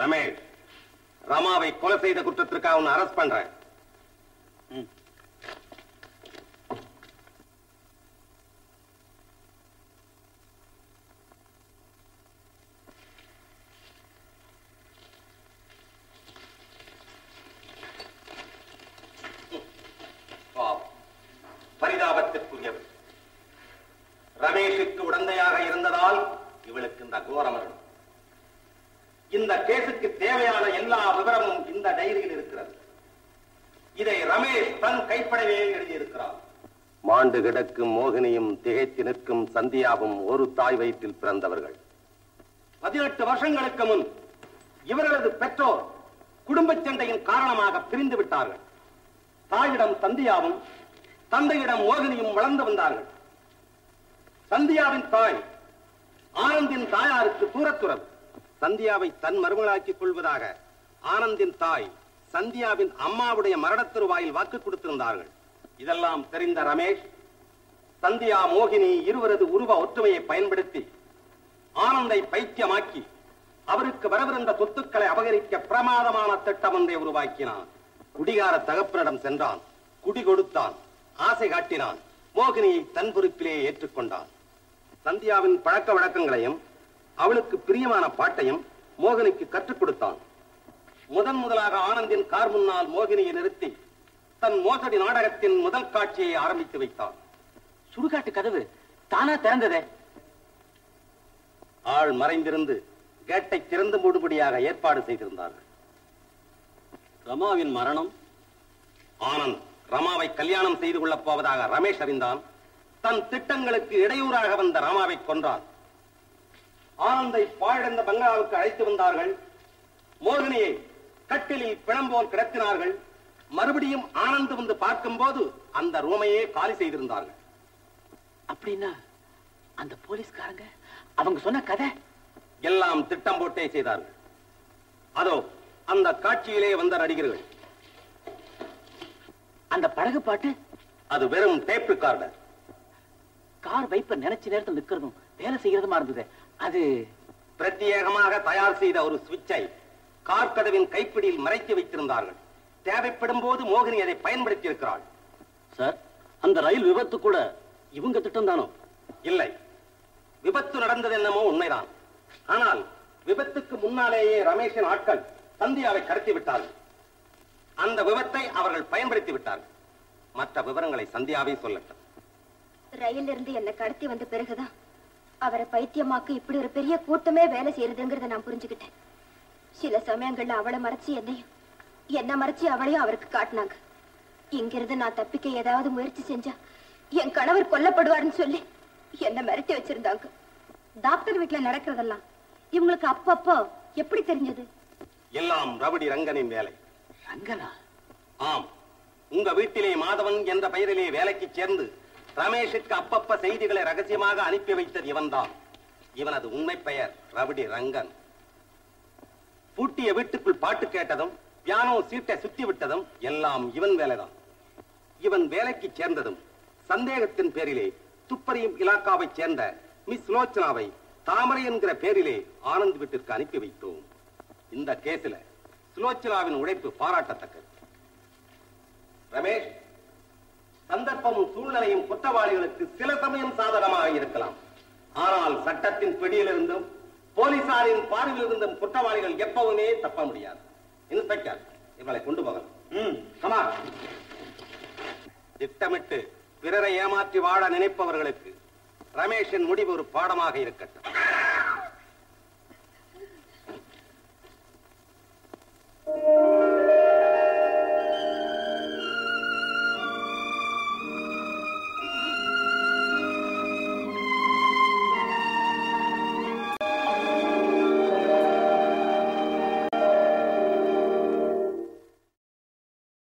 ரமேஷ், ரமாவை கொலை செய்த குற்றத்திற்காக உன்னை அரெஸ்ட் பண்றேன். கிடக்கும் மோகினியும் திகைத்து நிற்கும் சந்தியாவும் ஒரு தாய் வயிற்றில் பிறந்தவர்கள். 18 வருஷங்களுக்கு முன் இவர்களது பெற்றோர் குடும்ப சண்டையின் காரணமாக பிரிந்து விட்டார்கள். தாயிடம் சந்தியாவும் தந்தையிடம் மோகினியும் வளர்ந்து வந்தார்கள். சந்தியாவின் தாய் ஆனந்தின் தாயாருக்கு தூரத்துறவு. சந்தியாவை தன் மருமகளாக்கிக் கொள்வதாக ஆனந்தின் தாய் சந்தியாவின் அம்மாவுடைய மரண திருவாயில் வாக்கு கொடுத்திருந்தார்கள். இதெல்லாம் தெரிந்த ரமேஷ் சந்தியா மோகினி இருவரது உருவ ஒற்றுமையை பயன்படுத்தி ஆனந்தை பைத்தியமாக்கி அவருக்கு வரவிருந்த சொத்துக்களை அபகரிக்க பிரமாதமான திட்டம் ஒன்றை உருவாக்கினான். குடிகார தகப்பனிடம் சென்றான், குடி கொடுத்தான், ஆசை காட்டினான், மோகினியை தன் பொறுப்பிலேயே ஏற்றுக்கொண்டான். சந்தியாவின் பழக்க வழக்கங்களையும் அவளுக்கு பிரியமான பாட்டையும் மோகினிக்கு கற்றுக் கொடுத்தான். முதன் முதலாக ஆனந்தின் கார் முன்னால் மோகினியை நிறுத்தி தன் மோசடி நாடகத்தின் முதல் காட்சியை ஆரம்பித்து வைத்தான். சுடுகாட்டு கதவு தானா திறந்ததே. ஆள் மறைந்திருந்து கேட்டை திறந்து மூடுபடியாக ஏற்பாடு செய்திருந்தார்கள். ரமாவின் மரணம். ஆனந்த் ரமாவை கல்யாணம் செய்து கொள்ளப் போவதாக ரமேஷ் அறிந்தான். தன் திட்டங்களுக்கு இடையூறாக வந்த ரமாவை கொன்றான். ஆனந்தை பாழடைந்த பங்களாவுக்கு அழைத்து வந்தார்கள். மோகினியை கட்டிலில் பிணம்போல் கிடத்தினார்கள். மறுபடியும் ஆனந்த் வந்து பார்க்கும் போது அந்த ரூமையே காலி செய்திருந்தார்கள். அப்படின்னா அந்த போலீஸ்காரங்க அவங்க சொன்ன கதை எல்லாம் திட்டம் போட்டே செய்தார்கள். அதோ அந்த காட்சியிலே வந்த நடிகர்கள். அந்த படகு பாட்டு அது வெறும் டேப் ரெக்கார்டர். கார் வைப்ப நினைச்ச நேரத்தில் நிக்கிறதும் வேலை செய்யறதுமா இருந்தது. அது பிரத்யேகமாக தயார் செய்த ஒரு சுவிட்சை கார் கதவின் கைப்பிடியில் மறைத்து வைத்திருந்தார்கள். தேவைப்படும் போது மோகினி அதை பயன்படுத்தி இருக்கிறாள். சார், அந்த ரயில் விபத்து கூட இவங்க திட்டம் தானோ? இல்லை, விபத்து நடந்தது என்னமோ உண்மைதான். ஆனால் விபத்துக்கு முன்னாலேயே ரமேஷின் ஆட்கள் சந்தியாவை கடத்தி விட்டார்கள். அந்த விபத்தை அவர்கள் பயன்படுத்தி விட்டார்கள். மற்ற விவரங்களை சந்தியாவை சொல்லட்டும். ரயில் இருந்து என்னை கடத்தி வந்த பிறகுதான் அவரை பைத்தியமாக்கு இப்படி ஒரு பெரிய கூட்டமே வேலை செய்யறதுங்கிறத நான் புரிஞ்சுக்கிட்டேன். சில சமயங்கள்ல அவளை மறைச்சு என்னையும், என்ன மறைச்சு அவளையும் அவருக்கு காட்டினாங்க. இங்கிருந்து நான் தப்பிக்க ஏதாவது முயற்சி செஞ்சா என் கணவர் கொல்லப்படுவார்னு சொல்லி என்ன மிரட்டி வச்சிருந்தாங்க. டாக்டர் வீட்டுல நடக்கிறதெல்லாம் இவங்களுக்கு அப்பப்போ எப்படி தெரிஞ்சது? எல்லாம் ரவுடி ரங்கனின் வேலை. ரங்கனா? ஆம், உங்க வீட்டிலே மாதவன் என்ற பெயரிலே வேலைக்கு சேர்ந்து ரமேஷுக்கு அப்பப்ப செய்திகளை ரகசியமாக அனுப்பி வைத்தது இவன் தான். இவனது உண்மை பெயர் ரவுடி ரங்கன். பூட்டிய வீட்டுக்குள் பாட்டு கேட்டதும் பியானோ சீட்டை சுத்தி விட்டதும் எல்லாம் இவன் வேலைதான். இவன் வேலைக்கு சேர்ந்ததும் சந்தேகத்தின் பேரிலே துப்பறியும் இலாக்காவை சேர்ந்த மிஸ் லோச்சனாவை தாமரை என்கிற பேரிலே ஆனந்த் வீட்டிற்கு அனுப்பி வைத்தோம். இந்த கேஸில் சுலோச்சனாவின் உழைப்பு பாராட்டத்தக்கது. ரமேஷ், சந்தர்ப்பமும் சூழ்நிலையும் குற்றவாளிகளுக்கு சில சமயம் சாதகமாக இருக்கலாம். ஆனால் சட்டத்தின் பிடியிலிருந்தும் போலீசாரின் பார்வையிலிருந்தும் குற்றவாளிகள் எப்பவுமே தப்ப முடியாது. இன்ஸ்பெக்டர், இவளை கொண்டு போகலாம். திட்டமிட்டு பிறரை ஏமாற்றி வாழ நினைப்பவர்களுக்கு ரமேஷின் முடிவு ஒரு பாடமாக இருக்கட்டும்.